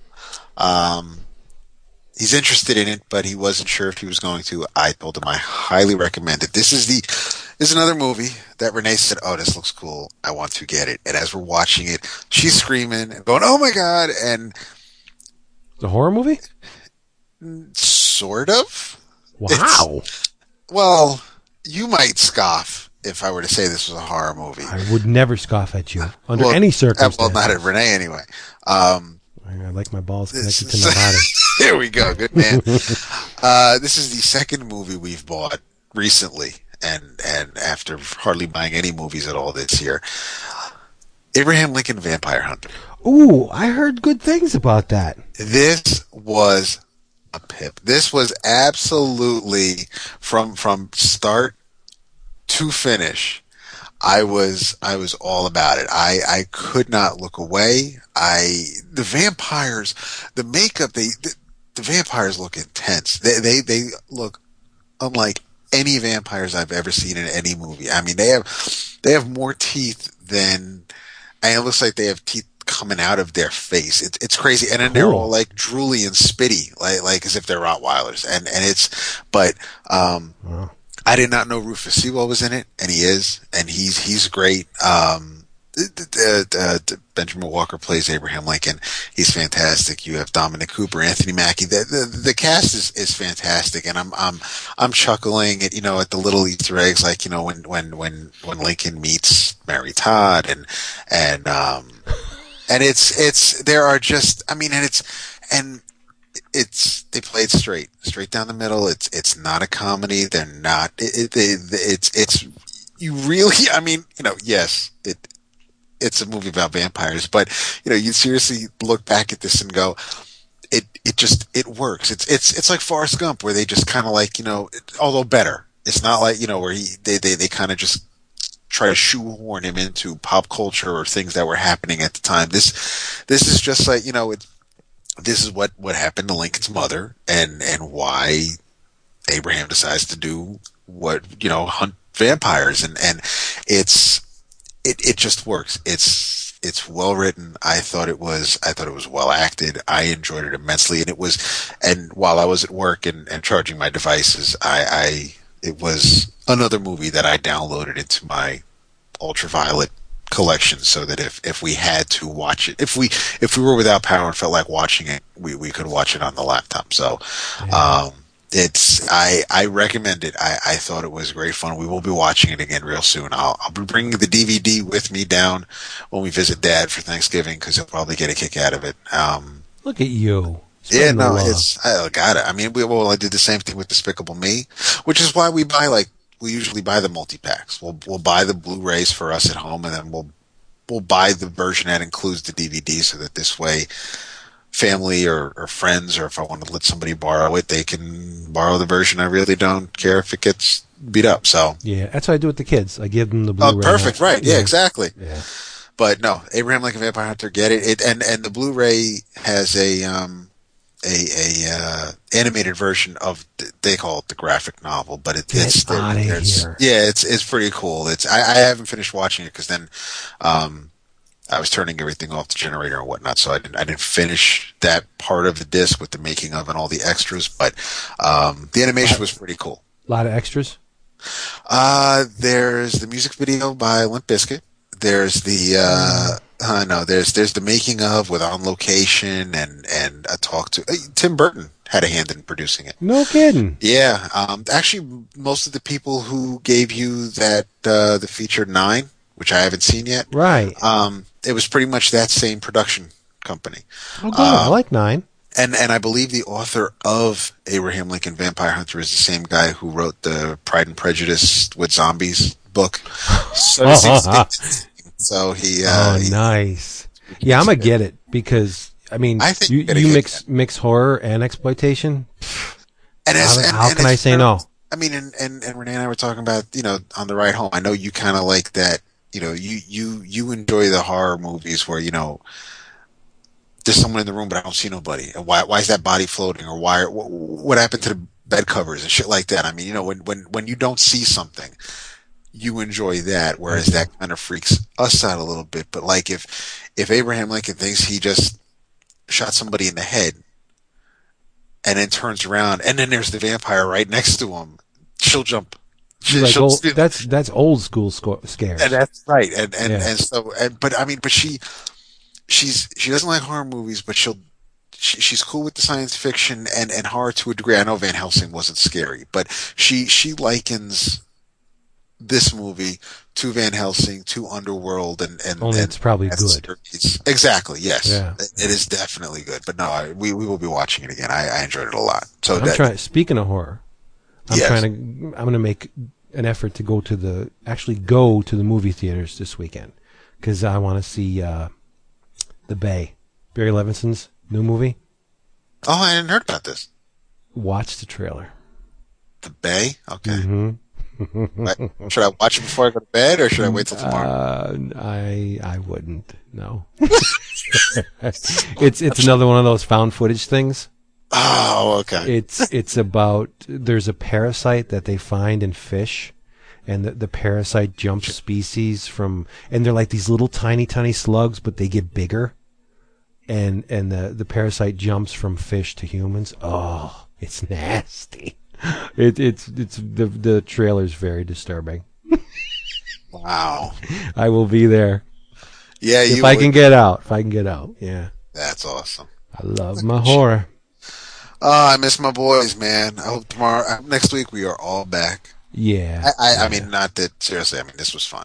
He's interested in it, but he wasn't sure if he was going to. I told him I highly recommend it. This is another movie that Renee said, oh, this looks cool. I want to get it. And as we're watching it, she's screaming and going, oh, my God. And it's a horror movie? Sort of. Wow. Well, you might scoff if I were to say this was a horror movie. I would never scoff at you under any circumstance. Well, not at Renee anyway. I like my balls connected to my body. There we go. Good man. This is the second movie we've bought recently. And after hardly buying any movies at all this year, Abraham Lincoln Vampire Hunter. Ooh, I heard good things about that. This was a pip. This was absolutely from start to finish. I was all about it. I could not look away. The vampires, the makeup. The vampires look intense. They look unlike any vampires I've ever seen in any movie. I mean, they have more teeth than, and it looks like they have teeth coming out of their face. It's crazy, and then they're all like drooly and spitty, like as if they're Rottweilers. And it's, but I did not know Rufus Sewell was in it, and he is, and he's great. Benjamin Walker plays Abraham Lincoln. He's fantastic. You have Dominic Cooper, Anthony Mackie. The cast is fantastic, and I'm chuckling at at the little Easter eggs, like when Lincoln meets Mary Todd, and it's there are just they played straight down the middle. It's not a comedy. They're not. It's you really. Yes. It's a movie about vampires, but you seriously look back at this and go, it just works. It's like Forrest Gump, where they just kind of like although better. It's not like where they kind of just try to shoehorn him into pop culture or things that were happening at the time. This is just like this is what happened to Lincoln's mother and why Abraham decides to do what hunt vampires and it's. It just works. It's well written. I thought it was well acted. I enjoyed it immensely, and while I was at work and charging my devices, it was another movie that I downloaded into my Ultraviolet collection, so that if we had to watch it, if we were without power and felt like watching it, we could watch it on the laptop. So I recommend it. I thought it was great fun. We will be watching it again real soon. I'll be bringing the DVD with me down when we visit Dad for Thanksgiving, because he'll probably get a kick out of it. Look at you. I got it. I did the same thing with Despicable Me, which is why we usually buy the multi-packs. We'll buy the Blu-rays for us at home, and then we'll buy the version that includes the DVD, so that this way family or friends, or if I want to let somebody borrow it, they can borrow the version. I really don't care if it gets beat up. So yeah, that's what I do with the kids. I give them the Blu-ray. Oh, perfect, right? Yeah, exactly. Yeah. But no, Abraham Lincoln Vampire Hunter, get it. And the Blu-ray has a animated version of they call it the graphic novel, but it's pretty cool. I haven't finished watching it because then. I was turning everything off, the generator and whatnot, so I didn't finish that part of the disc with the making of and all the extras. But the animation was pretty cool. A lot of extras. There's the music video by Limp Bizkit. There's the there's the making of with On Location and a talk to Tim Burton had a hand in producing it. No kidding. Yeah. Actually, most of the people who gave you that the feature 9, which I haven't seen yet. Right. It was pretty much that same production company. Oh, good. I like 9. And I believe the author of Abraham Lincoln Vampire Hunter is the same guy who wrote the Pride and Prejudice with Zombies book. So he... nice. Yeah, I'm going to get it, because, I think you mix horror and exploitation. How can I say no? And Renee and I were talking about, on the ride home, I know you kind of like that. You enjoy the horror movies where there's someone in the room, but I don't see nobody. And why is that body floating? Or what happened to the bed covers and shit like that. I mean, you know, when you don't see something, you enjoy that, whereas that kind of freaks us out a little bit. But like if Abraham Lincoln thinks he just shot somebody in the head and then turns around and then there's the vampire right next to him, she'll jump. Like old, that's old school scares. And that's right. But she doesn't like horror movies, but she's cool with the science fiction and horror to a degree. I know Van Helsing wasn't scary, but she likens this movie to Van Helsing, to Underworld, and only it's probably good. Exactly. Yes, yeah. It is definitely good. But no, we will be watching it again. I enjoyed it a lot. So speaking of horror, I'm going to make an effort to go to the movie theaters this weekend because I want to see The Bay, Barry Levinson's new movie. Oh, I hadn't heard about this. Watch the trailer. The Bay. Okay. Mm-hmm. Should I watch it before I go to bed, or should I wait till tomorrow? I wouldn't. No. it's another one of those found footage things. Oh, okay. It's about, there's a parasite that they find in fish, and the parasite jumps species from, and they're like these little tiny slugs, but they get bigger, and the parasite jumps from fish to humans. Oh, it's nasty. The trailer's very disturbing. Wow. I will be there. Yeah, If I can get out, yeah. That's awesome. I love my horror. Oh, I miss my boys, man. I hope next week we are all back. Yeah. I mean, seriously, I mean, this was fun.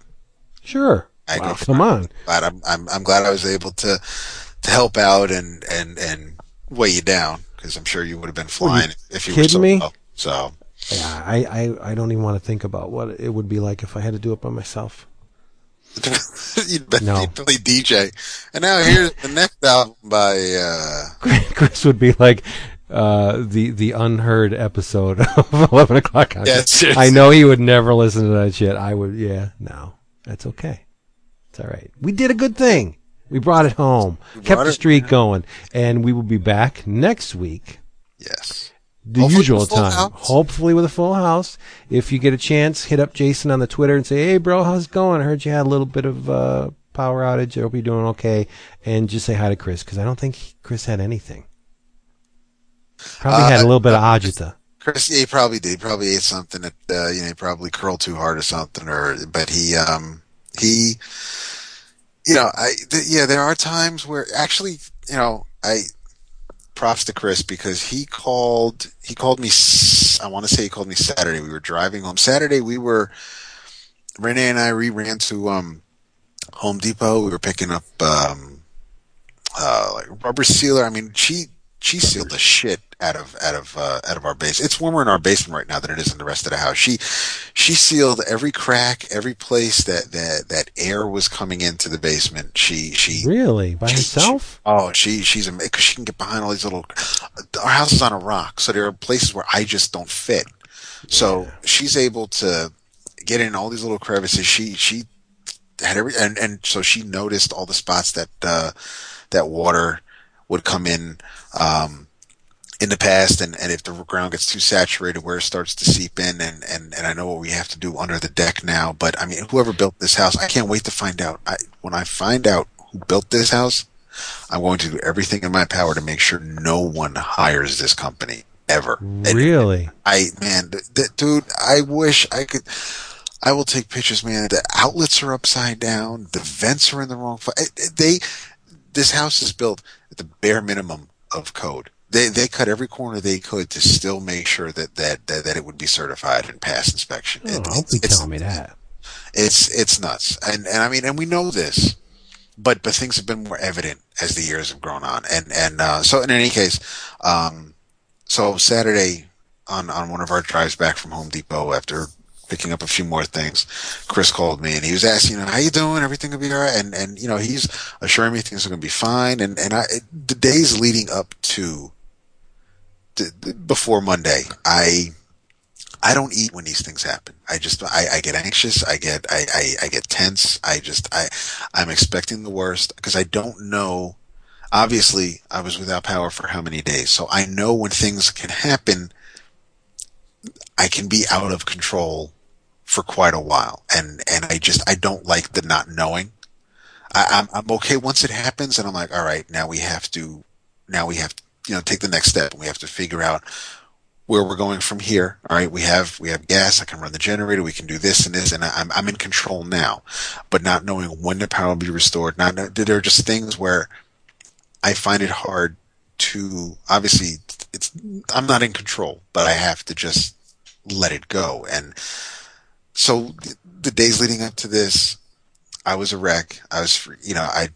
Sure. Come on. But I'm glad I was able to help out and weigh you down, because I'm sure you would have been flying if you were so low. So yeah, I don't even want to think about what it would be like if I had to do it by myself. You'd been deeply DJ. And now here's the next album by Chris would be like the unheard episode of 11 o'clock. Yeah, I know he would never listen to that shit. I would. Yeah, no, that's okay. It's all right. We did a good thing. We brought it home. Kept the streak going, and we will be back next week. Yes. The usual time. Hopefully with a full house. If you get a chance, hit up Jason on the Twitter and say, hey, bro, how's it going? I heard you had a little bit of power outage. I hope you're doing okay. And just say hi to Chris, because I don't think Chris had anything. Probably had a little bit of agita. Chris, he probably did. He probably ate something that, he probably curled too hard or something. But he, you know, there are times where actually, you know, props to Chris, because he called me, I want to say he called me Saturday. We were driving home. Saturday Renee and I ran to Home Depot. We were picking up like rubber sealer. I mean, she sealed the shit out of our base. It's warmer in our basement right now than it is in the rest of the house. She sealed every crack, every place that air was coming into the basement. She really by herself. She's amazing, because she can get behind all these little. Our house is on a rock, so there are places where I just don't fit. So she's able to get in all these little crevices. She had every and so she noticed all the spots that water would come in the past, and if the ground gets too saturated, where it starts to seep in, and I know what we have to do under the deck now. But I mean, whoever built this house, I can't wait to find out. When I find out who built this house, I'm going to do everything in my power to make sure no one hires this company ever. Really? Dude, I wish I could. I will take pictures, man. The outlets are upside down. The vents are in the wrong place. This house is built at the bare minimum of code. They cut every corner they could to still make sure that it would be certified and pass inspection. Oh, I hope you tell me that. It's nuts, and I mean, and we know this, but things have been more evident as the years have grown on, and so in any case, so Saturday on one of our drives back from Home Depot after picking up a few more things, Chris called me and he was asking, how you doing? Everything will be all right. And you know, he's assuring me things are going to be fine. And the days leading up to before Monday, I don't eat when these things happen. I get anxious. I get tense. I'm expecting the worst, because I don't know. Obviously I was without power for how many days. So I know when things can happen, I can be out of control for quite a while, and I don't like the not knowing. I'm okay once it happens, and I'm like, all right, now we have to, take the next step, and we have to figure out where we're going from here. All right, we have gas. I can run the generator. We can do this and this, and I'm in control now. But not knowing when the power will be restored, there are just things where I find it hard to. Obviously, I'm not in control, but I have to just let it go. And so the days leading up to this, I was a wreck. I was, I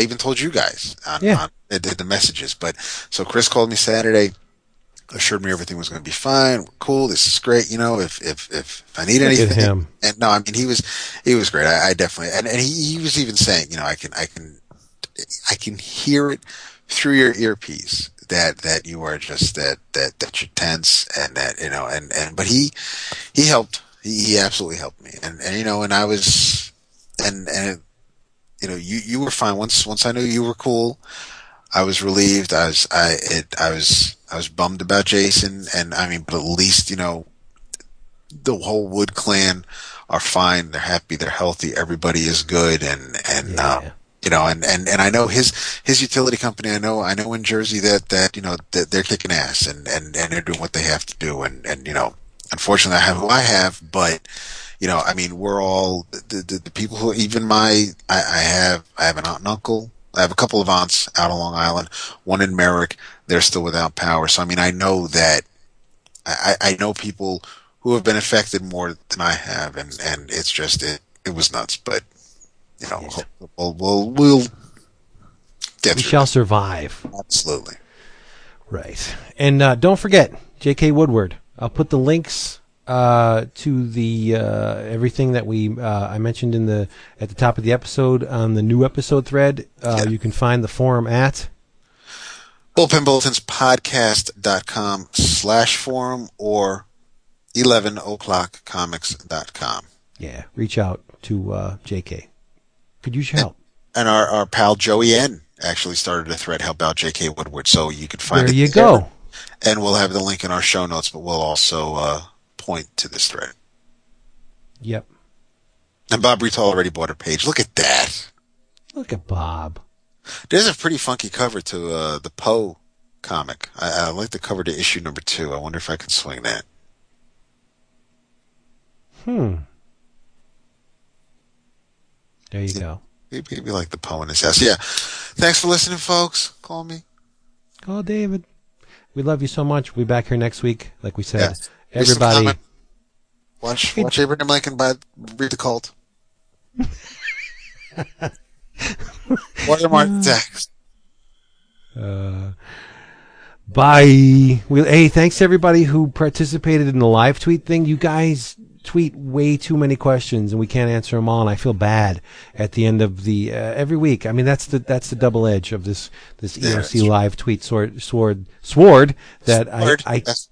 even told you guys on the messages. But so Chris called me Saturday, assured me everything was going to be fine. We're cool. This is great. If I need anything, and no, I mean, he was great. I definitely, and he was even saying, I can hear it through your earpiece that you are just that you're tense and that, but he helped. He absolutely helped me. And I was, you were fine. Once I knew you were cool, I was relieved. I was bummed about Jason, but at least the whole Wood clan are fine. They're happy. They're healthy. Everybody is good. And I know his utility company. I know in Jersey that they're kicking ass and they're doing what they have to do. And unfortunately, I have who I have, but. We're all the people who even I have an aunt and uncle. I have a couple of aunts out on Long Island, one in Merrick. They're still without power. So, I know that I know people who have been affected more than I have. And it's just, it was nuts, but we'll get through. We shall survive. Absolutely. Right. And don't forget J.K. Woodward. I'll put the links to the everything that we I mentioned at the top of the episode on the new episode thread. You can find the forum at bullpenbulletinspodcast.com/forum or 11o'clockcomics.com. Yeah, reach out to JK. Could use your help. And our pal Joey N actually started a thread help out J.K. Woodward, so you can find it. There you go. And we'll have the link in our show notes, but we'll also point to this thread. Yep. And Bob Retail already bought a page. Look at that. Look at Bob. There's a pretty funky cover to the Poe comic. I like the cover to issue number 2. I wonder if I can swing that. There you go. Maybe like the Poe in his house. Yeah. Thanks for listening, folks. Call me. Call David. We love you so much. We'll be back here next week, like we said. Yes. Everybody, watch Abraham Lincoln read The Cult. Watermark text. Bye. Hey, thanks to everybody who participated in the live tweet thing. You guys tweet way too many questions, and we can't answer them all. And I feel bad at the end of the every week. That's the double edge of this EOC live tweet sword that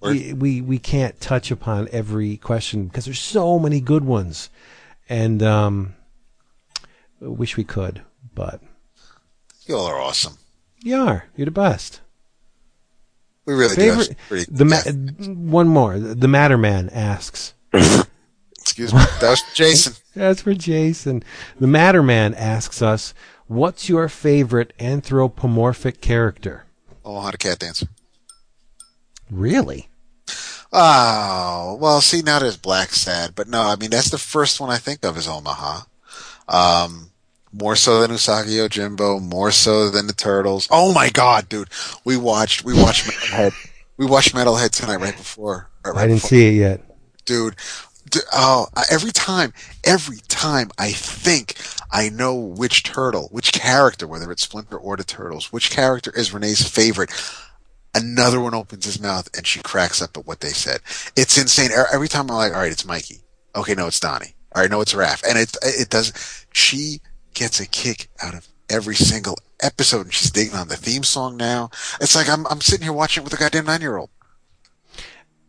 we can't touch upon every question because there's so many good ones, and I wish we could. But you all are awesome. You are. You're the best. We really do. Pretty cool. One more. The Matterman asks. Excuse me. That was for Jason. That's for Jason. The Matterman asks us, what's your favorite anthropomorphic character? Oh, how to cat dance. Really? Oh, well, see, now there's Black Sad. But no, that's the first one I think of is Omaha. More so than Usagi Yojimbo, more so than the Turtles. Oh, my God, dude. We watched Metalhead. We watched Metalhead tonight right before. See it yet. Dude. Oh, every time I think I know which character, whether it's Splinter or the Turtles, which character is Renee's favorite, another one opens his mouth and she cracks up at what they said. It's insane. Every time I'm like, all right, it's Mikey. Okay, no, it's Donnie. All right, no, it's Raph. And it does. She gets a kick out of every single episode, and she's digging on the theme song now. It's like I'm sitting here watching it with a goddamn 9-year-old.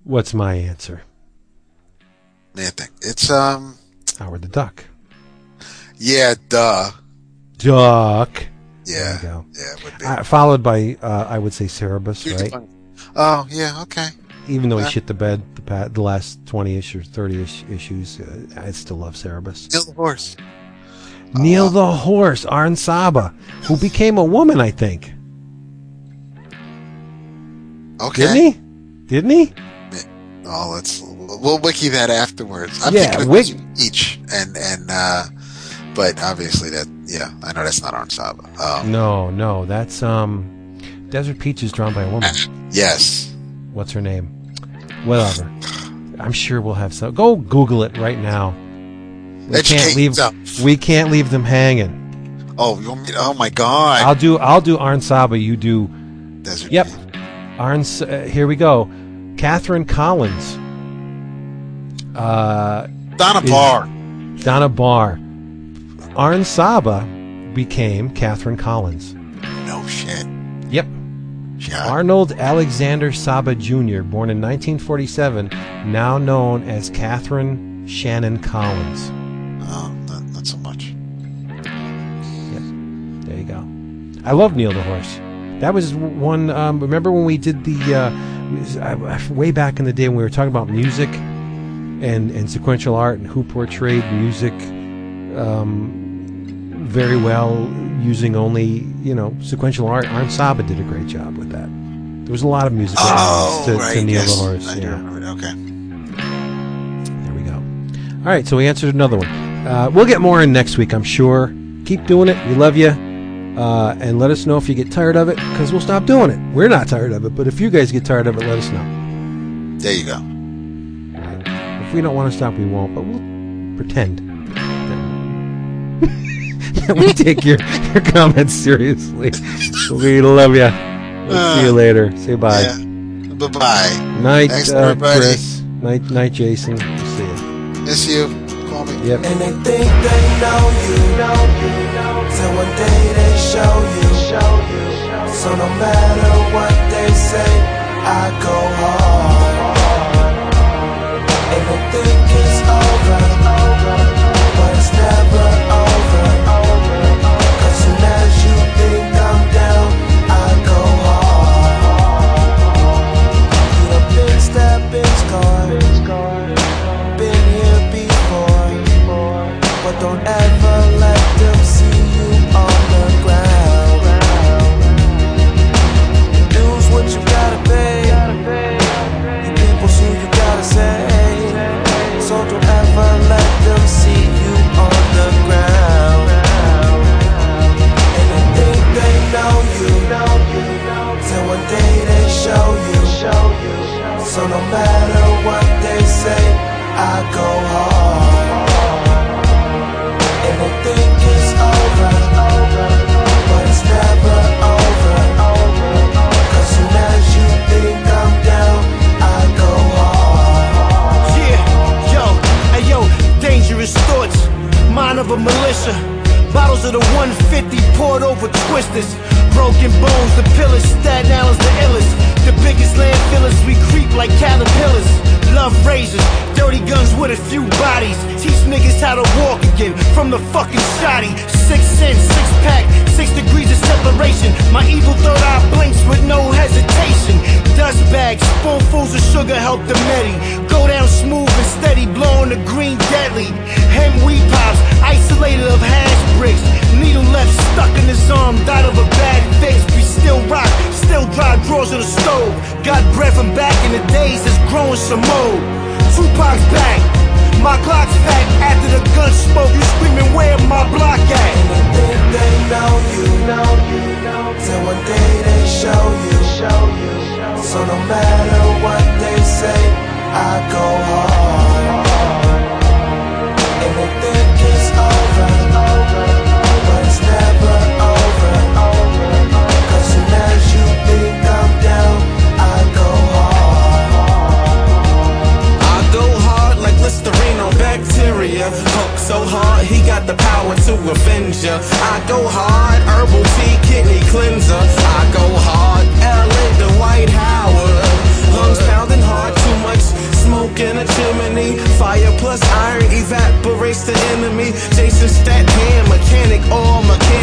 What's my answer? It's Howard the Duck. Yeah, Duck. Yeah, there you go. Yeah, it would be. Followed by I would say Cerebus, right? Oh, yeah, okay. Even though he shit the bed the last 20-ish or 30-ish issues, I still love Cerebus. Neil the Horse. Neil the Horse, Arn Saba, who became a woman, I think. Okay. Didn't he? Oh, we'll wiki that afterwards. I'm thinking of each, and but obviously that, yeah, I know that's not Arn Saba. No, that's Desert Peach is drawn by a woman. Yes. What's her name? Whatever. I'm sure we'll have some. Go Google it right now. We can't leave them hanging. Oh, you want me to, oh my God! I'll do Arn Saba. You do. Desert. Yep. Here we go. Catherine Collins. Donna Barr. Arn Saba became Catherine Collins. No shit. Yep. Yeah. Arnold Alexander Saba Jr., born in 1947, now known as Catherine Shannon Collins. Oh, not so much. Yep. There you go. I love Neil the Horse. That was one. Remember when we did way back in the day when we were talking about music and sequential art and who portrayed music very well using only sequential art? Arn Saba did a great job with that. There was a lot of music to Neil the Horse. I do remember it. Okay. There we go. All right, so we answered another one. We'll get more in next week, I'm sure. Keep doing it. We love you. And let us know if you get tired of it, because we'll stop doing it. We're not tired of it, but if you guys get tired of it, let us know. There you go. If we don't want to stop, we won't, but we'll pretend that we take your comments seriously. We love you. We'll see you later. Say bye. Yeah. Bye-bye. Night, thanks, Chris. Night, Jason. We'll see you. Miss you. Yep. And they think they know you, till one day they show you. So no matter what they say, I go hard. And they think it's over, but it's never over. Cause soon as you think I'm down, I go hard. You done fixed that bitch card. But don't ever let them see you on the ground. Do's what you gotta pay. You people's who you gotta say. So don't ever let them see you on the ground. And I think they know you. Till one day they show you. So no matter what they say, I go hard. Think it's over, but it's never over. Cause soon as you think I'm down, I go hard. Yeah, yo, dangerous thoughts, mind of a militia. Bottles of the 150 poured over twisters. Broken bones, the pillars, Staten Island's the illest. The biggest landfillers, we creep like caterpillars. Love razors, dirty guns with a few bodies. Teach niggas how to walk again from the fucking shoddy. 6 cents, 6-pack, 6 degrees of separation. My evil third eye blinks with no hesitation. Dust bags, spoonfuls of sugar help the medi. Go down smooth and steady, blowing the green deadly. Hem weed pops, isolated of hash bricks. Needle left stuck in his arm, died of a bad fix. We still rock, still dry drawers of the stove. Got bread from back in the days that's growing some mold. Tupac's back, my Glock's back. After the gun smoke, you screaming, where my block at? And I think they know you. Till one day they show you. So no matter what they say, I go hard. And they think it's over, but it's never over. Cause soon as you think I'm down, I go hard. I go hard like Listerine on bacteria. Hook so hard, he got the power to avenge ya. I go hard, herbal tea, kidney cleanser. I go hard, L.A. the White Howard. Lungs pounding hard, too much smoke in a chimney. Fire plus iron evaporates the enemy. Jason Statham, mechanic, all mechanic.